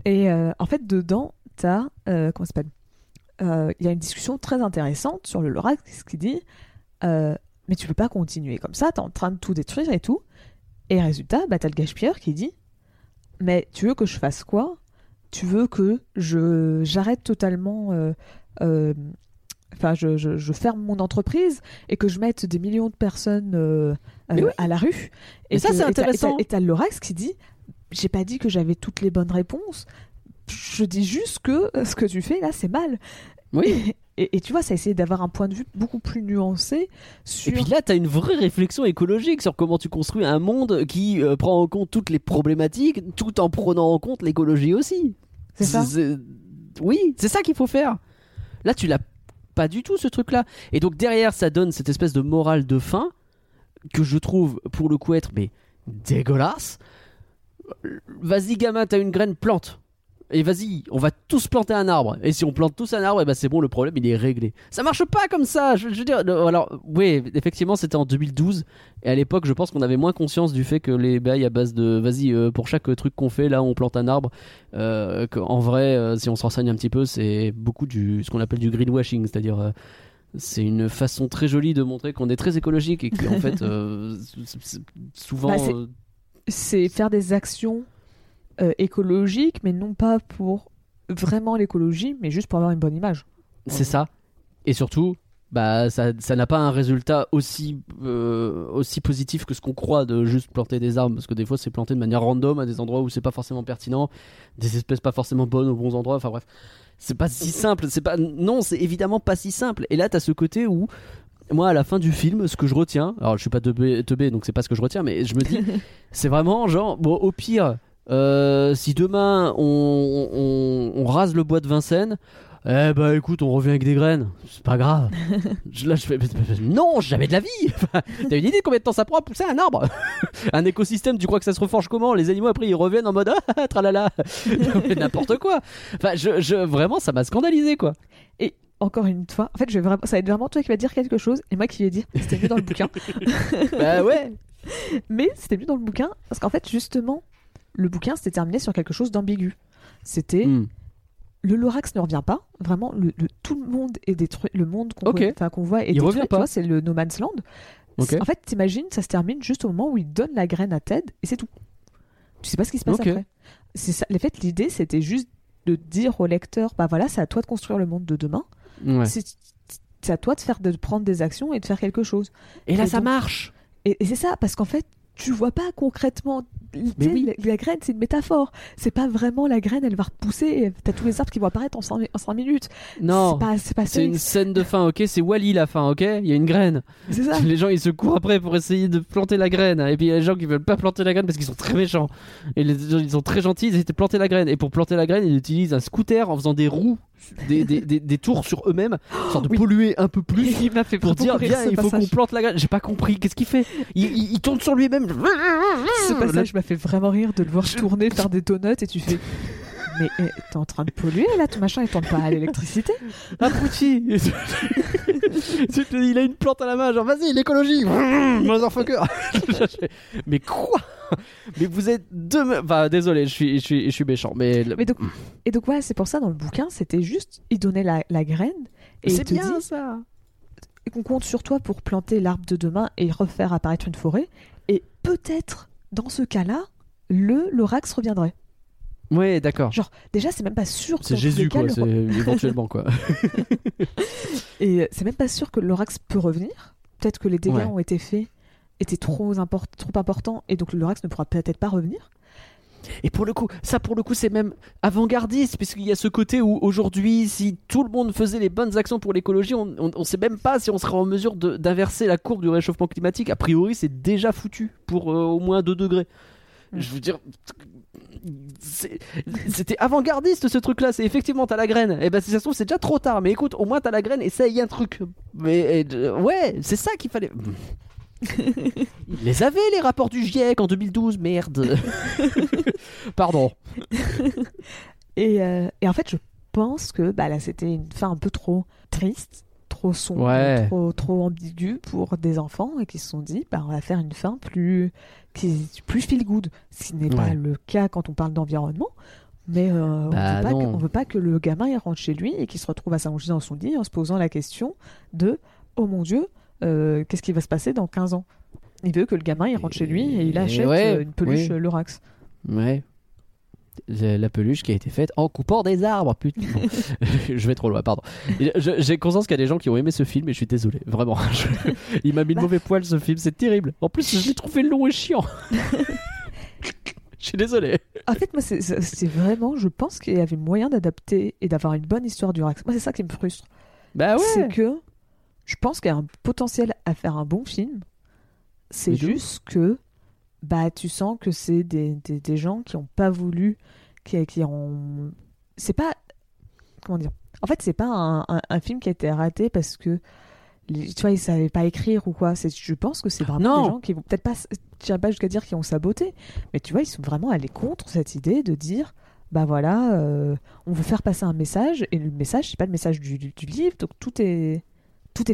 Et en fait, dedans, t'as... comment ça s'appelle ? Il y a une discussion très intéressante sur le Lorax qui dit « Mais tu peux pas continuer comme ça, t'es en train de tout détruire et tout. » Et résultat, bah, t'as le gâche-pilleur qui dit « Mais tu veux que je fasse quoi ? Tu veux que j'arrête totalement... Enfin, je ferme mon entreprise et que je mette des millions de personnes oui. à la rue. » Et ça, c'est intéressant. Et t'as Lorax qui dit « J'ai pas dit que j'avais toutes les bonnes réponses. Je dis juste que ce que tu fais, là, c'est mal. » Oui. Et tu vois, ça a essayé d'avoir un point de vue beaucoup plus nuancé. Et puis là, t'as une vraie réflexion écologique sur comment tu construis un monde qui prend en compte toutes les problématiques tout en prenant en compte l'écologie aussi. C'est ça. Oui, c'est ça qu'il faut faire. Là, tu l'as pas du tout ce truc là, et donc derrière ça donne cette espèce de morale de fin que je trouve pour le coup être mais dégueulasse. Vas-y gamin, t'as une graine, plante, et vas-y on va tous planter un arbre, et si on plante tous un arbre, et ben c'est bon, le problème il est réglé. Ça marche pas comme ça, je veux dire. Alors oui, effectivement c'était en 2012, et à l'époque je pense qu'on avait moins conscience du fait que les bails à base de vas-y pour chaque truc qu'on fait là on plante un arbre, qu'en vrai si on se renseigne un petit peu, c'est beaucoup ce qu'on appelle du greenwashing, c'est-à-dire c'est une façon très jolie de montrer qu'on est très écologique et qu'en fait souvent bah, c'est faire des actions écologique, mais non pas pour vraiment l'écologie, mais juste pour avoir une bonne image. C'est ça. Et surtout, bah, ça n'a pas un résultat aussi positif que ce qu'on croit de juste planter des arbres, parce que des fois c'est planté de manière random à des endroits où c'est pas forcément pertinent, des espèces pas forcément bonnes aux bons endroits, enfin bref. C'est pas si simple, c'est évidemment pas si simple. Et là t'as ce côté où moi à la fin du film, ce que je retiens, alors je suis pas teubé donc c'est pas ce que je retiens, mais je me dis c'est vraiment genre bon, au pire si demain on rase le bois de Vincennes, eh ben écoute, on revient avec des graines, c'est pas grave. Non, jamais de la vie. T'as une idée de combien de temps ça prend à pousser un arbre? Un écosystème, tu crois que ça se reforge comment? Les animaux après ils reviennent en mode ah, tralala. N'importe quoi. Enfin, vraiment ça m'a scandalisé quoi. Et encore une fois, en fait, ça va être vraiment toi qui vas dire quelque chose et moi qui vais dire c'était mieux dans le bouquin. Bah ouais. Mais c'était mieux dans le bouquin parce qu'en fait justement le bouquin s'était terminé sur quelque chose d'ambigu. C'était le Lorax ne revient pas, vraiment tout le monde est détruit, le monde qu'on voit est détruit, tu vois, c'est le No Man's Land. Okay. En fait, t'imagines, ça se termine juste au moment où il donne la graine à Ted et c'est tout. Tu sais pas ce qui se passe après. C'est ça, en fait, l'idée c'était juste de dire au lecteur bah voilà, c'est à toi de construire le monde de demain. Ouais. C'est à toi de prendre des actions et de faire quelque chose. Et là donc, ça marche. Et c'est ça parce qu'en fait, tu vois pas concrètement l'idée oui. La graine, c'est une métaphore. C'est pas vraiment la graine, elle va repousser et t'as tous les arbres qui vont apparaître en 5 minutes. Non, c'est pas c'est une scène de fin, ok. C'est Wall-E la fin, ok. Il y a une graine. C'est ça. Les gens ils se courent après pour essayer de planter la graine. Et puis il y a les gens qui veulent pas planter la graine parce qu'ils sont très méchants. Et les gens ils sont très gentils, ils essaient de planter la graine. Et pour planter la graine, ils utilisent un scooter en faisant des roues. Des tours sur eux-mêmes, sorte de polluer un peu plus pour dire bien il faut qu'on plante la graine. J'ai pas compris qu'est-ce qu'il fait. Il tourne sur lui-même. Ce passage m'a fait vraiment rire de le voir tourner, faire des donuts et tu fais. Mais t'es en train de polluer là, tout machin, il tourne pas à l'électricité. Un pouti. Il a une plante à la main, genre vas-y l'écologie. Motherfucker. Mais quoi? Mais vous êtes deux. Enfin, désolé, je suis méchant. Mais donc, et donc, ouais, c'est pour ça, dans le bouquin, c'était juste. Il donnait la graine. Et c'est bien dit, ça. Qu'on compte sur toi pour planter l'arbre de demain et refaire apparaître une forêt. Et peut-être, dans ce cas-là, le Lorax reviendrait. Ouais, d'accord. Genre, déjà, c'est même pas sûr que. C'est Jésus, quoi. C'est éventuellement, quoi. Et c'est même pas sûr que le Lorax peut revenir. Peut-être que les dégâts ont été faits. Était trop important et donc le Lorax ne pourra peut-être pas revenir. Et pour le coup c'est même avant-gardiste puisqu'il y a ce côté où aujourd'hui si tout le monde faisait les bonnes actions pour l'écologie on sait même pas si on serait en mesure d'inverser la courbe du réchauffement climatique. A priori c'est déjà foutu pour au moins 2 degrés. Je veux dire c'était avant-gardiste ce truc là. C'est effectivement t'as la graine et ben si ça se trouve c'est déjà trop tard mais écoute au moins t'as la graine essaye un truc mais ouais c'est ça qu'il fallait. Ils les avaient les rapports du GIEC en 2012, merde. Pardon. Et en fait je pense que bah, là c'était une fin un peu trop triste, trop sombre, trop ambiguë pour des enfants et qui se sont dit bah, on va faire une fin plus feel good, ce qui n'est pas le cas quand on parle d'environnement. Mais bah, on veut pas que le gamin il rentre chez lui et qu'il se retrouve à s'allonger dans son lit en se posant la question de oh mon dieu qu'est-ce qui va se passer dans 15 ans? Il veut que le gamin il rentre chez lui et il achète une peluche Lorax. Ouais. La peluche qui a été faite en coupant des arbres. Putain. Je vais trop loin, pardon. J'ai conscience qu'il y a des gens qui ont aimé ce film et je suis désolé, vraiment. Il m'a mis de mauvais poil ce film, c'est terrible. En plus, je l'ai trouvé long et chiant. Je suis désolé. En fait, moi, c'est vraiment, je pense qu'il y avait moyen d'adapter et d'avoir une bonne histoire du Lorax. Moi, c'est ça qui me frustre. Bah ouais. C'est que. Je pense qu'il y a un potentiel à faire un bon film. C'est juste que bah, tu sens que c'est des gens qui n'ont pas voulu... Qui ont... C'est pas... Comment dire ? En fait, c'est pas un film qui a été raté parce que tu vois, ils ne savaient pas écrire ou quoi. Je pense que c'est vraiment des gens qui vont peut-être pas... Je dirais pas jusqu'à dire qu'ils ont saboté. Mais tu vois, ils sont vraiment allés contre cette idée de dire... Bah voilà, on veut faire passer un message. Et le message, c'est pas le message du livre. Donc tout est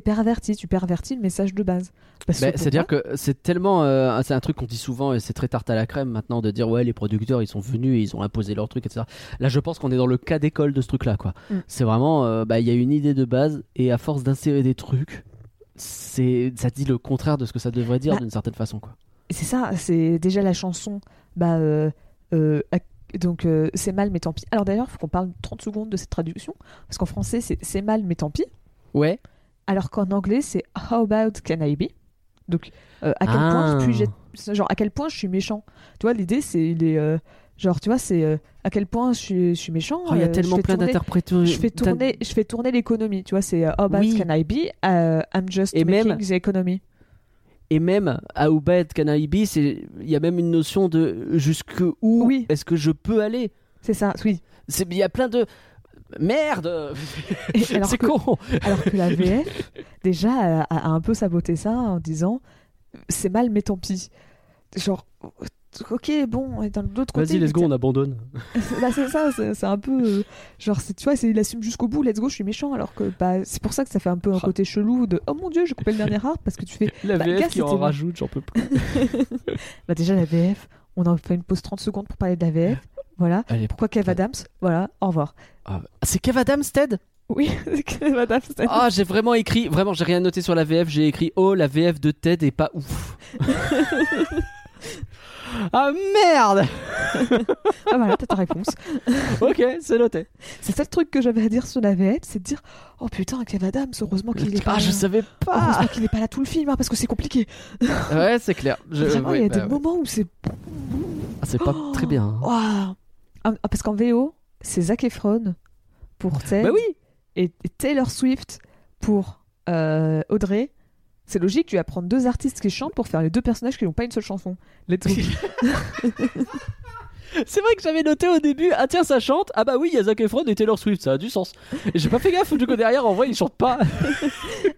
perverti, tu pervertis le message de base. C'est-à-dire que c'est tellement... c'est un truc qu'on dit souvent, et c'est très tarte à la crème maintenant, de dire, ouais, les producteurs, ils sont venus, et ils ont imposé leur truc, etc. Là, je pense qu'on est dans le cas d'école de ce truc-là, quoi. Mm. C'est vraiment... y a une idée de base, et à force d'insérer des trucs, ça dit le contraire de ce que ça devrait dire, d'une certaine façon, quoi. C'est ça, c'est déjà la chanson. Donc, c'est mal, mais tant pis. Alors d'ailleurs, il faut qu'on parle 30 secondes de cette traduction, parce qu'en français, c'est mal, mais tant pis. Ouais. Alors qu'en anglais, c'est « How about can I be ?» Donc, à quel point genre, à quel point je suis méchant. Tu vois, l'idée, c'est... genre, tu vois, c'est à quel point je suis méchant. Il y a tellement plein d'interprétations. Je fais tourner l'économie. Tu vois, c'est « How bad can I be I'm just making the economy ». Et même How bad can I be, il y a même une notion de jusqu'où est-ce que je peux aller. C'est ça, oui. Il y a plein de... Merde. C'est con. Alors que la VF déjà a un peu saboté ça en disant c'est mal mais tant pis. Genre ok bon et dans l'autre côté. Vas-y let's go on abandonne. Là c'est ça c'est un peu genre tu vois il assume jusqu'au bout let's go je suis méchant alors que bah c'est pour ça que ça fait un peu un côté chelou de oh mon dieu j'ai coupé le dernier arbre parce que tu fais la VF gars, qui en rajoute j'en peux plus. Bah déjà la VF on a fait une pause 30 secondes pour parler de la VF. Voilà. Allez, pourquoi Kev Adams ? Voilà, au revoir. Ah, c'est Kev Adams, Ted ? Oui, c'est Kev Adams, Ted. Ah, j'ai vraiment écrit, vraiment, j'ai rien noté sur la VF, j'ai écrit « Oh, la VF de Ted est pas ouf !» Ah, merde. Ah, voilà, t'as ta réponse. Ok, c'est noté. C'est ça le truc que j'avais à dire sur la VF, c'est de dire « Oh putain, Kev Adams, heureusement qu'il est pas là. » Ah, je savais pas. Heureusement qu'il est pas là tout le film, hein, parce que c'est compliqué. Ouais, c'est clair. Il y a des moments où c'est... c'est pas très bien. Wow. Ah, parce qu'en VO, c'est Zac Efron pour Ted et Taylor Swift pour Audrey. C'est logique, tu vas prendre deux artistes qui chantent pour faire les deux personnages qui n'ont pas une seule chanson. Let's go. C'est vrai que j'avais noté au début, ah tiens, ça chante, ah bah oui, il y a Zac Efron et Taylor Swift, ça a du sens. Et j'ai pas fait gaffe, du coup derrière, en vrai, ils chantent pas.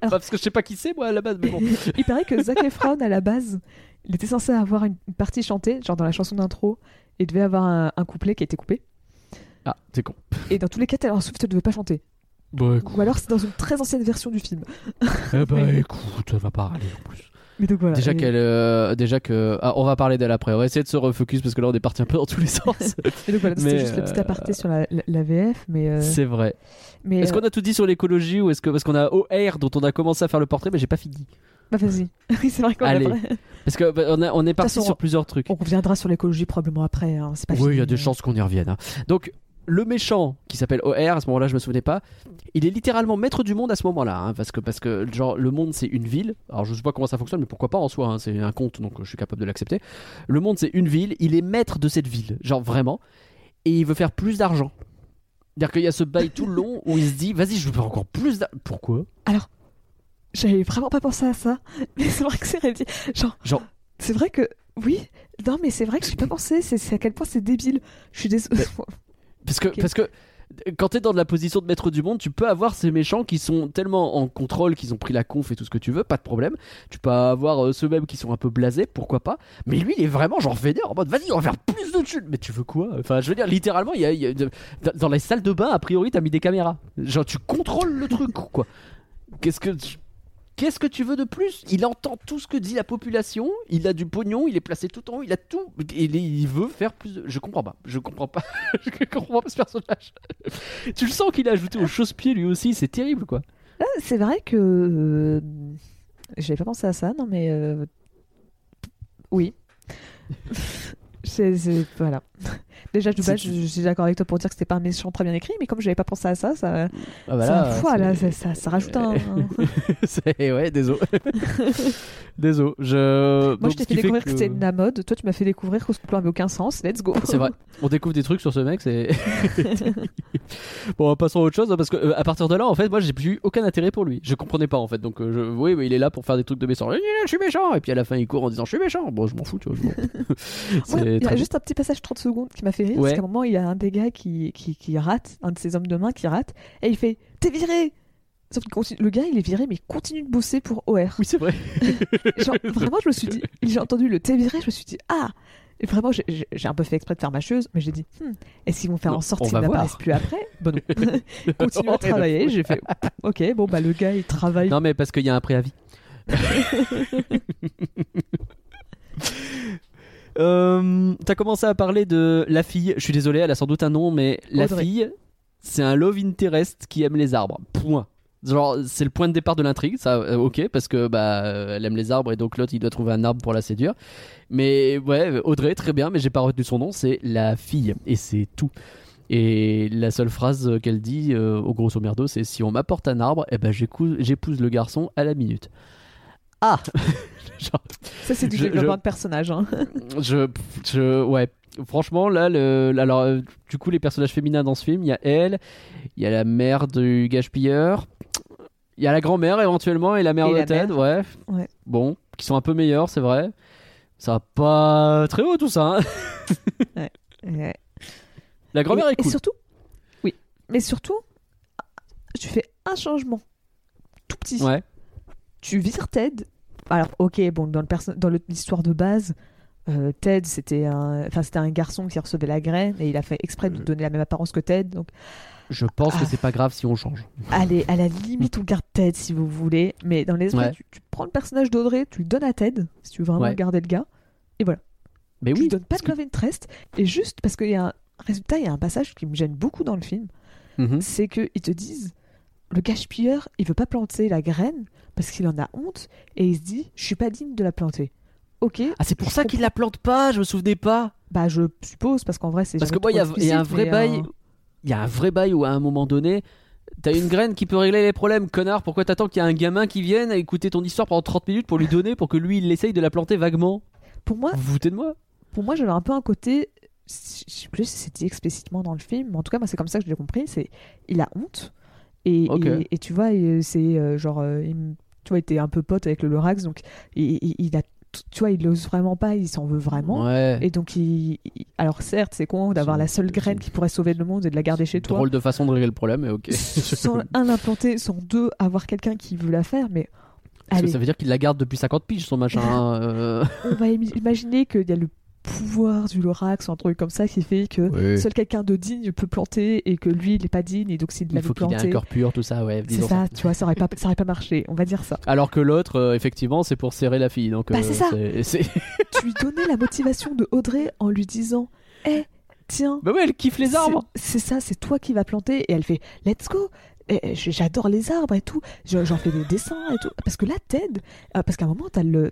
Alors, parce que je sais pas qui c'est, moi, à la base, mais bon. Il paraît que Zac Efron, à la base, il était censé avoir une partie chantée, genre dans la chanson d'intro, et il devait avoir un couplet qui a été coupé. Ah, c'est con. Et dans tous les cas, Taylor Swift ne devait pas chanter. Bah, écoute. Ou alors c'est dans une très ancienne version du film. Eh bah écoute, on va parler en plus. Mais donc voilà, déjà, on va parler d'elle après. On va essayer de se refocus parce que là on est parti un peu dans tous les sens. Et donc voilà, c'était juste le petit aparté sur la VF. Mais c'est vrai. Mais est-ce qu'on a tout dit sur l'écologie ou est-ce que parce qu'on a OR dont on a commencé à faire le portrait mais j'ai pas fini. Bah vas-y. Oui, c'est vrai qu'on a parce que bah, on est parti sur plusieurs trucs. On reviendra sur l'écologie probablement après. Hein. C'est pas fini, il y a des chances qu'on y revienne. Hein. Donc le méchant qui s'appelle OR, à ce moment-là, je me souvenais pas, il est littéralement maître du monde à ce moment-là, hein, parce que genre le monde c'est une ville. Alors je sais pas comment ça fonctionne, mais pourquoi pas en soi, hein, c'est un conte donc je suis capable de l'accepter. Le monde c'est une ville, il est maître de cette ville, genre vraiment, et il veut faire plus d'argent. C'est-à-dire qu'il y a ce bail tout le long où il se dit, vas-y, je veux faire encore plus d'argent. Pourquoi ? Alors, j'avais vraiment pas pensé à ça, mais c'est vrai que c'est réel. Genre, c'est vrai que oui, non mais c'est vrai que j'ai pas pensé. C'est à quel point c'est débile. Je suis désolée. Mais... Parce que quand t'es dans la position de maître du monde, tu peux avoir ces méchants qui sont tellement en contrôle, qu'ils ont pris la conf et tout ce que tu veux, pas de problème. Tu peux avoir ceux-mêmes qui sont un peu blasés, pourquoi pas. Mais lui, il est vraiment genre vénère en mode vas-y, on va faire plus de thunes. Mais tu veux quoi ? Enfin, je veux dire, littéralement, il y a dans les salles de bain, a priori, t'as mis des caméras. Genre, tu contrôles le truc, quoi. Qu'est-ce que tu veux de plus ? Il entend tout ce que dit la population, il a du pognon, il est placé tout en haut, il a tout. Il veut faire plus de... Je comprends pas. Je comprends pas ce personnage. Tu le sens qu'il a ajouté au chausse-pied lui aussi, c'est terrible quoi. Ah, c'est vrai que... J'avais pas pensé à ça, non mais... Oui. Voilà. Déjà, je suis d'accord avec toi pour dire que c'était pas un méchant très bien écrit, mais comme j'avais pas pensé à ça, ça rajoute un. Ouais, désolé. Moi, je t'ai fait découvrir que c'était Edna Mode. Toi, tu m'as fait découvrir que ce plan avait aucun sens. Let's go. C'est vrai. On découvre des trucs sur ce mec. C'est. Bon, passons à autre chose, hein, parce que à partir de là, en fait, moi, j'ai plus eu aucun intérêt pour lui. Je comprenais pas, en fait. Donc, oui, mais il est là pour faire des trucs de méchant. Je suis méchant. Et puis à la fin, il court en disant je suis méchant. Bon, je m'en fous, tu vois. Il y a juste un petit passage 30 secondes qui m'a fait rire parce qu'à un moment il y a un des gars qui rate, un de ses hommes de main qui rate et il fait t'es viré, sauf que le gars il est viré mais il continue de bosser pour OR. Oui, c'est vrai. Genre, vraiment je me suis dit, j'ai entendu le t'es viré, je me suis dit ah, et vraiment j'ai un peu fait exprès de faire ma chose mais j'ai dit est-ce qu'ils vont faire en sorte qu'ils n'apparaissent plus après. Bon non. Continue à travailler. J'ai fait ok, bon bah le gars il travaille. Non mais parce qu'il y a un préavis. T'as commencé à parler de la fille. Je suis désolé, elle a sans doute un nom, mais Audrey. La fille, c'est un love interest qui aime les arbres. Point. Genre, c'est le point de départ de l'intrigue, ça, ok, parce que bah elle aime les arbres et donc l'autre il doit trouver un arbre pour la séduire. Mais ouais, Audrey, très bien, mais j'ai pas retenu son nom, c'est la fille et c'est tout. Et la seule phrase qu'elle dit, au grosso merdo, c'est si on m'apporte un arbre, eh ben j'épouse le garçon à la minute. Ah. Genre, ça c'est du développement de personnage hein. Ouais franchement là alors du coup les personnages féminins dans ce film, il y a elle, il y a la mère du Gâche-pilleur, il y a la grand-mère éventuellement et la mère de Ted, ouais. Bon, qui sont un peu meilleurs, c'est vrai. Ça va pas très haut tout ça hein. Ouais. La grand-mère est cool. Et surtout mais surtout tu fais un changement tout petit. Ouais. Tu vires Ted. Alors ok, bon, dans l'histoire de base, Ted c'était un garçon qui recevait la graine et il a fait exprès de donner la même apparence que Ted, donc je pense que c'est pas grave si on change. Allez, à la limite on garde Ted si vous voulez, mais dans les autres tu prends le personnage d'Audrey, tu le donnes à Ted si tu veux vraiment garder le gars, et voilà. Mais tu lui donnes pas de love interest, et juste parce qu'il y a un résultat, il y a un passage qui me gêne beaucoup dans le film, c'est que ils te disent le Gâche-pilleur, il veut pas planter la graine parce qu'il en a honte et il se dit je suis pas digne de la planter. Ok. Ah, c'est pour ça qu'il la plante pas, je me souvenais pas. Bah je suppose, parce qu'en vrai c'est. Parce que moi il y a un vrai bail où à un moment donné t'as une graine qui peut régler les problèmes, connard. Pourquoi t'attends qu'il y a un gamin qui vienne écouter ton histoire pendant 30 minutes pour lui donner, pour que lui il essaye de la planter vaguement. Pour moi. Vous foutez de moi. Pour moi, j'avais un peu un côté... Je sais plus si c'est dit explicitement dans le film, mais en tout cas, moi, c'est comme ça que je l'ai compris. C'est, il a honte. Et tu vois, c'est genre... tu vois, il était un peu pote avec le Lorax, donc il a... Tu vois, il n'ose vraiment pas, il s'en veut vraiment. Ouais. Et donc, alors certes, c'est con d'avoir la seule graine qui pourrait sauver le monde et de la garder chez toi. Drôle de façon de régler le problème, mais ok. Sans un implanter, sans deux avoir quelqu'un qui veut la faire, mais... Parce que ça veut dire qu'il la garde depuis 50 piges, son machin. On va imaginer qu'il y a le pouvoir du Lorax, un truc comme ça, qui fait que seul quelqu'un de digne peut planter et que lui, il n'est pas digne et donc s'il l'avait planté... Il faut qu'il ait un corps pur, tout ça, ouais. C'est ça, tu vois, ça aurait pas marché, on va dire ça. Alors que l'autre, effectivement, c'est pour serrer la fille. Donc, bah c'est ça. Tu lui donnais la motivation de Audrey en lui disant « Eh, tiens... » Bah ouais, elle kiffe les arbres. C'est ça, c'est toi qui vas planter. Et elle fait « Let's go !» Et j'adore les arbres et tout, j'en fais des dessins et tout, parce que là Ted, parce qu'à un moment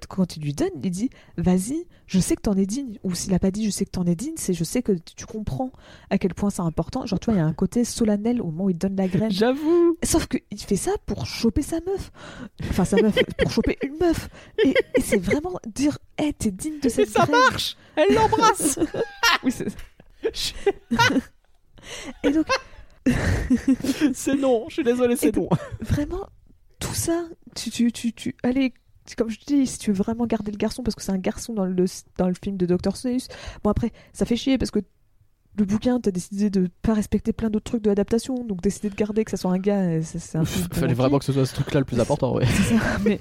quand il lui donne, il dit vas-y, je sais que t'en es digne, ou s'il a pas dit je sais que t'en es digne, c'est je sais que tu comprends à quel point c'est important, genre tu vois il y a un côté solennel au moment où il donne la graine, j'avoue, sauf qu'il fait ça pour choper sa meuf pour choper une meuf, et c'est vraiment dire hey, t'es digne de cette graine, et ça marche, elle l'embrasse. Oui, c'est ça. Et donc c'est non, je suis désolée, c'est non. Vraiment, tout ça, tu allez, comme je te dis, si tu veux vraiment garder le garçon, parce que c'est un garçon dans le film de Dr. Seuss, bon après, ça fait chier parce que le bouquin, t'as décidé de pas respecter plein d'autres trucs de l'adaptation, donc décider de garder que ça soit un gars, c'est un peu. Fallait vraiment que ce soit ce truc-là le plus important, ouais. C'est ça, mais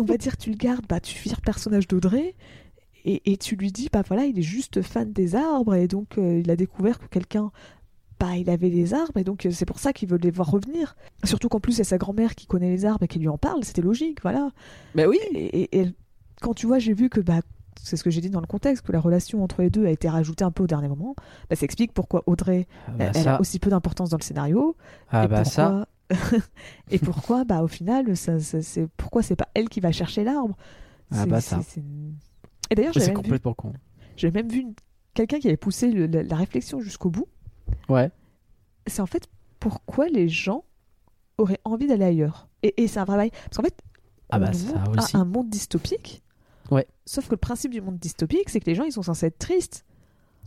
on va dire, tu le gardes, bah tu vires le personnage d'Audrey. Et tu lui dis, bah voilà, il est juste fan des arbres, et donc il a découvert que quelqu'un. Bah, il avait les arbres et donc c'est pour ça qu'il veut les voir revenir. Surtout qu'en plus, il y a sa grand-mère qui connaît les arbres et qui lui en parle, c'était logique, voilà. Mais oui. Et quand tu vois, j'ai vu que, bah, c'est ce que j'ai dit dans le contexte, que la relation entre les deux a été rajoutée un peu au dernier moment, bah, ça explique pourquoi Audrey, elle a aussi peu d'importance dans le scénario. Ah et bah pourquoi... ça. Et pourquoi, bah, au final, c'est... pourquoi c'est pas elle qui va chercher l'arbre. Ah bah ça. Et d'ailleurs, c'est complètement con. J'avais même vu quelqu'un qui avait poussé la réflexion jusqu'au bout. Ouais. C'est en fait pourquoi les gens auraient envie d'aller ailleurs. Et c'est un travail. Parce qu'en fait, on a un monde dystopique. Ouais. Sauf que le principe du monde dystopique, c'est que les gens, ils sont censés être tristes.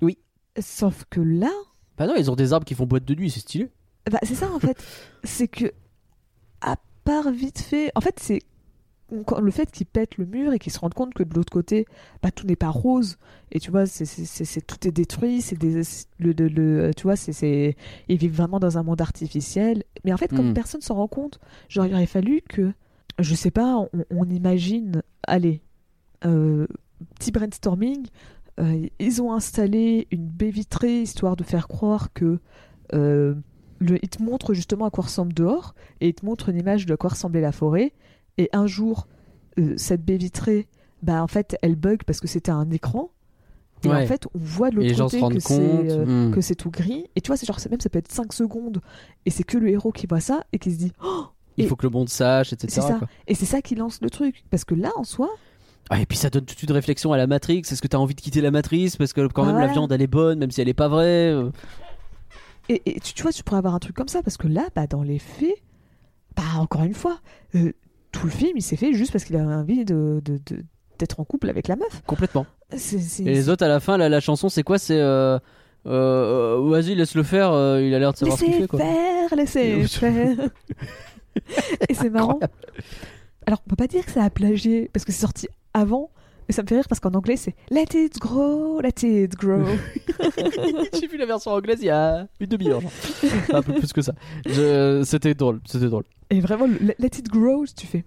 Oui. Sauf que là. Bah non, ils ont des arbres qui font boîte de nuit, c'est stylé. Bah c'est ça en fait. C'est que, à part vite fait. En fait, c'est. Le fait qu'ils pètent le mur et qu'ils se rendent compte que de l'autre côté, bah, tout n'est pas rose et tu vois, tout est détruit, tu vois, ils vivent vraiment dans un monde artificiel. Mais en fait, comme personne s'en rend compte, genre il aurait fallu que, je sais pas, on imagine, allez, petit brainstorming, ils ont installé une baie vitrée histoire de faire croire que il te montre justement à quoi ressemble dehors et il te montre une image de à quoi ressemblait la forêt. Et un jour, cette baie vitrée, bah en fait, elle bug parce que c'était un écran. Et en fait, on voit de l'autre côté que c'est tout gris. Et tu vois, c'est genre, même ça peut être 5 secondes. Et c'est que le héros qui voit ça et qui se dit oh! Il faut que le monde sache, etc. C'est ça. Quoi. Et c'est ça qui lance le truc. Parce que là, en soi. Ah, et puis ça donne toute une réflexion à la Matrix. Est-ce que t'as envie de quitter la matrice? Parce que quand même, la viande, elle est bonne, même si elle est pas vraie. Et tu vois, tu pourrais avoir un truc comme ça. Parce que là, bah, dans les faits, bah, encore une fois. Tout le film, il s'est fait juste parce qu'il avait envie d'être en couple avec la meuf. Complètement. Et les autres, à la fin, la chanson, c'est quoi? C'est vas-y, laisse le faire, il a l'air de savoir ce qu'il fait. Quoi. Laissez faire. Et c'est marrant. Alors, on peut pas dire que ça a plagié, parce que c'est sorti avant, mais ça me fait rire parce qu'en anglais, c'est Let it grow, let it grow. J'ai vu la version anglaise il y a une demi-heure. Un peu plus que ça. C'était drôle. Et vraiment, let it grow, tu fais.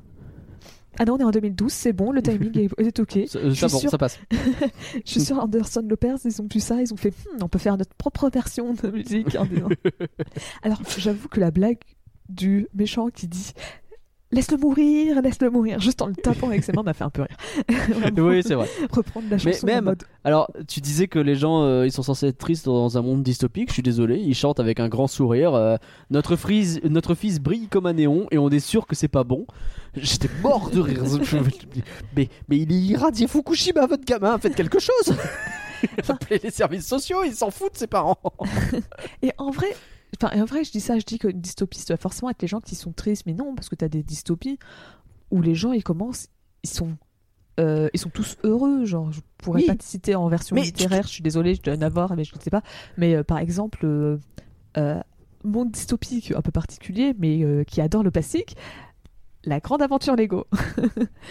Ah non, on est en 2012, c'est bon, le timing est ok. Ça passe. Je suis sûre, Anderson Lopez, ils ont vu ça, ils ont fait, on peut faire notre propre version de musique. Alors, j'avoue que la blague du méchant qui dit laisse-le mourir, juste en le tapant avec ses mains, m'a fait un peu rire. Oui, c'est vrai. Reprendre la chanson. Mais même, mode... alors, tu disais que les gens, ils sont censés être tristes dans un monde dystopique, je suis désolé, ils chantent avec un grand sourire, notre fils brille comme un néon, et on est sûr que c'est pas bon. J'étais mort de rire. Mais il est irradié Fukushima, votre gamin, faites quelque chose. Appelez les services sociaux, ils s'en foutent, ses parents. Et en vrai... Enfin, en vrai, je dis qu'une dystopie, ça doit forcément être les gens qui sont tristes, mais non, parce que t'as des dystopies où les gens, ils sont Ils sont tous heureux, genre je pourrais pas te citer en version littéraire, je suis désolée, je dois en avoir, mais je ne sais pas. Mais par exemple, monde dystopique un peu particulier, mais qui adore le plastique, La Grande Aventure Lego.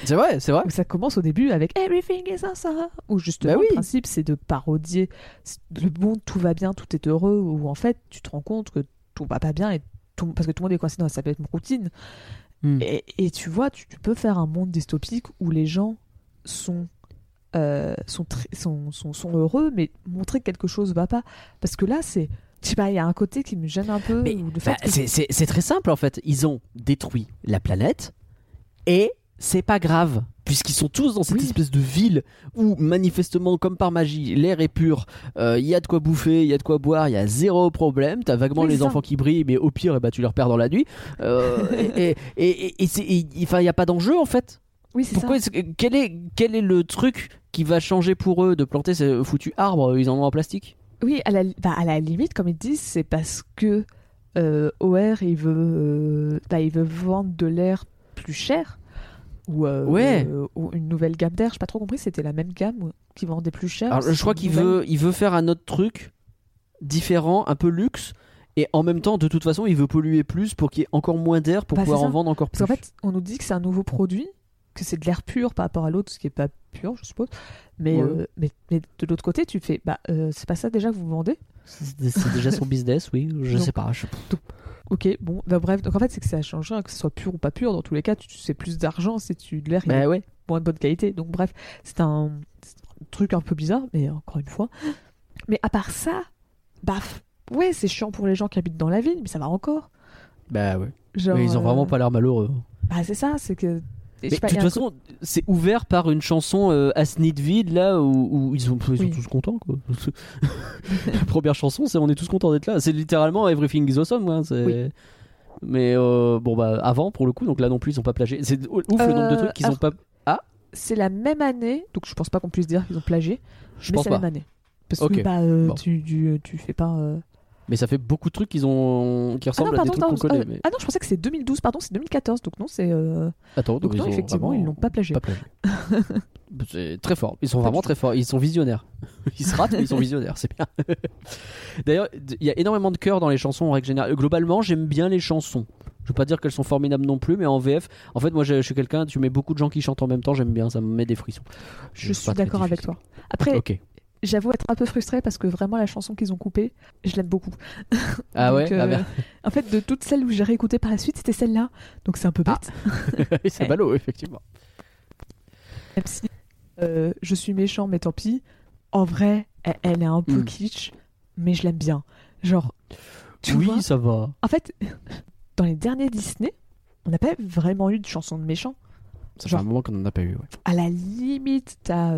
C'est vrai, c'est vrai. Où ça commence au début avec Everything is awesome, où justement le principe c'est de parodier le monde, tout va bien, tout est heureux, où en fait tu te rends compte que tout va pas bien, et tout, parce que tout le monde est coincé dans sa petite routine. Et tu vois, tu peux faire un monde dystopique où les gens sont heureux, mais montrer que quelque chose va pas. Parce que là, c'est, je sais pas, il y a un côté qui me gêne un peu. Mais, ou le fait que... c'est très simple en fait. Ils ont détruit la planète et c'est pas grave, puisqu'ils sont tous dans cette espèce de ville où manifestement, comme par magie, l'air est pur, y a de quoi bouffer, y a de quoi boire, y a zéro problème, t'as vaguement les enfants qui brillent, mais au pire, tu les repères dans la nuit. Et y a pas d'enjeu en fait. Oui, c'est pourquoi ça. Quel est le truc qui va changer pour eux de planter ce foutu arbre? Ils en ont en plastique. Oui, à la limite, comme ils disent, c'est parce que OR, il veut vendre de l'air plus cher. Ou une nouvelle gamme d'air, j'ai pas trop compris, c'était la même gamme qui vendait plus cher. Alors, je crois qu'il veut faire un autre truc différent, un peu luxe, et en même temps, de toute façon, il veut polluer plus pour qu'il y ait encore moins d'air pour pouvoir en vendre encore plus. Parce qu'en fait, on nous dit que c'est un nouveau produit, que c'est de l'air pur par rapport à l'autre, ce qui est pas pur, je suppose. Mais de l'autre côté, tu fais, c'est pas ça déjà que vous vendez ? C'est déjà son business, oui, sais pas. Ok, bon, bref, donc en fait, c'est que ça a changé, que ce soit pur ou pas pur, dans tous les cas, tu sais plus d'argent si tu de l'air moins de bonne qualité. Donc bref, c'est un truc un peu bizarre, mais encore une fois. Mais à part ça, c'est chiant pour les gens qui habitent dans la ville, mais ça va encore. Genre, ils ont vraiment pas l'air malheureux. C'est ça, c'est que... Mais de toute façon, c'est ouvert par une chanson à Thneed, là où ils sont tous contents, quoi. La première chanson, c'est on est tous contents d'être là. C'est littéralement Everything is awesome, hein, c'est... Oui. Mais avant pour le coup, donc là non plus ils sont pas plagiés. C'est ouf le nombre de trucs qu'ils ont pas. Ah. C'est la même année, donc je pense pas qu'on puisse dire qu'ils ont plagié. Je pense pas. La même année. Parce que tu fais pas. Mais ça fait beaucoup de trucs qui ressemblent à des trucs qu'on connaît. Mais... Ah non, je pensais que c'est 2012, pardon, c'est 2014, donc non, c'est... Attends, donc non, effectivement, ils l'ont pas plagié. C'est très fort, ils sont vraiment très forts, ils sont visionnaires. Ils se ratent, mais ils sont visionnaires, c'est bien. D'ailleurs, il y a énormément de chœurs dans les chansons en règle générale. Globalement, j'aime bien les chansons. Je veux pas dire qu'elles sont formidables non plus, mais en VF, en fait, moi je suis quelqu'un, tu mets beaucoup de gens qui chantent en même temps, j'aime bien, ça me met des frissons. Je suis d'accord avec toi. Après... Okay. J'avoue être un peu frustrée parce que vraiment la chanson qu'ils ont coupée, je l'aime beaucoup. Ah donc, bien. En fait, de toutes celles où j'ai réécouté par la suite, c'était celle-là. Donc c'est un peu bête. C'est ballot, effectivement. Même si je suis méchant, mais tant pis. En vrai, elle est un peu kitsch, mais je l'aime bien. Genre, tu vois, ça va. En fait, dans les derniers Disney, on n'a pas vraiment eu de chanson de méchant. Ça fait un moment qu'on n'en a pas eu. Ouais. À la limite, t'as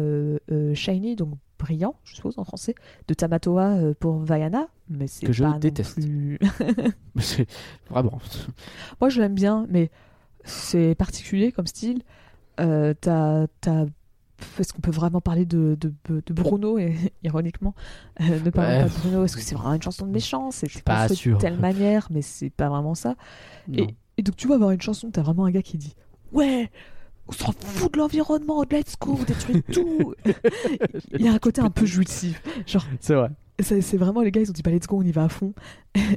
Shiny, donc Brillant, je suppose en français, de Tamatoa pour Vaiana, mais c'est que je déteste. C'est vraiment. Moi, je l'aime bien, mais c'est particulier comme style. Est-ce qu'on peut vraiment parler de Bruno et ironiquement, ne parlons pas de Bruno. Est-ce que c'est vraiment une chanson de méchant? C'est pas sûr. De telle manière, mais c'est pas vraiment ça. Et donc tu vas avoir une chanson, t'as vraiment un gars qui dit ouais. On s'en fout de l'environnement, let's go, détruire tout. Il y a un côté un peu jouissif. Genre, c'est vrai. C'est vraiment les gars, ils ont dit let's go, on y va à fond.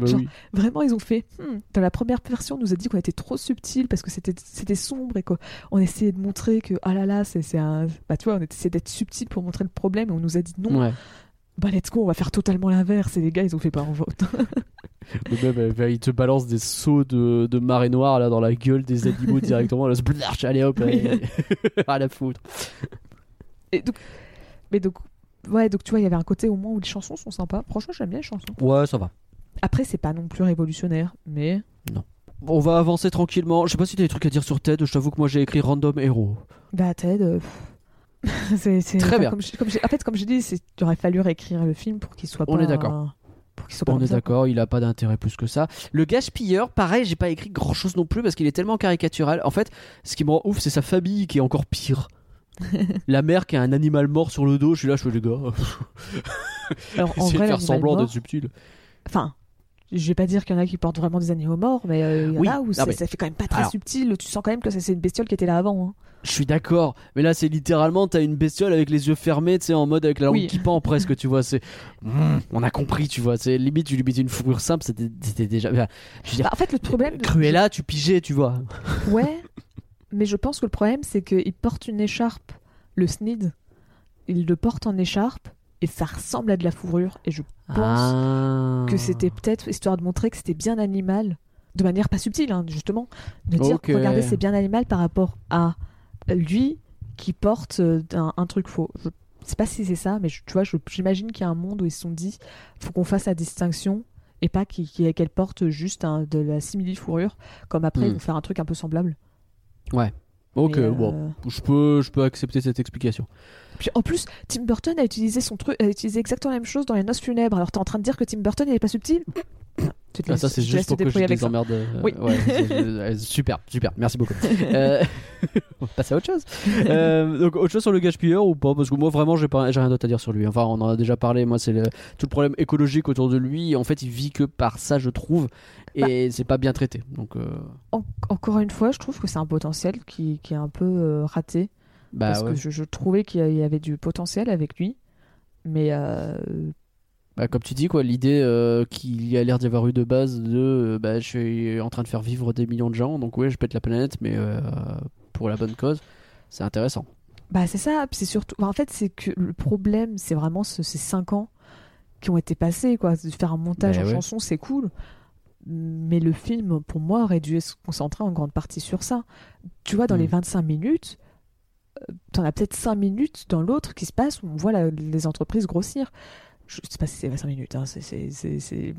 Genre, vraiment, ils ont fait. Dans la première version, on nous a dit qu'on était trop subtil parce que c'était sombre et qu'on essayait de montrer que c'est un. Tu vois, on essayait d'être subtil pour montrer le problème et on nous a dit non. Ouais. Let's go, on va faire totalement l'inverse. Et les gars, ils ont fait pas en vote. Ils te balancent des seaux de marée noire là, dans la gueule des animaux directement. Là, allez hop, à la foutre. Donc, tu vois, il y avait un côté au moins où les chansons sont sympas. Franchement, j'aime bien les chansons. Ouais, ça va. Après, c'est pas non plus révolutionnaire, mais. Non. On va avancer tranquillement. Je sais pas si t'as des trucs à dire sur Ted. Je t'avoue que moi, j'ai écrit Random Hero. Ted. C'est très bien. Comme j'ai dit, il aurait fallu réécrire le film pour qu'il soit pas. On est d'accord. On est d'accord, il a pas d'intérêt plus que ça. Le Gâche-pilleur, pareil, j'ai pas écrit grand chose non plus parce qu'il est tellement caricatural. En fait, ce qui me rend ouf, c'est sa famille qui est encore pire. La mère qui a un animal mort sur le dos, je suis là, les gars. Alors, en vrai, de faire semblant d'être subtil. Enfin, Je vais pas dire qu'il y en a qui portent vraiment des animaux morts, mais ça fait quand même pas très subtil. Tu sens quand même que c'est une bestiole qui était là avant. Hein. Je suis d'accord, mais là c'est littéralement t'as une bestiole avec les yeux fermés, tu sais, en mode avec la langue qui pend presque, tu vois. C'est on a compris, tu vois. C'est limite tu lui mettais une fourrure simple, c'était déjà. Je veux dire, en fait le problème. Cruella, tu pigeais, tu vois. Ouais, mais je pense que le problème c'est qu'il porte une écharpe, le Thneed, il le porte en écharpe. Et ça ressemble à de la fourrure. Et je pense que c'était peut-être histoire de montrer que c'était bien animal, de manière pas subtile, hein, justement. De dire, regardez, c'est bien animal par rapport à lui qui porte un truc faux. Je sais pas si c'est ça, mais j'imagine qu'il y a un monde où ils se sont dit, faut qu'on fasse la distinction et pas qu'elle porte juste de la simili-fourrure, comme après ils vont faire un truc un peu semblable. Ouais. Ok, bon, je peux accepter cette explication. Puis en plus, Tim Burton a utilisé exactement la même chose dans Les Noces funèbres. Alors t'es en train de dire que Tim Burton il est pas subtil ? Ça c'est juste pour que je les emmerde. Oui. Ouais, super, merci beaucoup. On va passer à autre chose. Donc autre chose sur le gâche-pilleur ou pas ? Parce que moi vraiment j'ai rien d'autre à dire sur lui. Enfin on en a déjà parlé. Moi c'est tout le problème écologique autour de lui. En fait il vit que par ça je trouve et c'est pas bien traité. Donc encore une fois je trouve que c'est un potentiel qui est un peu raté. Parce que je trouvais qu'il y avait du potentiel avec lui, mais comme tu dis quoi, l'idée qu'il y a l'air d'y avoir eu de base je suis en train de faire vivre des millions de gens, donc ouais je pète la planète, mais pour la bonne cause, c'est intéressant. C'est ça, puis c'est surtout, en fait c'est que le problème c'est vraiment ces 5 ans qui ont été passés quoi, de faire un montage chanson c'est cool. Mais le film, pour moi, aurait dû se concentrer en grande partie sur ça. Tu vois, dans les 25 minutes, t'en as peut-être 5 minutes dans l'autre qui se passe où on voit les entreprises grossir. Je sais pas si c'est 25 minutes. Hein, c'est...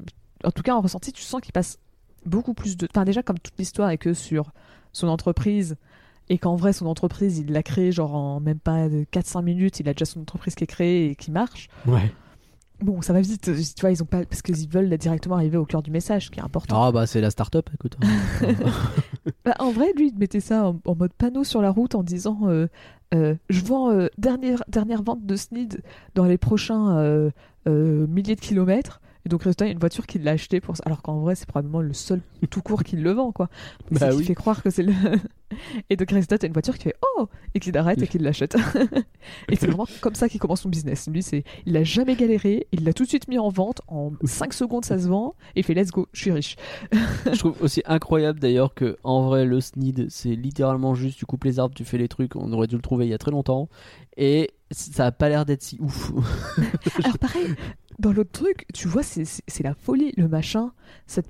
En tout cas, en ressenti, tu sens qu'il passe beaucoup plus de... Enfin, déjà, comme toute l'histoire est que sur son entreprise, et qu'en vrai, son entreprise, il l'a créée genre en même pas 4-5 minutes, il a déjà son entreprise qui est créée et qui marche. Ouais. Bon, ça va vite, tu vois, ils ont pas, parce qu'ils veulent directement arriver au cœur du message, qui est important. C'est la start-up, écoute. En vrai, lui, il mettait ça en mode panneau sur la route en disant je vends dernière vente de Sneed dans les prochains milliers de kilomètres. Et donc, résultat, il y a une voiture qui l'a acheté pour ça. Alors qu'en vrai, c'est probablement le seul tout court qui le vend, quoi. Qui fait croire que c'est le. Et donc, résultat, t'as une voiture qui fait oh et qui l'arrête et qui l'achète. Et c'est vraiment comme ça qu'il commence son business. Lui, il a jamais galéré, il l'a tout de suite mis en vente. En 5 secondes, ça se vend et il fait let's go, je suis riche. Je trouve aussi incroyable d'ailleurs que, en vrai, le Sneed, c'est littéralement juste tu coupes les arbres, tu fais les trucs. On aurait dû le trouver il y a très longtemps. Et ça a pas l'air d'être si ouf. Alors, pareil. Dans l'autre truc, tu vois, c'est la folie, le machin.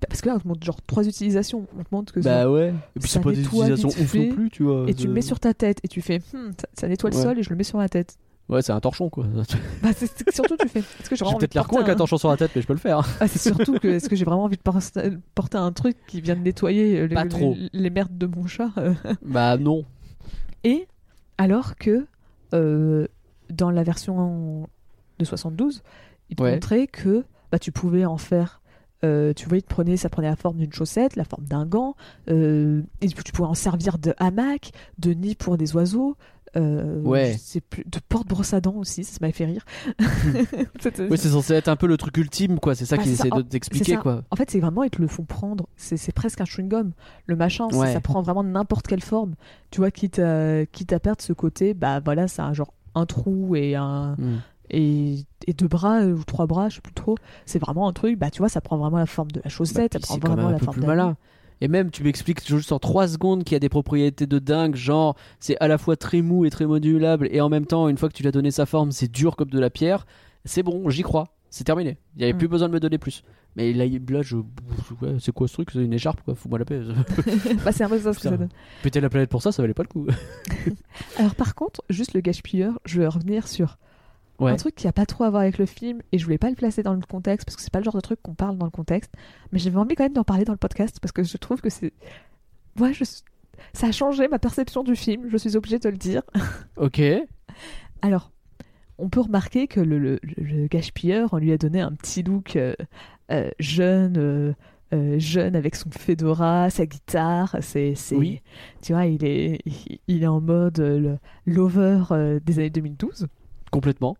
Parce que là, on te montre genre 3 utilisations. On te montre que et puis c'est pas des utilisations ouf non plus, tu vois. Et tu le mets sur ta tête et tu fais ça nettoie le sol et je le mets sur ma tête. Ouais, c'est un torchon quoi. Surtout, tu fais. J'ai peut-être l'air con avec un torchon sur la tête, mais je peux le faire. C'est surtout que est-ce que j'ai vraiment envie de porter un truc qui vient de nettoyer les merdes de mon chat. Non. Et alors que dans la version de 72. Il te montrait que tu pouvais en faire. Tu voyais, ça prenait la forme d'une chaussette, la forme d'un gant. Et tu pouvais en servir de hamac, de nid pour des oiseaux. Je sais plus, de porte-brosse à dents aussi, ça m'avait fait rire. C'est censé être un peu le truc ultime, quoi. C'est ça qu'ils essaient de t'expliquer, quoi. En fait, c'est vraiment, ils te le font prendre. C'est presque un chewing-gum. Le machin, ça prend vraiment n'importe quelle forme. Tu vois, quitte à perdre ce côté, ça a genre un trou et un. Et 2 bras ou 3 bras, je sais plus trop. C'est vraiment un truc, tu vois, ça prend vraiment la forme de la chaussette, ça prend vraiment la forme de la. Et même, tu m'expliques juste en 3 secondes qu'il y a des propriétés de dingue, genre c'est à la fois très mou et très modulable, et en même temps, une fois que tu lui as donné sa forme, c'est dur comme de la pierre. C'est bon, j'y crois, c'est terminé. Il n'y avait plus besoin de me donner plus. Mais là c'est quoi ce truc ? C'est une écharpe, quoi, fous-moi la paix. C'est un peu ça ce que ça donne. Péter la planète pour ça valait pas le coup. Alors, par contre, juste le gâche-pilleur, je vais revenir sur. Ouais. Un truc qui a pas trop à voir avec le film et je voulais pas le placer dans le contexte parce que c'est pas le genre de truc qu'on parle dans le contexte, mais j'avais envie quand même d'en parler dans le podcast parce que je trouve que c'est ça a changé ma perception du film, je suis obligée de le dire. Ok. Alors on peut remarquer que le gâche-pilleur, on lui a donné un petit look jeune avec son fedora, sa guitare, tu vois, il est en mode l'over des années 2012 complètement.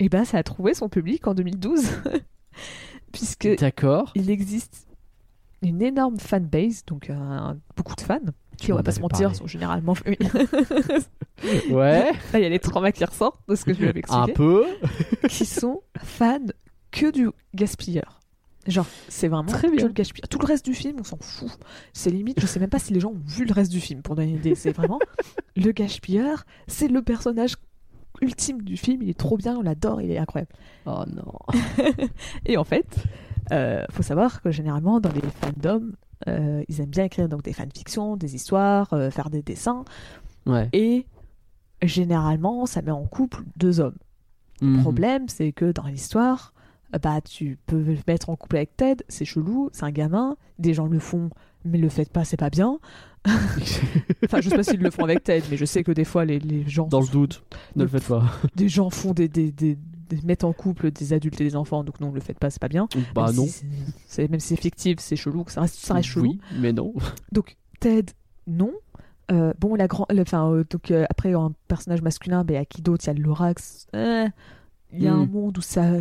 Et ça a trouvé son public en 2012. puisque il existe une énorme fanbase, donc beaucoup de fans qui, on va pas se mentir, sont généralement ouais, là il y a les traumas qui ressortent de ce que je vais expliquer, un peu qui sont fans que du gaspilleur. Genre, c'est vraiment très bien. Le gâche-pilleur. Tout le reste du film, on s'en fout. C'est limite, je sais même pas si les gens ont vu le reste du film, pour donner une idée. C'est vraiment le gâche-pilleur, c'est le personnage ultime du film. Il est trop bien, on l'adore, il est incroyable. Oh non. Et en fait, faut savoir que généralement, dans les fandoms, ils aiment bien écrire donc, des fanfictions, des histoires, faire des dessins. Ouais. Et généralement, ça met en couple deux hommes. Mmh. Le problème, c'est que dans l'histoire, bah tu peux le mettre en couple avec Ted, c'est chelou, c'est un gamin, des gens le font, mais le faites pas, c'est pas bien. Enfin, je sais pas s'ils le font avec Ted, mais je sais que des fois les gens dans le doute, ne le faites pas. Des gens font des mettent en couple des adultes et des enfants, donc non, le faites pas, c'est pas bien. Bah même non. Si c'est, même si c'est fictif, c'est chelou, ça reste chelou. Oui, mais non. Donc Ted, non. Bon, après un personnage masculin, mais à qui d'autre, il y a le Lorax. Il y a un monde où ça.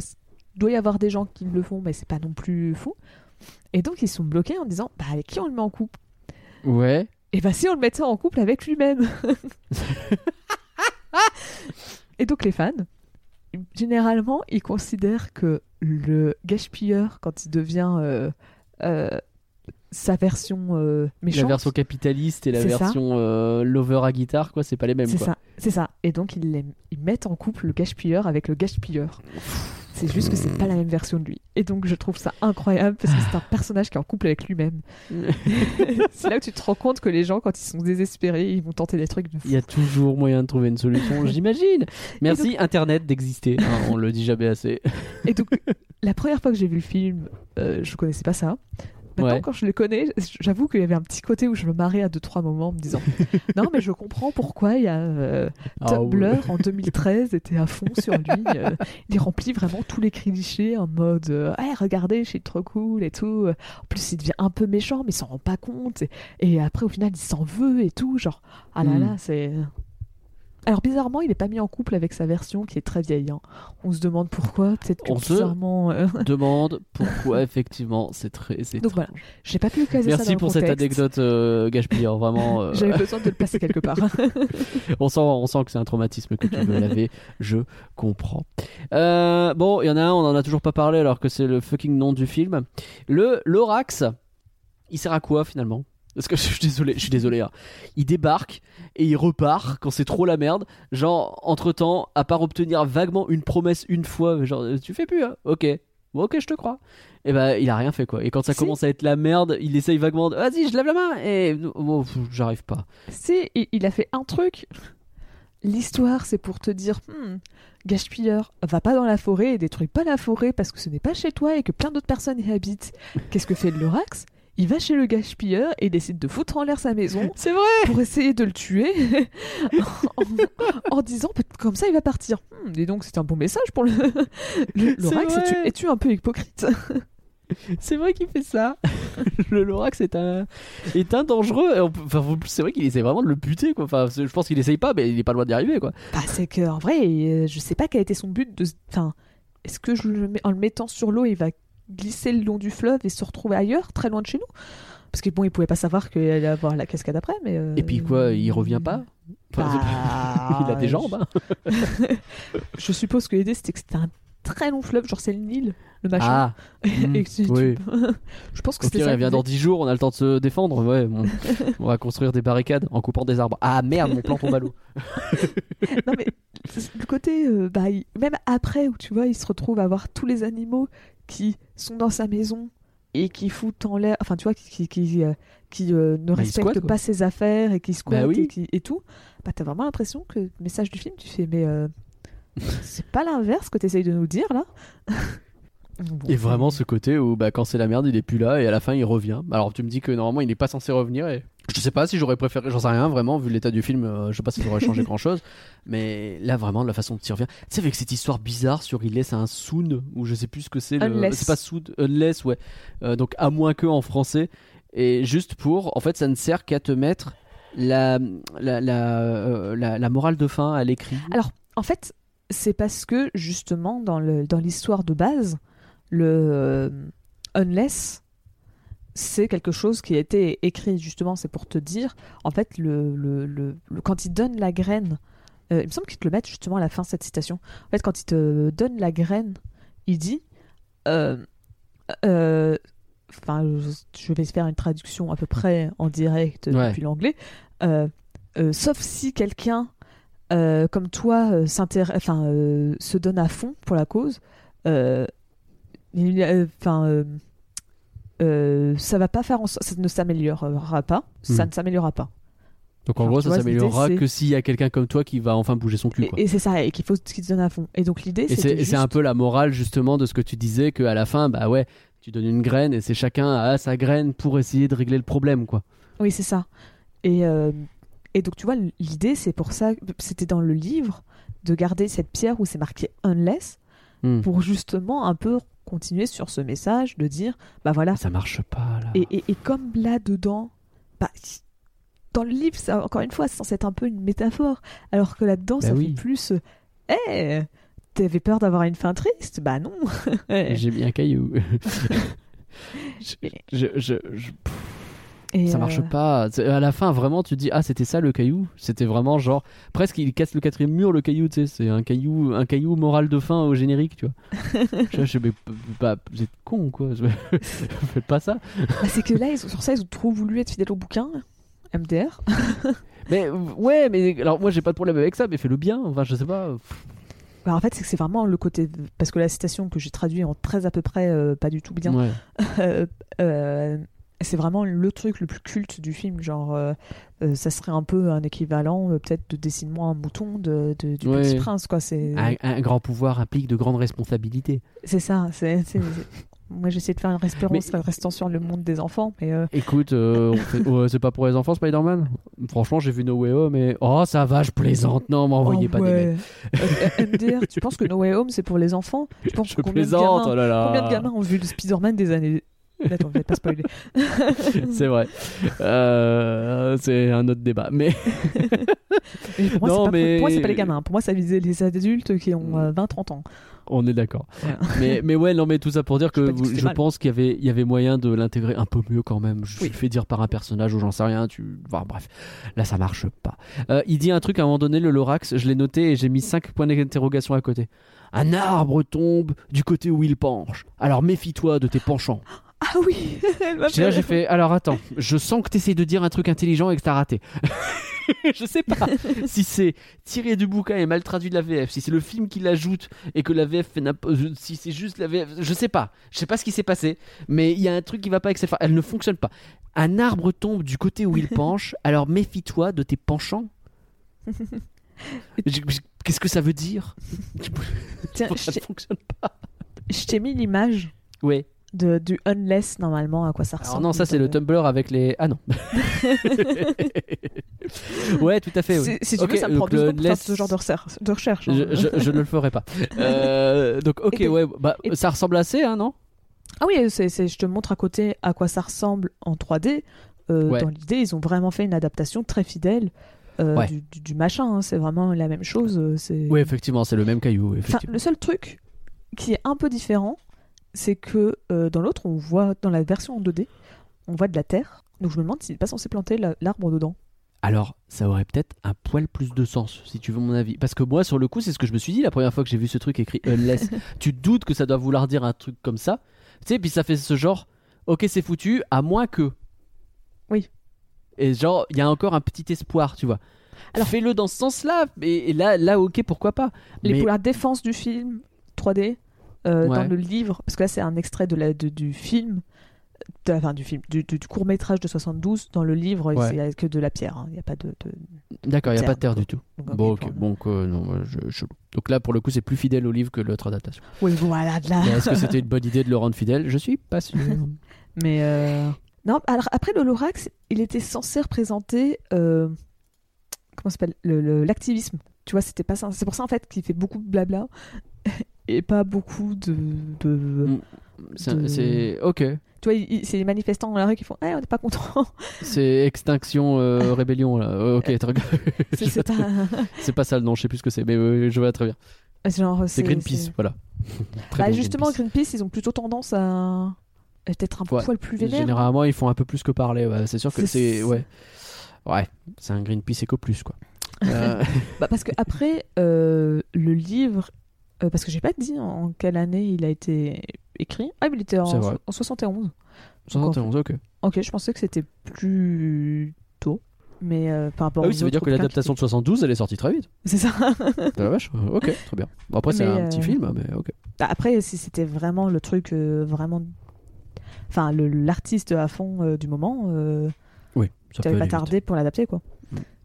Doit y avoir des gens qui le font, mais c'est pas non plus fou. Et donc, ils sont bloqués en disant, bah, avec qui on le met en couple ? Ouais. Et bah, si on le mettait en couple avec lui-même. Et donc, les fans, généralement, ils considèrent que le gâche-pilleur, quand il devient sa version méchante... La version capitaliste et la version lover à guitare, quoi, c'est pas les mêmes, quoi. C'est ça. Et donc, ils mettent en couple le gâche-pilleur avec le gâche-pilleur. C'est juste que c'est pas la même version de lui. Et donc, je trouve ça incroyable parce que c'est un personnage qui est en couple avec lui-même. C'est là que tu te rends compte que les gens, quand ils sont désespérés, ils vont tenter des trucs de fou. Il y a toujours moyen de trouver une solution, j'imagine. Merci, donc... Internet, d'exister. On le dit jamais assez. Et donc, la première fois que j'ai vu le film, je connaissais pas ça. Maintenant, ouais. Quand je le connais, j'avoue qu'il y avait un petit côté où je me marrais à 2-3 moments en me disant « Non, mais je comprends pourquoi il y a Tumblr en 2013 était à fond sur lui. Il remplit vraiment tous les clichés en mode hey, « Regardez, je suis trop cool et tout. » En plus, il devient un peu méchant, mais il s'en rend pas compte. Et après, au final, il s'en veut et tout. Genre, ah là là, c'est... Alors bizarrement, il n'est pas mis en couple avec sa version qui est très vieille. Hein. On se demande pourquoi. Peut-être que bizarrement. Demande pourquoi. Effectivement, c'est très. C'est donc étrange. Voilà, j'ai pas pu caser ça dans le contexte. Merci pour cette anecdote gâche-pilleur, vraiment. J'avais besoin de le placer quelque part. On sent que c'est un traumatisme que tu veux laver. Je comprends. Bon, il y en a un, on en a toujours pas parlé alors que c'est le fucking nom du film. Le Lorax, il sert à quoi finalement ? Parce que je suis désolé. Hein. Il débarque et il repart quand c'est trop la merde. Genre, entre-temps, à part obtenir vaguement une promesse une fois, genre, tu fais plus, hein. Ok, je te crois. Et bah, il a rien fait, quoi. Et quand ça commence à être la merde, il essaye vaguement de... Vas-y, je lève la main. Et oh, j'arrive pas. Si, il a fait un truc. L'histoire, c'est pour te dire... Gâche-pilleur, va pas dans la forêt et détruis pas la forêt parce que ce n'est pas chez toi et que plein d'autres personnes y habitent. Qu'est-ce que fait le Lorax ? Il va chez le gâche-pilleur et décide de foutre en l'air sa maison. C'est vrai. Pour essayer de le tuer en disant comme ça il va partir. Et donc c'est un bon message pour le Lorax. Es-tu un peu hypocrite? C'est vrai qu'il fait ça. Le Lorax est un dangereux. Enfin, c'est vrai qu'il essaie vraiment de le buter, quoi. Enfin, je pense qu'il essaye pas, mais il est pas loin d'y arriver, quoi. Bah, c'est que en vrai, je sais pas quel était son but de. Enfin, est-ce que en le mettant sur l'eau, il va glisser le long du fleuve et se retrouver ailleurs, très loin de chez nous, parce que bon, il pouvait pas savoir qu'il allait avoir la cascade après, mais et puis quoi, il revient pas, enfin, bah... il a des jambes, hein. Je suppose que l'idée c'était que c'était un très long fleuve, genre c'est le Nil, le machin. Et oui. Je pense que c'était ça. Il vient dans 10 jours, on a le temps de se défendre. Ouais, on va construire des barricades en coupant des arbres. Ah merde, mon plan tombe à l'eau. Non mais le côté même après où tu vois, il se retrouve à voir tous les animaux qui sont dans sa maison et qui foutent en l'air, enfin tu vois, qui ne respectent pas ses affaires et qui squattent et tout, bah t'as vraiment l'impression que le message du film, tu fais mais c'est pas l'inverse que t'essayes de nous dire là. Bon. Et vraiment ce côté où bah, quand c'est la merde, il est plus là et à la fin il revient. Alors tu me dis que normalement il n'est pas censé revenir et je sais pas si j'aurais préféré, j'en sais rien vraiment, vu l'état du film, je sais pas si ça aurait changé grand chose, mais là vraiment de la façon dont il revient, tu sais, avec cette histoire bizarre sur il laisse un soon ou je sais plus ce que c'est, c'est pas soon, unless, ouais, donc à moins que en français, et juste pour, en fait ça ne sert qu'à te mettre la morale de fin à l'écrit. Alors en fait c'est parce que justement dans l'histoire de base, le unless, c'est quelque chose qui a été écrit justement, c'est pour te dire, en fait, quand il donne la graine, il me semble qu'ils te le mettent justement à la fin, cette citation. En fait, quand il te donne la graine, il dit... Enfin, je vais faire une traduction à peu près en direct depuis l'anglais. Sauf si quelqu'un, comme toi, se donne à fond pour la cause, ça va pas faire ça ne s'améliorera pas. Ça ne s'améliorera pas. Donc en gros, ça s'améliorera que s'il y a quelqu'un comme toi qui va enfin bouger son cul. Quoi. Et c'est ça, et qu'il se donne à fond. Et donc l'idée, c'est un peu la morale justement de ce que tu disais, qu'à la fin, bah ouais, tu donnes une graine et c'est chacun à sa graine pour essayer de régler le problème, quoi. Oui, c'est ça. Et donc tu vois, l'idée, c'est pour ça, c'était dans le livre, de garder cette pierre où c'est marqué unless, pour justement un peu continuer sur ce message de dire, bah voilà. Ça marche pas là. Et comme là dedans, bah. Dans le livre, ça, encore une fois, c'est censé être un peu une métaphore. Alors que là-dedans, bah ça fait plus... Hey, t'avais peur d'avoir une fin triste ? Bah non. J'ai mis un caillou. Ça marche pas. À la fin, vraiment, tu dis, ah, c'était ça le caillou ? C'était vraiment genre... Presque, il casse le quatrième mur, le caillou, tu sais. C'est un caillou moral de fin au générique, tu vois. Vous êtes cons, quoi. Faites pas ça. Bah, c'est que là, sur ça, ils ont trop voulu être fidèles au bouquin. MDR. mais alors moi j'ai pas de problème avec ça, mais fais le bien, enfin je sais pas. Alors, en fait c'est que c'est vraiment le côté, parce que la citation que j'ai traduit en très à peu près pas du tout bien, c'est vraiment le truc le plus culte du film, genre ça serait un peu un équivalent peut-être de dessine-moi un mouton du Petit Prince, quoi. C'est... Un grand pouvoir implique de grandes responsabilités. C'est ça, c'est... Moi, j'essaie de faire une référence restant sur le monde des enfants. Mais écoute, c'est pas pour les enfants, Spider-Man. Franchement, j'ai vu No Way Home et... Oh, ça va, je plaisante. Non, m'envoyez pas des mails. MDR, tu penses que No Way Home, c'est pour les enfants ? Tu penses je plaisante, oh là là. Combien de gamins ont vu le Spider-Man des années... Attends, je vais pas spoiler. C'est vrai. C'est un autre débat. Mais... pour, moi, non, pour moi, c'est pas les gamins. Pour moi, ça visait les adultes qui ont 20-30 ans. On est d'accord. Ouais. Mais tout ça pour dire que je pense qu'il y avait moyen de l'intégrer un peu mieux quand même. Je fais dire par un personnage ou j'en sais rien. Enfin, bref, là ça marche pas. Il dit un truc à un moment donné, le Lorax, je l'ai noté et j'ai mis 5 points d'interrogation à côté. Un arbre tombe du côté où il penche. Alors méfie-toi de tes penchants. Ah oui. J'ai fait, alors attends, je sens que t'essayes de dire un truc intelligent et que t'as raté. Je sais pas si c'est tiré du bouquin et mal traduit de la VF, si c'est le film qui l'ajoute et que la VF fait si c'est juste la VF, je sais pas ce qui s'est passé, mais il y a un truc qui va pas avec cette phrase, elle ne fonctionne pas. Un arbre tombe du côté où il penche, alors méfie-toi de tes penchants. Qu'est-ce que ça veut dire ? Tiens, ça ne fonctionne pas. Je t'ai mis l'image. Ouais. Du unless, normalement, à quoi ça ressemble. Alors non, ça c'est le Tumblr avec les... Ah non. Ouais, tout à fait. Oui. Si tu veux, ça me prend 2 ans pour faire ce genre de recherche. Hein. Je ne le ferai pas. Donc ok, ça ressemble assez, hein, non ? Ah oui, je te montre à côté à quoi ça ressemble en 3D. Dans l'idée, ils ont vraiment fait une adaptation très fidèle du machin. Hein. C'est vraiment la même chose. Oui, effectivement, c'est le même caillou. Enfin, le seul truc qui est un peu différent... c'est que dans l'autre, on voit, dans la version en 2D, on voit de la terre. Donc je me demande s'il n'est pas censé planter l'arbre dedans. Alors, ça aurait peut-être un poil plus de sens, si tu veux mon avis. Parce que moi, sur le coup, c'est ce que je me suis dit la première fois que j'ai vu ce truc écrit unless. Tu doutes que ça doit vouloir dire un truc comme ça. Tu sais, puis ça fait ce genre, ok, c'est foutu, à moins que. Oui. Et genre, il y a encore un petit espoir, tu vois. Alors fais-le dans ce sens-là. Et là, ok, pourquoi pas. Pour la défense du film 3D. Dans le livre, parce que là c'est un extrait du film, du court métrage de 72. Dans le livre, il n'y a que de la pierre, hein. Il n'y a pas de d'accord, il n'y a pas de terre du tout. Donc, donc là pour le coup c'est plus fidèle au livre que l'autre adaptation. Oui, voilà. Mais est-ce que c'était une bonne idée de le rendre fidèle ? Je suis pas sûr. Mais non, alors après le Lorax, il était censé représenter comment ça s'appelle, l'activisme. Tu vois, c'était pas ça. C'est pour ça en fait qu'il fait beaucoup de blabla. Et pas beaucoup c'est ok. Tu vois, c'est les manifestants dans la rue qui font on n'est pas contents. C'est extinction rébellion là. Ok, c'est pas ça le nom, je sais plus ce que c'est, mais je vois très bien. C'est Greenpeace, voilà. Bah, justement, Greenpeace, ils ont plutôt tendance à peut-être un poil plus vénère. Généralement, ils font un peu plus que parler. Ouais. C'est sûr que c'est... Ouais. Ouais, c'est un Greenpeace éco plus, quoi. Bah, parce que après le livre... parce que j'ai pas dit en quelle année il a été écrit. Ah, mais il était en 71. 71, donc, ok, je pensais que c'était plus tôt. Mais par rapport ça veut dire que l'adaptation de 72, elle est sortie très vite. C'est ça. Ah, vache. Ok, très bien. Bon, après, c'est un petit film, mais ok. Après, si c'était vraiment le truc, vraiment. Enfin, l'artiste à fond du moment, oui, ça t'avais pas tardé pour l'adapter, quoi.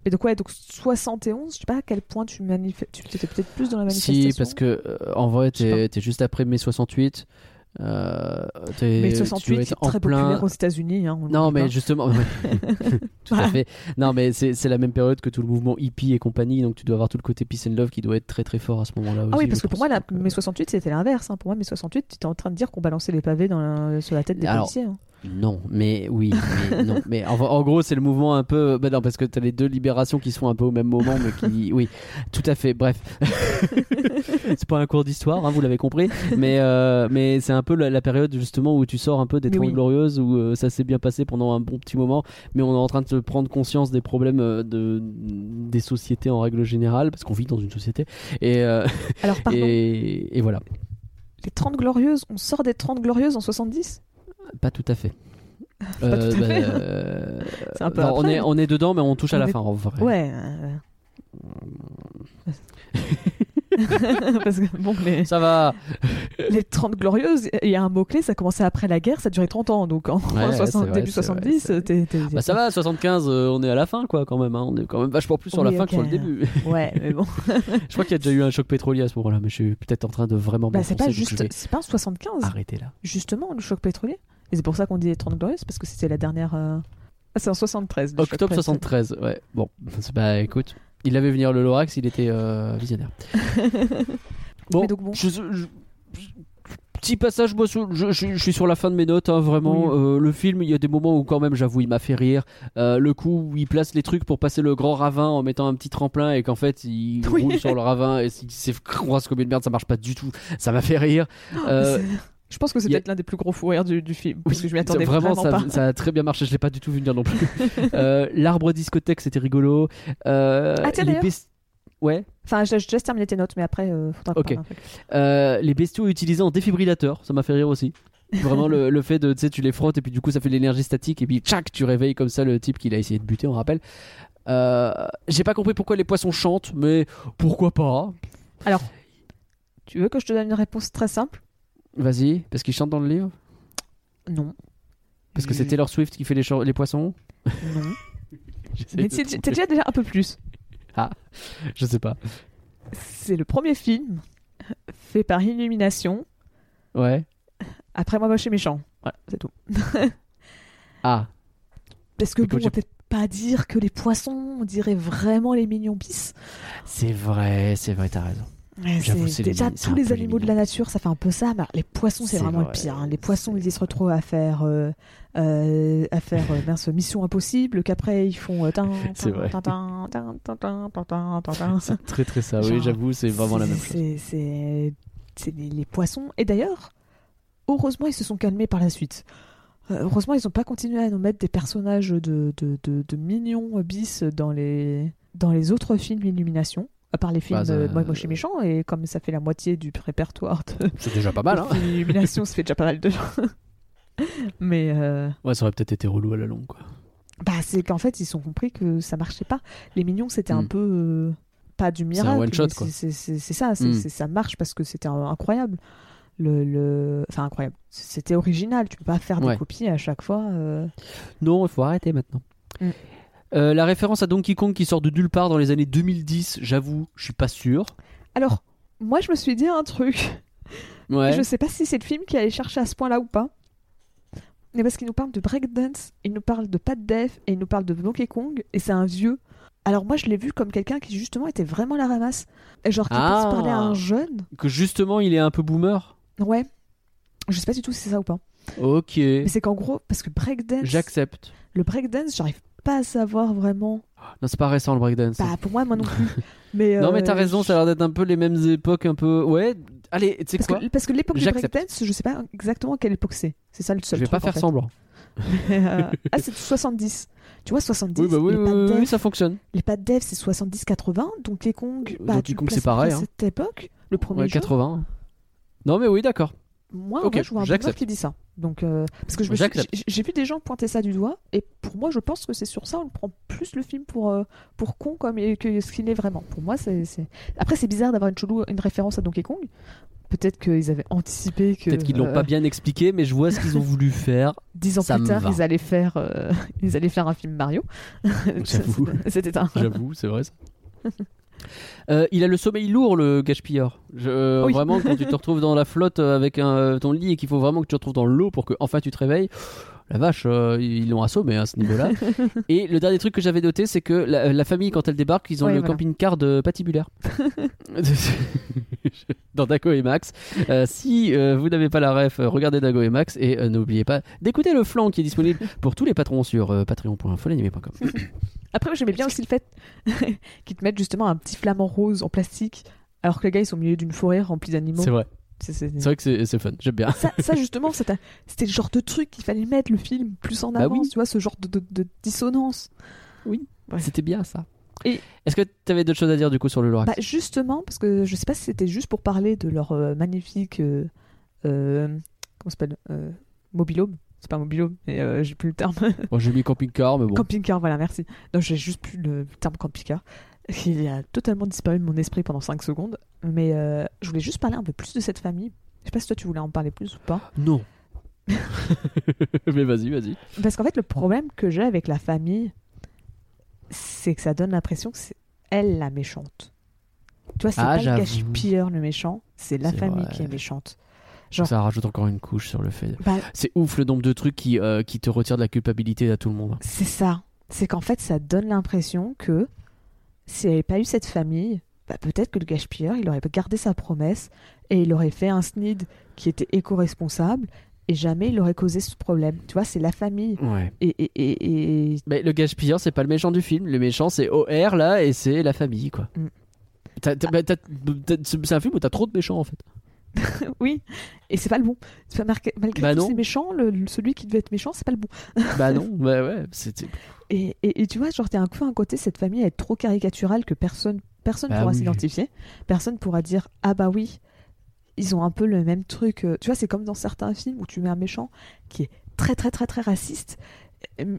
Et donc, ouais, donc 71, je sais pas à quel point tu étais peut-être plus dans la manifestation. Si, parce que en vrai, t'es juste après mai 68. Mais 68, c'est très populaire aux États-Unis. Hein, non, mais justement, tout à fait. Non, mais c'est la même période que tout le mouvement hippie et compagnie, donc tu dois avoir tout le côté peace and love qui doit être très très fort à ce moment-là aussi. Ah oui, parce que pour moi, mai 68, c'était l'inverse. Hein. Pour moi, mai 68, tu étais en train de dire qu'on balançait les pavés sur la tête des policiers. Hein. Non, mais oui, mais non, mais en gros c'est le mouvement un peu, bah non, parce que t'as les deux libérations qui se font un peu au même moment, mais qui, oui, tout à fait, bref, c'est pas un cours d'histoire, hein, vous l'avez compris, mais c'est un peu la période justement où tu sors un peu des Trente Glorieuses, où ça s'est bien passé pendant un bon petit moment, mais on est en train de prendre conscience des problèmes des sociétés en règle générale, parce qu'on vit dans une société, alors, pardon. Et voilà. Les 30 Glorieuses, on sort des 30 Glorieuses en 70 ? Pas tout à fait. C'est un peu non, après, on est dedans, mais on touche à la fin en vrai. Ouais. Parce que, bon, ça va. Les 30 Glorieuses, il y a un mot-clé, ça commençait après la guerre, ça durait 30 ans. Donc en début 70, bah, ça va, 75, on est à la fin, quoi, quand même. Hein. On est quand même vachement plus sur la fin que sur le début. Ouais, mais bon. Je crois qu'il y a déjà eu un choc pétrolier à ce moment-là, mais je suis peut-être en train de vraiment m'enfoncer. Bah, c'est pas en 75. Arrêtez là. Justement, le choc pétrolier. Et c'est pour ça qu'on dit les 30 Glorieuses, parce que c'était la dernière. Ah, c'est en 73. Octobre 73, ouais. Bon, bah écoute. Il l'avait venir le Lorax, il était visionnaire. Bon, donc, bon. Petit passage, moi je suis sur la fin de mes notes, hein, vraiment. Oui. Le film, il y a des moments où quand même, j'avoue, il m'a fait rire. Le coup où il place les trucs pour passer le grand ravin en mettant un petit tremplin et qu'en fait il roule sur le ravin et il s'effroisse comme une merde, ça marche pas du tout. Ça m'a fait rire. Je pense que c'est peut-être l'un des plus gros fous rires du film, parce que je m'y attendais vraiment pas. Ça a très bien marché, je l'ai pas du tout vu venir non plus. L'arbre discothèque, c'était rigolo. Ah tiens, d'ailleurs ouais. Enfin, je laisse terminer tes notes, mais après, faudra qu'on parle un truc. Les bestiaux utilisés en défibrillateur, ça m'a fait rire aussi. Vraiment le fait de, tu sais, tu les frottes et puis du coup ça fait de l'énergie statique et puis tchac, tu réveilles comme ça le type qu'il a essayé de buter, on rappelle. J'ai pas compris pourquoi les poissons chantent, mais pourquoi pas. Alors, tu veux que je te donne une réponse très simple ? Vas-y, parce qu'il chante dans le livre ? Non. Parce que c'est Taylor Swift qui fait les poissons ? Non. Mais t'es déjà un peu plus. Ah, je sais pas. C'est le premier film fait par Illumination. Ouais. Après Moi, moche et méchant. Voilà, c'est tout. Ah. Parce que bon, on peut pas dire que les poissons, on dirait vraiment les mignons bis. C'est vrai, t'as raison. C'est déjà tous les animaux de la nature, ça fait un peu ça, mais les poissons c'est vraiment le pire, hein. Les poissons ils se retrouvent à faire Mission Impossible, qu'après ils font c'est très très ça. Genre, oui, j'avoue, c'est vraiment la même chose. C'est les poissons, et d'ailleurs heureusement ils se sont calmés par la suite. Heureusement ils n'ont pas continué à nous mettre des personnages de mignons bis dans les autres films Illumination. À part les films moche et méchant, et comme ça fait la moitié du répertoire de... C'est déjà pas mal, hein. L'illumination, ça fait déjà pas mal de gens. Mais ouais, ça aurait peut-être été relou à la longue, quoi. Bah, c'est qu'en fait, ils ont compris que ça marchait pas. Les mignons, c'était un peu... pas du miracle. C'est un one-shot, quoi. C'est ça, ça marche parce que c'était incroyable. Enfin, incroyable. C'était original, tu peux pas faire des copies à chaque fois. Non, il faut arrêter maintenant. La référence à Donkey Kong qui sort de nulle part dans les années 2010, j'avoue, je suis pas sûr. Alors, moi je me suis dit un truc. Ouais. Je sais pas si c'est le film qui allait chercher à ce point-là ou pas. Mais parce qu'il nous parle de breakdance, il nous parle de Pat Def et il nous parle de Donkey Kong, et c'est un vieux. Alors moi je l'ai vu comme quelqu'un qui justement était vraiment la ramasse. Genre qui peut se parler à un jeune. Que justement il est un peu boomer. Ouais. Je sais pas du tout si c'est ça ou pas. Ok. Mais c'est qu'en gros, parce que breakdance. J'accepte. Le breakdance, j'arrive pas à savoir vraiment. Non, c'est pas récent le breakdance. Bah pour moi non plus. Mais non mais t'as raison, ça a l'air d'être un peu les mêmes époques, un peu. Ouais, Allez, tu sais quoi, parce que l'époque du breakdance, je sais pas exactement à quelle époque c'est. C'est ça le seul truc. Je vais pas faire semblant. Ah, c'est 70. Tu vois, 70. Oui, bah oui, oui, ça fonctionne. Les pattes d'Ève, c'est 70-80. Donc les Kong, bah, Donkey Kong, c'est pareil. À cette époque, le premier jeu. 80. Non, mais oui, d'accord. Moi, okay, je vois un peu qui dit ça. Donc, parce que j'ai vu des gens pointer ça du doigt, et pour moi, je pense que c'est sur ça on prend plus le film pour con comme que ce qu'il est vraiment. Pour moi, c'est... Après, c'est bizarre d'avoir une référence à Donkey Kong. Peut-être qu'ils avaient anticipé que. Peut-être qu'ils l'ont pas bien expliqué, mais je vois ce qu'ils ont voulu faire. 10 ans ça plus tard, ils allaient faire un film Mario. J'avoue. C'était un. J'avoue, c'est vrai ça. Il a le sommeil lourd, le gâche-pilleur. Oui. Vraiment, quand tu te retrouves dans la flotte avec ton lit et qu'il faut vraiment que tu te retrouves dans l'eau pour que enfin tu te réveilles, la vache, ils l'ont assommé à ce niveau-là. Et le dernier truc que j'avais noté, c'est que la famille, quand elle débarque, ils ont camping-car de patibulaire. Dans Dago et Max. Si vous n'avez pas la ref, regardez Dago et Max et n'oubliez pas d'écouter le flanc qui est disponible pour tous les patrons sur patreon.folanimé.com. Après, j'aimais bien aussi le fait qu'ils te mettent justement un petit flamant rose en plastique alors que les gars ils sont au milieu d'une forêt remplie d'animaux. C'est vrai. C'est vrai que c'est fun, j'aime bien. Ça justement, c'était le genre de truc qu'il fallait mettre le film plus en avant, tu vois, ce genre de dissonance. Oui, ouais. C'était bien ça. Et est-ce que tu avais d'autres choses à dire du coup sur le Lorax ? Bah justement, parce que je sais pas si c'était juste pour parler de leur magnifique comment s'appelle mobilhome. C'est pas un mobilhome, mais j'ai plus le terme. Bon, j'ai mis camping-car, mais bon. Camping-car, voilà, merci. Non, j'ai juste plus le terme camping-car. Il a totalement disparu de mon esprit pendant 5 secondes. Mais je voulais juste parler un peu plus de cette famille. Je sais pas si toi tu voulais en parler plus ou pas. Non. Mais vas-y. Parce qu'en fait, le problème que j'ai avec la famille, c'est que ça donne l'impression que c'est elle la méchante. Tu vois, c'est pas le gâche-pilleur le méchant, c'est la famille qui est méchante. Genre... Ça rajoute encore une couche sur le fait. Bah, c'est ouf le nombre de trucs qui te retirent de la culpabilité à tout le monde. C'est ça. C'est qu'en fait, ça donne l'impression que s'il n'y avait pas eu cette famille, bah, peut-être que le gâche-pilleur, il aurait gardé sa promesse et il aurait fait un Thneed qui était éco-responsable. Et jamais il aurait causé ce problème. Tu vois, c'est la famille. Ouais. Et... Mais le gâche-pilleur, c'est pas le méchant du film. Le méchant, c'est OR, là, et c'est la famille, quoi. Mm. C'est un film où t'as trop de méchants, en fait. Oui, et c'est pas le bon. C'est pas malgré bah tous ces méchants, celui qui devait être méchant, c'est pas le bon. Bah non, bah ouais. C'était... Et tu vois, genre, t'as un côté, cette famille, elle est trop caricaturale que personne pourra s'identifier. Personne pourra dire, ah bah oui... Ils ont un peu le même truc. Tu vois, c'est comme dans certains films où tu mets un méchant qui est très, très, très, très raciste,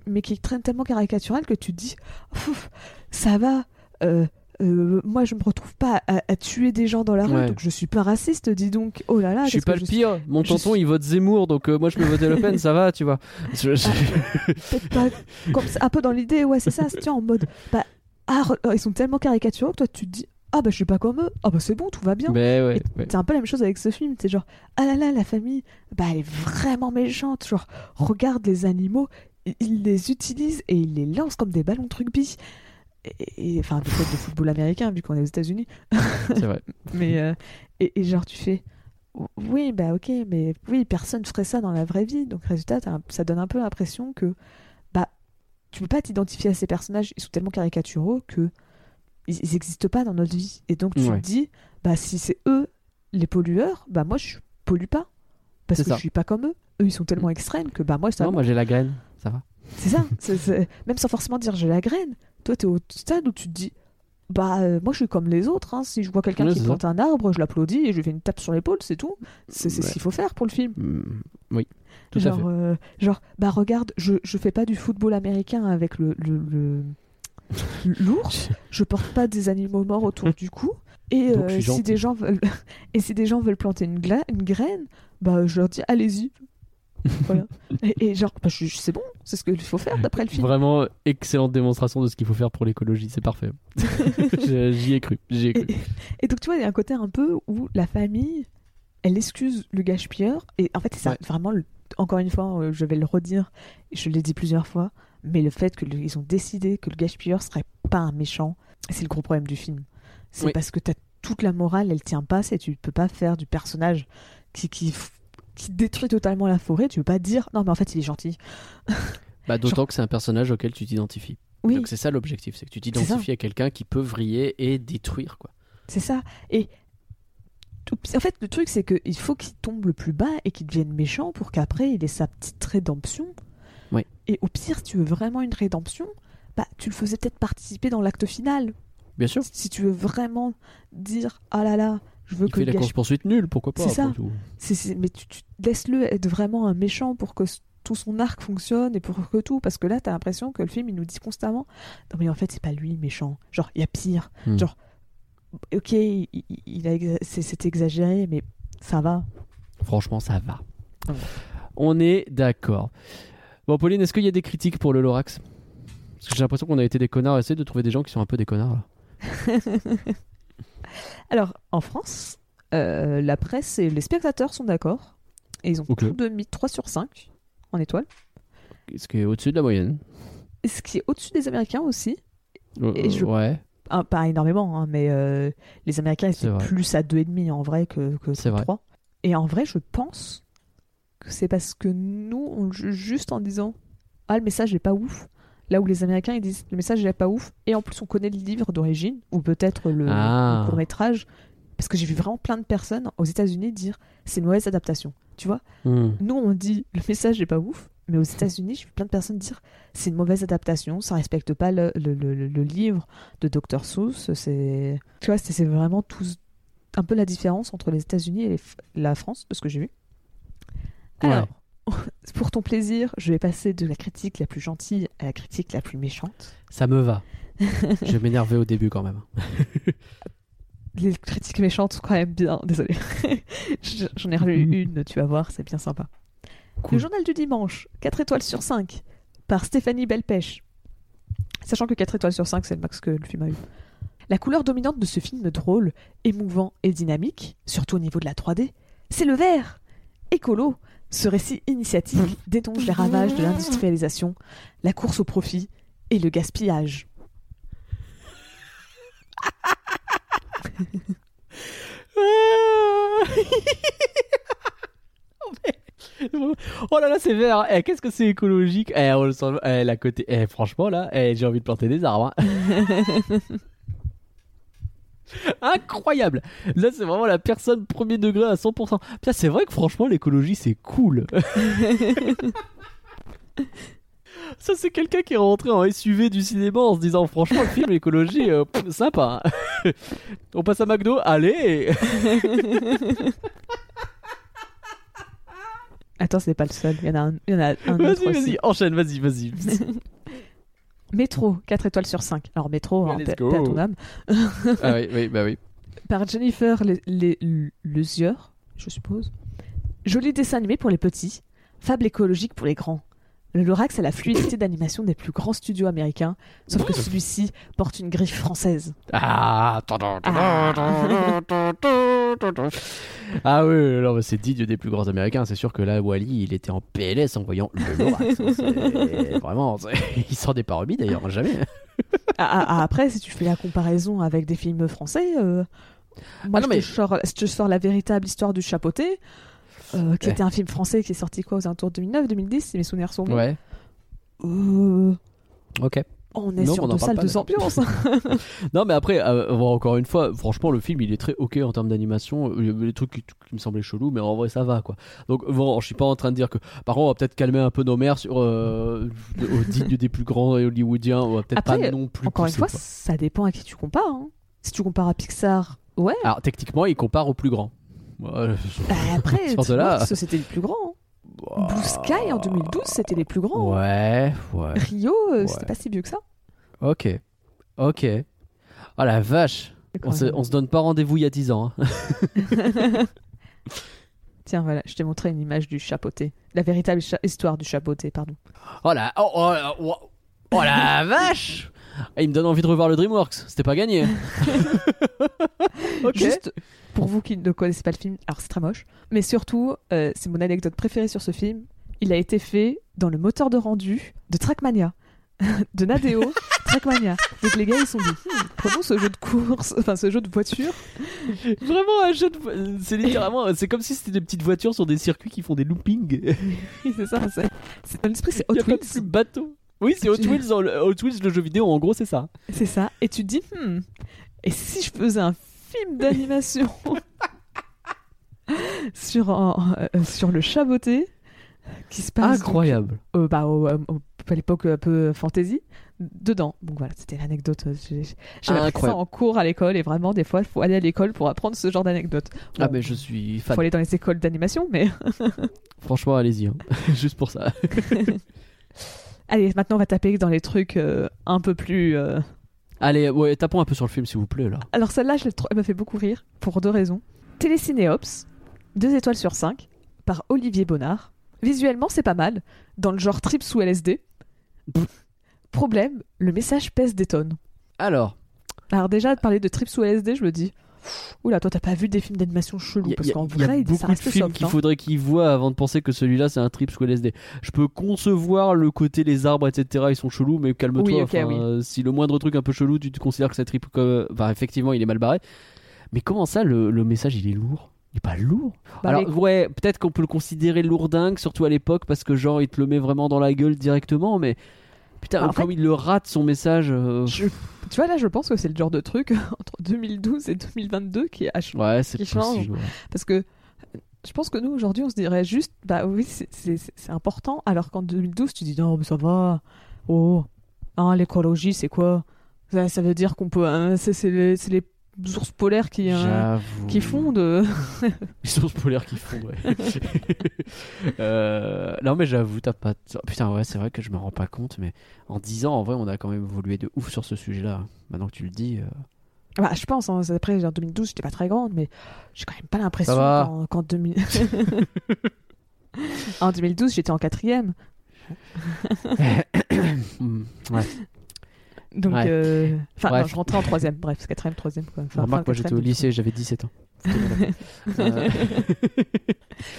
mais qui est tellement caricatural que tu te dis « Ça va, moi, je me retrouve pas à tuer des gens dans la rue, donc je suis pas raciste, dis donc. Oh là là, je suis pas le pire. Mon tonton, il vote Zemmour, donc moi, je peux voter Le Pen, ça va, tu vois. Peut-être pas... Comme ça, un peu dans l'idée, ouais, c'est ça. Tiens, en mode... Bah, ils sont tellement caricaturaux que toi, tu te dis... Ah bah je suis pas comme eux, ah bah c'est bon, tout va bien. C'est un peu la même chose avec ce film, c'est genre ah là là, la famille, bah elle est vraiment méchante, genre regarde les animaux, ils les utilisent et ils les lancent comme des ballons de rugby. Enfin du fait de football américain vu qu'on est aux États-Unis. C'est vrai. Mais et genre tu fais oui bah ok, mais oui, personne ferait ça dans la vraie vie, donc résultat ça donne un peu l'impression que bah tu peux pas t'identifier à ces personnages, ils sont tellement caricaturaux que ils n'existent pas dans notre vie. Et donc, tu te dis, bah, si c'est eux les pollueurs, bah, moi, je pollue pas. Parce que je suis pas comme eux. Eux, ils sont tellement extrêmes que bah, moi, ça va. Non, moi, j'ai la graine. Ça va. C'est ça. Même sans forcément dire j'ai la graine. Toi, t'es au stade où tu te dis, bah, moi, je suis comme les autres. Hein. Si je vois quelqu'un qui plante un arbre, je l'applaudis et je lui fais une tape sur l'épaule, c'est tout. C'est ce qu'il faut faire pour le film. Oui, tout à fait. Genre, bah, regarde, je fais pas du football américain avec le... l'ours, je porte pas des animaux morts autour du cou et si des gens veulent planter une graine, bah je leur dis allez-y. Voilà. Et genre bah, c'est bon, c'est ce qu'il faut faire d'après le film. Vraiment excellente démonstration de ce qu'il faut faire pour l'écologie, c'est parfait. J'y ai cru. Et donc tu vois, il y a un côté un peu où la famille elle excuse le gâche-pilleur et en fait c'est vraiment encore une fois, je vais le redire, je l'ai dit plusieurs fois. Mais le fait qu'ils ont décidé que le gâche-pilleur serait pas un méchant, c'est le gros problème du film. C'est parce que t'as toute la morale, elle tient pas, et tu peux pas faire du personnage qui détruit totalement la forêt, tu peux pas dire non mais en fait il est gentil. Bah d'autant que c'est un personnage auquel tu t'identifies. Oui. Donc c'est ça l'objectif, c'est que tu t'identifies à quelqu'un qui peut vriller et détruire quoi. C'est ça. Et tout... En fait, le truc, c'est qu'il faut qu'il tombe le plus bas et qu'il devienne méchant pour qu'après, il ait sa petite rédemption. Oui. Et au pire, si tu veux vraiment une rédemption, bah, tu le faisais peut-être participer dans l'acte final. Bien sûr. Si tu veux vraiment dire « Ah là là, je veux que... » Il fait la course-poursuite nulle, pourquoi pas. C'est ça. Mais tu laisses-le être vraiment un méchant pour que tout son arc fonctionne et pour que tout... Parce que là, t'as l'impression que le film, il nous dit constamment « Non mais en fait, c'est pas lui le méchant. Genre, il y a pire. Hmm. » Genre, ok, c'est exagéré, mais ça va. Franchement, ça va. Ouais. On est d'accord. Bon, Pauline, est-ce qu'il y a des critiques pour le Lorax ? Parce que j'ai l'impression qu'on a été des connards à essayer de trouver des gens qui sont un peu des connards, là. Alors, en France, la presse et les spectateurs sont d'accord. Et ils ont tous mis 3 sur 5 en étoile. Ce qui est au-dessus de la moyenne. Et ce qui est au-dessus des Américains aussi. Ouais. Ah, pas énormément, hein, mais les Américains étaient plus à 2,5 en vrai que 3. Et en vrai, je pense que c'est parce que nous, on juge juste en disant « Ah, le message n'est pas ouf ». Là où les Américains ils disent le message il est pas ouf et en plus on connaît le livre d'origine ou peut-être le court-métrage, parce que j'ai vu vraiment plein de personnes aux États-Unis dire c'est une mauvaise adaptation, tu vois. Nous on dit le message est pas ouf, mais aux États-Unis j'ai vu plein de personnes dire c'est une mauvaise adaptation, ça respecte pas le livre de Dr. Seuss, c'est tu vois c'est vraiment tout un peu la différence entre les États-Unis et la France de ce que j'ai vu. Alors ouais. Pour ton plaisir, je vais passer de la critique la plus gentille à la critique la plus méchante. Ça me va. Je m'énervais au début quand même. Les critiques méchantes sont quand même bien. Désolée. J'en ai relu une, tu vas voir, c'est bien sympa. Cool. Le journal du dimanche, 4 étoiles sur 5, par Stéphanie Bellepêche. Sachant que 4 étoiles sur 5, c'est le max que le film a eu. La couleur dominante de ce film drôle, émouvant et dynamique, surtout au niveau de la 3D, c'est le vert. Écolo. Ce récit initiatique dénonce les ravages de l'industrialisation, la course au profit et le gaspillage. Oh là là, c'est vert. Eh, qu'est-ce que c'est écologique. On le sent. La côté. Franchement là, j'ai envie de planter des arbres. Hein. Incroyable. Là c'est vraiment la personne premier degré à 100%. Putain, c'est vrai que franchement l'écologie c'est cool. Ça c'est quelqu'un qui est rentré en SUV du cinéma en se disant franchement le film l'écologie sympa. On passe à McDo, allez. Attends, c'est pas le seul, il y en a un autre. Vas-y, enchaîne, vas-y. Métro, 4 étoiles sur 5. Alors Métro, paix à ton âme. Ah oui. Par Jennifer Lezier, je suppose. Joli dessin animé pour les petits, fable écologique pour les grands. Le Lorax a la fluidité d'animation des plus grands studios américains, sauf que celui-ci porte une griffe française. Ah oui, alors c'est digne des plus grands américains. C'est sûr que là, Wally, il était en PLS en voyant le Lorax. Vraiment, il sort des paromies d'ailleurs, jamais. Après, si tu fais la comparaison avec des films français, moi je te sors la véritable histoire du chapoté. Qui était un film français qui est sorti quoi aux alentours de 2009-2010, si mes souvenirs sont bons. Ouais. Ok. On est sur deux salles de ambiance. Non, mais après, encore une fois, franchement, le film il est très ok en termes d'animation. Il y avait des trucs qui me semblaient chelous, mais en vrai ça va quoi. Donc, bon, je suis pas en train de dire que. Par contre, on va peut-être calmer un peu nos mères sur digne des plus grands hollywoodiens. On va peut-être après, pas non plus. Encore pousser, une fois, ça dépend à qui tu compares. Hein. Si tu compares à Pixar, ouais. Alors, techniquement, ils comparent au plus grand. Après, c'était les plus grands. Wow. Blue Sky en 2012, c'était les plus grands. Ouais. Rio, c'était pas si vieux que ça. Ok. Oh la vache. On se donne pas rendez-vous il y a 10 ans. Hein. Tiens, voilà, je t'ai montré une image du chapoté. La véritable histoire du chapoté, pardon. Oh la vache. Et il me donne envie de revoir le Dreamworks, c'était pas gagné. Okay. Juste pour vous qui ne connaissez pas le film, alors c'est très moche, mais surtout, c'est mon anecdote préférée sur ce film, il a été fait dans le moteur de rendu de Trackmania, de Nadeo, Trackmania. Donc les gars ils sont dit, prenons ce jeu de course, enfin ce jeu de voiture. Vraiment un jeu de... C'est littéralement, c'est comme si c'était des petites voitures sur des circuits qui font des loopings. Oui c'est ça, c'est... dans l'esprit c'est Hot Wheels. C'est bateau. Oui, c'est Hot Wheels, le jeu vidéo, en gros, c'est ça. C'est ça. Et tu te dis, et si je faisais un film d'animation sur le chapoté qui se passe. Incroyable. Donc, à l'époque un peu fantasy dedans. Donc voilà, c'était l'anecdote. J'avais appris ça en cours à l'école et vraiment des fois il faut aller à l'école pour apprendre ce genre d'anecdote. Bon, mais je suis fan. Faut aller dans les écoles d'animation, mais franchement allez-y, hein. Juste pour ça. Allez, maintenant on va taper dans les trucs un peu plus. Allez, tapons un peu sur le film s'il vous plaît là. Alors celle-là, elle m'a fait beaucoup rire pour deux raisons. Télécinéops, 2 étoiles sur 5, par Olivier Bonnard. Visuellement, c'est pas mal, dans le genre trip sous LSD. Problème, le message pèse des tonnes. Alors déjà, de parler de trip sous LSD, je me dis, oula, toi t'as pas vu des films d'animation chelous, parce qu'en vrai, ça reste soft. Il y a beaucoup de films qu'il faudrait qu'ils voient avant de penser que celui-là c'est un trip sous LSD. Je peux concevoir le côté les arbres, etc. Ils sont chelous, mais calme-toi. Oui, okay, si le moindre truc un peu chelou, tu te considères que ça trip comme... Enfin, effectivement, il est mal barré. Mais comment ça, le message, il est lourd? Il est pas lourd. Alors, peut-être qu'on peut le considérer lourdingue, surtout à l'époque, parce que genre, il te le met vraiment dans la gueule directement, mais... Putain, comme il le rate son message. Tu vois, là, je pense que c'est le genre de truc entre 2012 et 2022 qui change. Ouais. Parce que je pense que nous, aujourd'hui, on se dirait juste, oui, c'est important, alors qu'en 2012, tu dis, non, mais ça va. L'écologie, c'est quoi? Ça veut dire qu'on peut. C'est les ours polaires qui fondent. Les ours polaires qui fondent, ouais. Non, mais j'avoue, t'as pas. Putain, ouais, c'est vrai que je me rends pas compte, mais en 10 ans, en vrai, on a quand même évolué de ouf sur ce sujet-là. Maintenant que tu le dis. Je pense, hein, après, en 2012, j'étais pas très grande, mais j'ai quand même pas l'impression qu'en 2000. En 2012, j'étais en 4e. Ouais. Donc, ouais. Je rentrais en 3e, bref, 4e, 3e. Remarque, moi j'étais au lycée, j'avais 17 ans.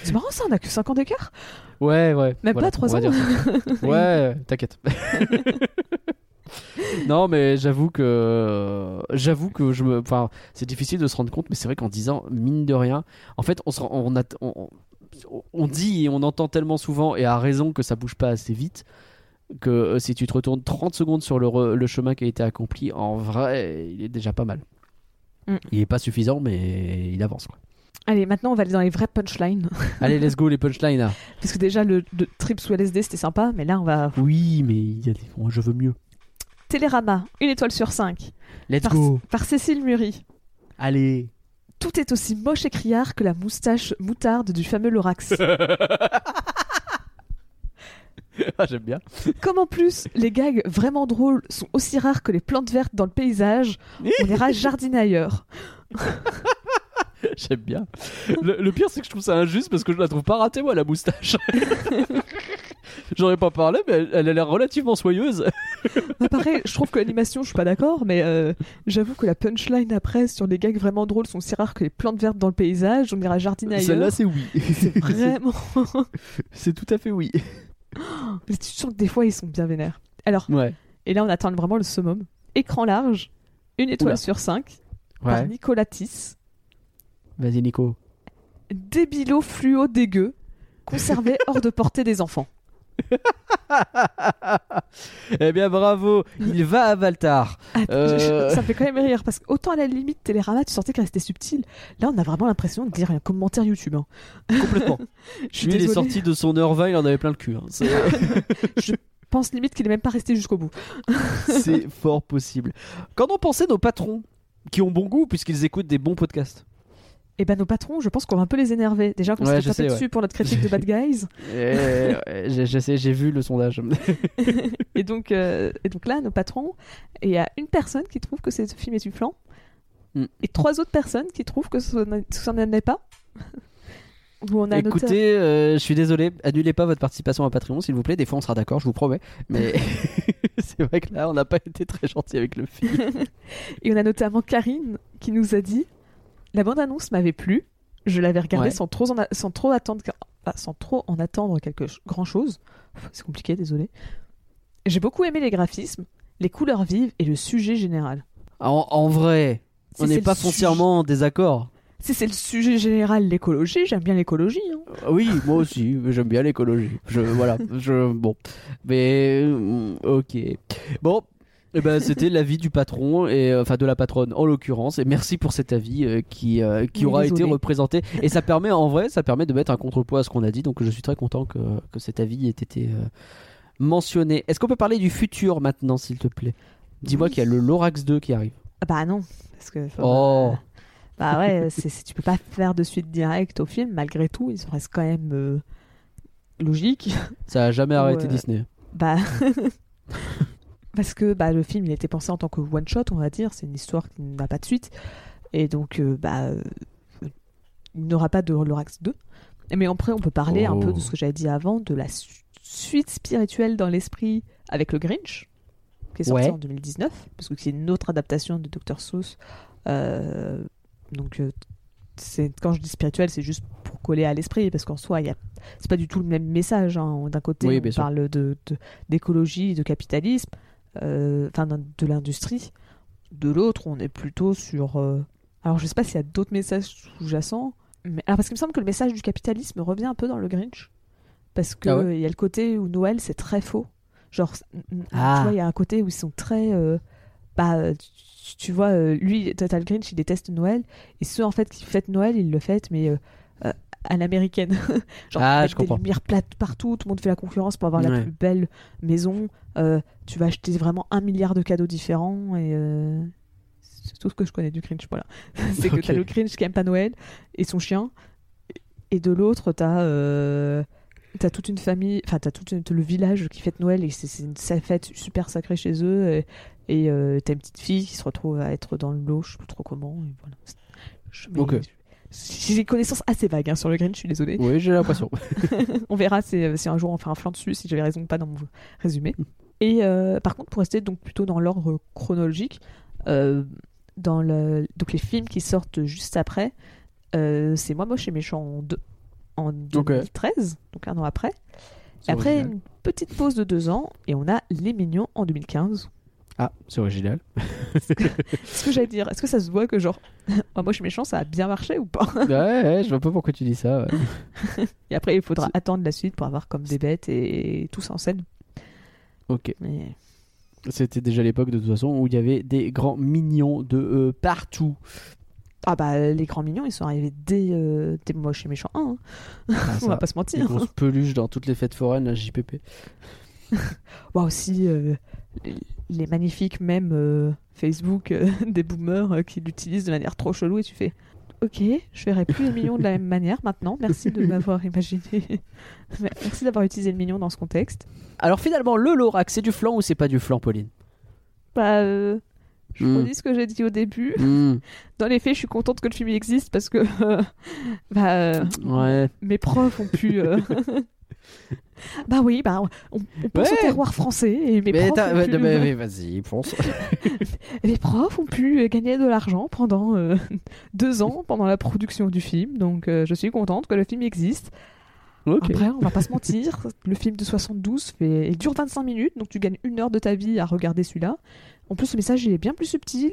C'est marrant ça, on a que 5 ans d'écart. Ouais. Même pas 3 ans. Ouais, t'inquiète. Non, mais j'avoue que c'est difficile de se rendre compte, mais c'est vrai qu'en 10 ans, mine de rien, en fait, on dit et on entend tellement souvent, et à raison, que ça bouge pas assez vite. Que si tu te retournes 30 secondes sur le chemin qui a été accompli, en vrai, il est déjà pas mal. Il est pas suffisant, mais il avance, quoi. Allez, maintenant on va aller dans les vrais punchlines. Allez, let's go, les punchlines là. Parce que déjà le trip sous LSD c'était sympa, mais là on va... Oui, mais je veux mieux. Télérama, 1 étoile sur 5. Let's go. Par Cécile Murie. Allez. Tout est aussi moche et criard que la moustache moutarde du fameux Lorax. J'aime bien. Comme en plus, les gags vraiment drôles sont aussi rares que les plantes vertes dans le paysage, on ira jardiner ailleurs. J'aime bien. Le pire, c'est que je trouve ça injuste parce que je la trouve pas ratée, moi, la moustache. J'en ai pas parlé, mais elle a l'air relativement soyeuse. Pareil, je trouve que l'animation, je suis pas d'accord, mais j'avoue que la punchline après sur les gags vraiment drôles sont si rares que les plantes vertes dans le paysage, on ira jardiner ailleurs. Celle-là, c'est oui. C'est vraiment. C'est tout à fait oui. Mais tu sens que des fois ils sont bien vénères. Alors, ouais. Et là on atteint vraiment le summum. Écran large, 1 étoile sur 5, par Nicolas Tiss. Vas-y Nico. Débilo fluo dégueu, conservé hors de portée des enfants. Eh bien bravo, il va à Valtar. Ça me fait quand même rire parce qu'autant à la limite Télérama tu sentais que c'était subtil, là on a vraiment l'impression de lire un commentaire YouTube, hein. Complètement. Lui il est sorti de son heure 20, il en avait plein le cul, hein. Je pense limite qu'il est même pas resté jusqu'au bout. C'est fort possible. Qu'en ont pensé nos patrons qui ont bon goût puisqu'ils écoutent des bons podcasts? Et nos patrons, je pense qu'on va un peu les énerver. Déjà, qu'on s'est tapé dessus pour notre critique de Bad Guys. J'ai vu le sondage. Et donc là, nos patrons, il y a une personne qui trouve que ce film est soufflant, et 3 autres personnes qui trouvent que ça n'en est pas. Écoutez, je suis désolé, annulez pas votre participation à Patreon, s'il vous plaît. Des fois, on sera d'accord, je vous promets. Mais c'est vrai que là, on n'a pas été très gentils avec le film. Et on a notamment Karine qui nous a dit... La bande-annonce m'avait plu, je l'avais regardée sans trop en attendre grand-chose. C'est compliqué, désolé. J'ai beaucoup aimé les graphismes, les couleurs vives et le sujet général. En vrai, on n'est pas foncièrement en désaccord. Si c'est le sujet général, l'écologie, j'aime bien l'écologie. Hein. Oui, moi aussi, j'aime bien l'écologie. Bon, Eh ben, c'était l'avis du patron et enfin de la patronne en l'occurrence, et merci pour cet avis qui aura été représenté, et ça permet en vrai, ça permet de mettre un contrepoids à ce qu'on a dit, donc je suis très content que cet avis ait été mentionné. Est-ce qu'on peut parler du futur maintenant, s'il te plaît? Dis-moi qu'il y a le Lorax 2 qui arrive. Bah non, parce que bah ouais, tu peux pas faire de suite directe au film, malgré tout, il reste quand même logique. Ça a jamais arrêté Disney. Bah parce que bah, le film il était pensé en tant que one shot, on va dire, c'est une histoire qui n'a pas de suite, et donc il n'aura pas de Lorax 2. Mais après on peut parler un peu de ce que j'avais dit avant, de la suite spirituelle dans l'esprit avec le Grinch qui est sorti en 2019, parce que c'est une autre adaptation de Dr. Seuss, donc c'est, quand je dis spirituel, c'est juste pour coller à l'esprit, parce qu'en soi, c'est pas du tout le même message, hein. D'un côté, on parle d'écologie, de capitalisme, enfin de l'industrie. De l'autre, on est plutôt sur... Alors, je sais pas s'il y a d'autres messages sous-jacents. Mais... Alors, parce qu'il me semble que le message du capitalisme revient un peu dans le Grinch. Parce qu'il y a le côté où Noël, c'est très faux. Genre, tu vois, il y a un côté où ils sont très... tu vois, lui, Total Grinch, il déteste Noël, et ceux en fait qui fêtent Noël, ils le fêtent, mais à l'américaine. Genre, je comprends. Des lumières plates partout, tout le monde fait la concurrence pour avoir la plus belle maison. Tu vas acheter vraiment 1 milliard de cadeaux différents, et c'est tout ce que je connais du Grinch. Voilà. C'est que t'as le Grinch qui aime pas Noël et son chien, et de l'autre, t'as toute une famille, enfin t'as tout le village qui fête Noël, et c'est une fête super sacrée chez eux, et t'as une petite fille qui se retrouve à être dans le lot, je sais plus trop comment, et voilà. J'ai des connaissances assez vagues sur le Grinch, je suis désolée. Oui, j'ai l'impression. On verra si un jour on fait un flanc dessus, si j'avais raison ou pas dans mon résumé. Et par contre, pour rester donc plutôt dans l'ordre chronologique, donc les films qui sortent juste après, c'est Moi, moche et méchant 2. En 2013, donc 1 an après. Et après, original. Une petite pause de 2 ans, et on a Les Mignons en 2015. Ah, c'est original. Ce que j'allais dire, est-ce que ça se voit que genre, moi je suis méchant, ça a bien marché ou pas? Ouais, je vois pas pourquoi tu dis ça. Ouais. Et après, il faudra attendre la suite pour avoir comme des bêtes et tout ça en scène. Ok. Mais... C'était déjà l'époque de toute façon où il y avait des grands mignons de partout. Ah bah les grands mignons ils sont arrivés dès Moi chez méchant 1 hein. On va pas se mentir, des grosses peluches dans toutes les fêtes foraines à JPP. Moi aussi les magnifiques mèmes Facebook des boomers qui l'utilisent de manière trop chelou, et tu fais ok, je ferai plus les mignons de la même manière maintenant, merci de m'avoir imaginé. Merci d'avoir utilisé le mignon dans ce contexte. Alors finalement le Lorax, c'est du flan ou c'est pas du flan, Pauline? Bah je redis ce que j'ai dit au début. Dans les faits, je suis contente que le film existe parce que mes profs ont pu... bah oui, bah, on pense au terroir français et mes profs ont pu gagner de l'argent pendant 2 ans, pendant la production du film. Donc je suis contente que le film existe. Okay. Après, on va pas se mentir, le film de 72 il dure 25 minutes, donc tu gagnes 1 heure de ta vie à regarder celui-là. En plus, le message il est bien plus subtil,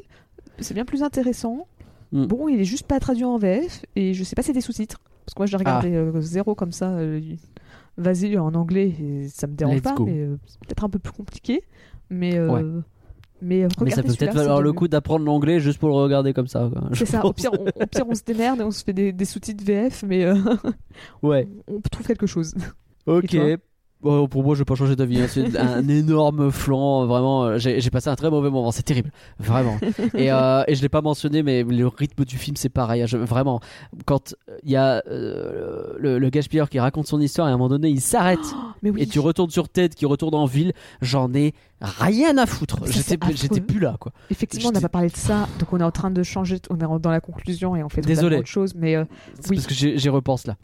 c'est bien plus intéressant. Bon, il est juste pas traduit en VF, et je sais pas si c'est des sous-titres. Parce que moi, je l'ai regardé zéro comme ça, vas-y, en anglais, et ça me dérange pas, mais c'est peut-être un peu plus compliqué. Mais ça peut peut-être valoir le coup d'apprendre l'anglais juste pour le regarder comme ça. Quoi, c'est ça, au pire, on se démerde et on se fait des sous-titres VF, mais on trouve quelque chose. Ok. Oh, pour moi, je vais pas changer d'avis. C'est un énorme flan. Vraiment, j'ai passé un très mauvais moment. C'est terrible, vraiment. Et je l'ai pas mentionné, mais le rythme du film, c'est pareil. Vraiment, quand il y a le Gâche-pilleur qui raconte son histoire, et à un moment donné, il s'arrête. Et tu retournes sur Ted qui retourne en ville. J'en ai rien à foutre. J'étais plus là, quoi. Effectivement, on n'a pas parlé de ça. Donc, on est en train de changer. On est dans la conclusion et on fait totalement autre chose. Mais parce que j'y repense là.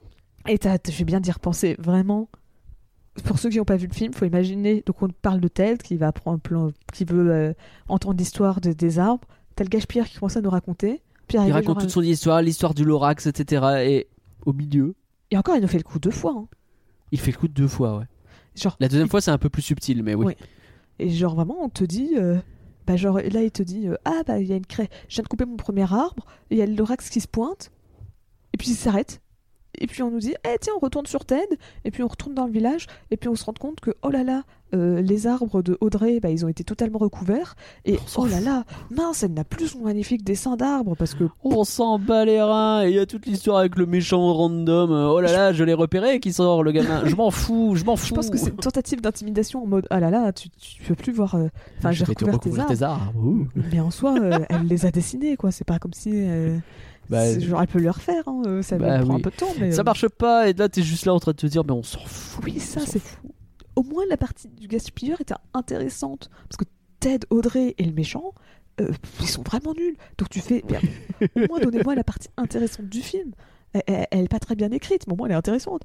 Et je vais bien d'y repenser, vraiment. Pour ceux qui n'ont pas vu le film, il faut imaginer. Donc, on parle de Ted qui va prendre un plan, qui veut entendre l'histoire des arbres. T'as le Gâche-pilleur qui commence à nous raconter. Puis il raconte toute son histoire, l'histoire du Lorax, etc. Et au milieu. Et encore, il nous fait le coup 2 fois. Hein. Il fait le coup 2 fois, ouais. Genre, la deuxième fois, c'est un peu plus subtil, mais oui. Et genre, vraiment, on te dit. Là, il te dit ah, bah, il y a une craie. Je viens de couper mon premier arbre. Il y a le Lorax qui se pointe. Et puis, il s'arrête. Et puis on nous dit, eh tiens, on retourne sur Ted, et puis on retourne dans le village, et puis on se rend compte que, oh là là, les arbres de Audrey, bah, ils ont été totalement recouverts, et oh là là, mince, elle n'a plus son magnifique dessin d'arbre, parce que... On s'en bat les reins, et il y a toute l'histoire avec le méchant random, oh là là, je l'ai repéré, qui sort, le gamin, je m'en fous. Je pense que c'est une tentative d'intimidation en mode, ah là là, tu peux plus voir... Enfin, j'ai recouvert tes arbres. Mais en soi, elle les a dessinés, quoi, c'est pas comme si... genre, elle peut le refaire, hein. Ça prend un peu de temps. Mais, ça marche pas, et là t'es juste là en train de te dire, mais on s'en fout. Oui, ça c'est fou. Au moins la partie du gaspilleur était intéressante, parce que Ted, Audrey et le méchant, ils sont vraiment nuls. Donc tu fais, bien, au moins donnez-moi la partie intéressante du film. Elle est pas très bien écrite, mais au moins elle est intéressante.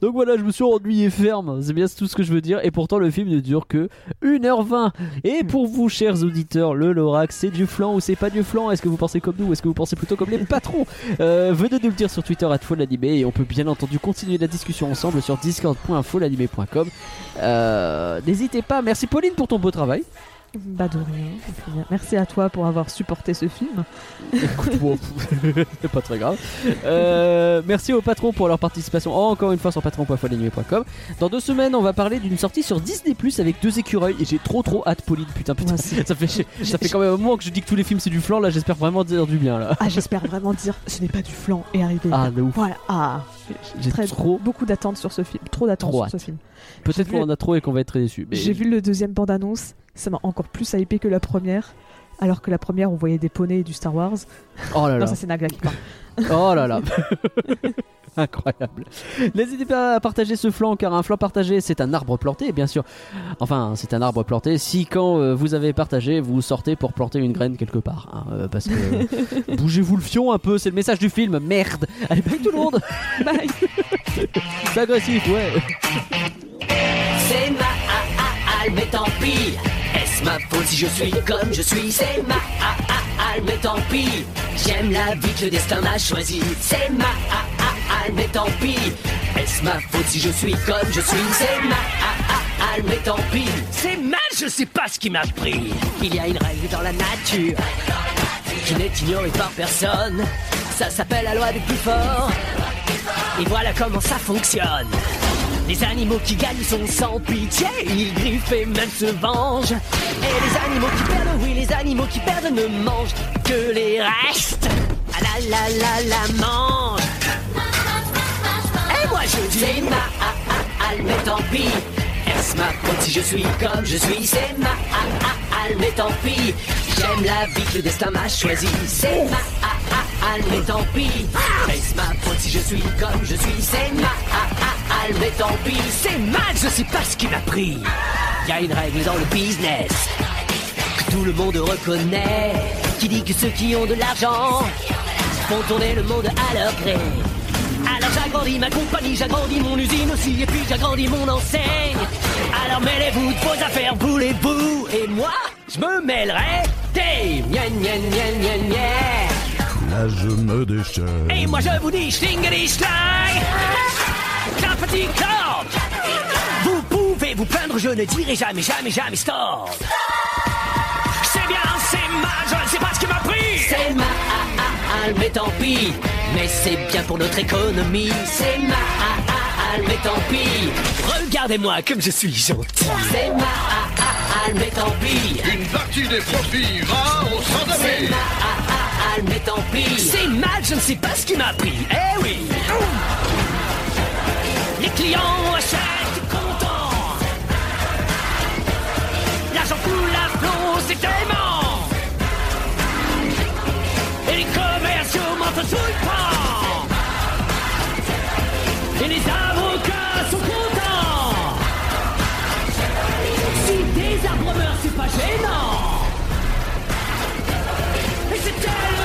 Donc voilà, je me suis ennuyé ferme, c'est bien tout ce que je veux dire, et pourtant le film ne dure que 1h20. Et pour vous, chers auditeurs, le Lorax, c'est du flan ou c'est pas du flan? Est-ce que vous pensez comme nous, est-ce que vous pensez plutôt comme les patrons? Venez nous le dire sur Twitter @folanimé, et on peut bien entendu continuer la discussion ensemble sur discord.folanimé.com. N'hésitez pas, merci Pauline pour ton beau travail. Bah de rien. Merci à toi pour avoir supporté ce film. Écoute-moi, c'est pas très grave. Merci aux patrons pour leur participation. Encore une fois sur patron.folanimé.com. Dans 2 semaines, on va parler d'une sortie sur Disney Plus avec 2 écureuils, et j'ai trop hâte, Pauline. Putain. Ça fait quand même un moment que je dis que tous les films c'est du flan. Là, j'espère vraiment dire du bien là. Ah, j'espère vraiment dire ce n'est pas du flan et arriver. Ah, de ouf. Voilà. Ah, j'ai beaucoup d'attentes sur ce film. Trop d'attentes sur ce film. Peut-être qu'on en a trop et qu'on va être très déçus. Mais... J'ai vu le 2e bande-annonce. Ça m'a encore plus hypé que la première, alors que la première on voyait des poneys et du Star Wars. Oh là là. Non, ça c'est Nagla qui parle. Oh là là. Incroyable. N'hésitez pas à partager ce flan, car un flan partagé c'est un arbre planté, bien sûr. Enfin, c'est un arbre planté si quand vous avez partagé, vous sortez pour planter une graine quelque part, hein, parce que bougez-vous le fion un peu, c'est le message du film. Merde. Allez, bye tout le monde. Bye. C'est agressif, ouais. C'est ma mais tant pis. Est-ce ma faute si je suis comme je suis? C'est ma mais tant pis. J'aime la vie que le destin m'a choisi. C'est ma mais tant pis. Est-ce ma faute si je suis comme je suis? C'est ma mais tant pis. C'est mal, je sais pas ce qui m'a pris. Il y a une règle dans la nature qui n'est ignorée par personne. Ça s'appelle la loi du plus fort. Et voilà comment ça fonctionne. Les animaux qui gagnent sont sans pitié, ils griffent et même se vengent. Et les animaux qui perdent, oui, les animaux qui perdent ne mangent que les restes. Ah la la la la mange. Et moi je dis c'est ma al, mais tant pis. Est-ce ma faute si je suis comme je suis? C'est ma al, mais tant pis. J'aime la vie que le destin m'a choisi. C'est ma al, mais tant pis. Est-ce ma faute si je suis comme je suis? C'est ma mais tant pis. C'est mal, je sais pas ce qui m'a pris. Y'a une règle dans le business que tout le monde reconnaît, qui dit que ceux qui ont de l'argent font tourner le monde à leur gré. Alors j'agrandis ma compagnie, j'agrandis mon usine aussi, et puis j'agrandis mon enseigne. Alors mêlez-vous de vos affaires, boulez-vous, et moi, je me mêlerai des miennes, miennes, miennes, miennes, miennes. Là je me déchaîne. Et moi je vous dis schlingeli schling. Un petit corps. Vous pouvez vous plaindre, je ne dirai jamais, jamais, jamais stop. C'est bien, c'est mal, je ne sais pas ce qui m'a pris. C'est mal, mais tant pis. Mais c'est bien pour notre économie. C'est mal, mais tant pis. Regardez-moi comme je suis gentil. C'est mal, mais tant pis. Une partie des profits ira au centre. C'est mal, mais tant pis. C'est mal, je ne sais pas ce qui m'a pris. Eh oui. Les clients achètent contents. L'argent coule à flot, c'est tellement. Et les commerciaux mentent tout le temps. Et les avocats sont contents. Si des arbres meurent, c'est pas gênant. Et c'est tellement.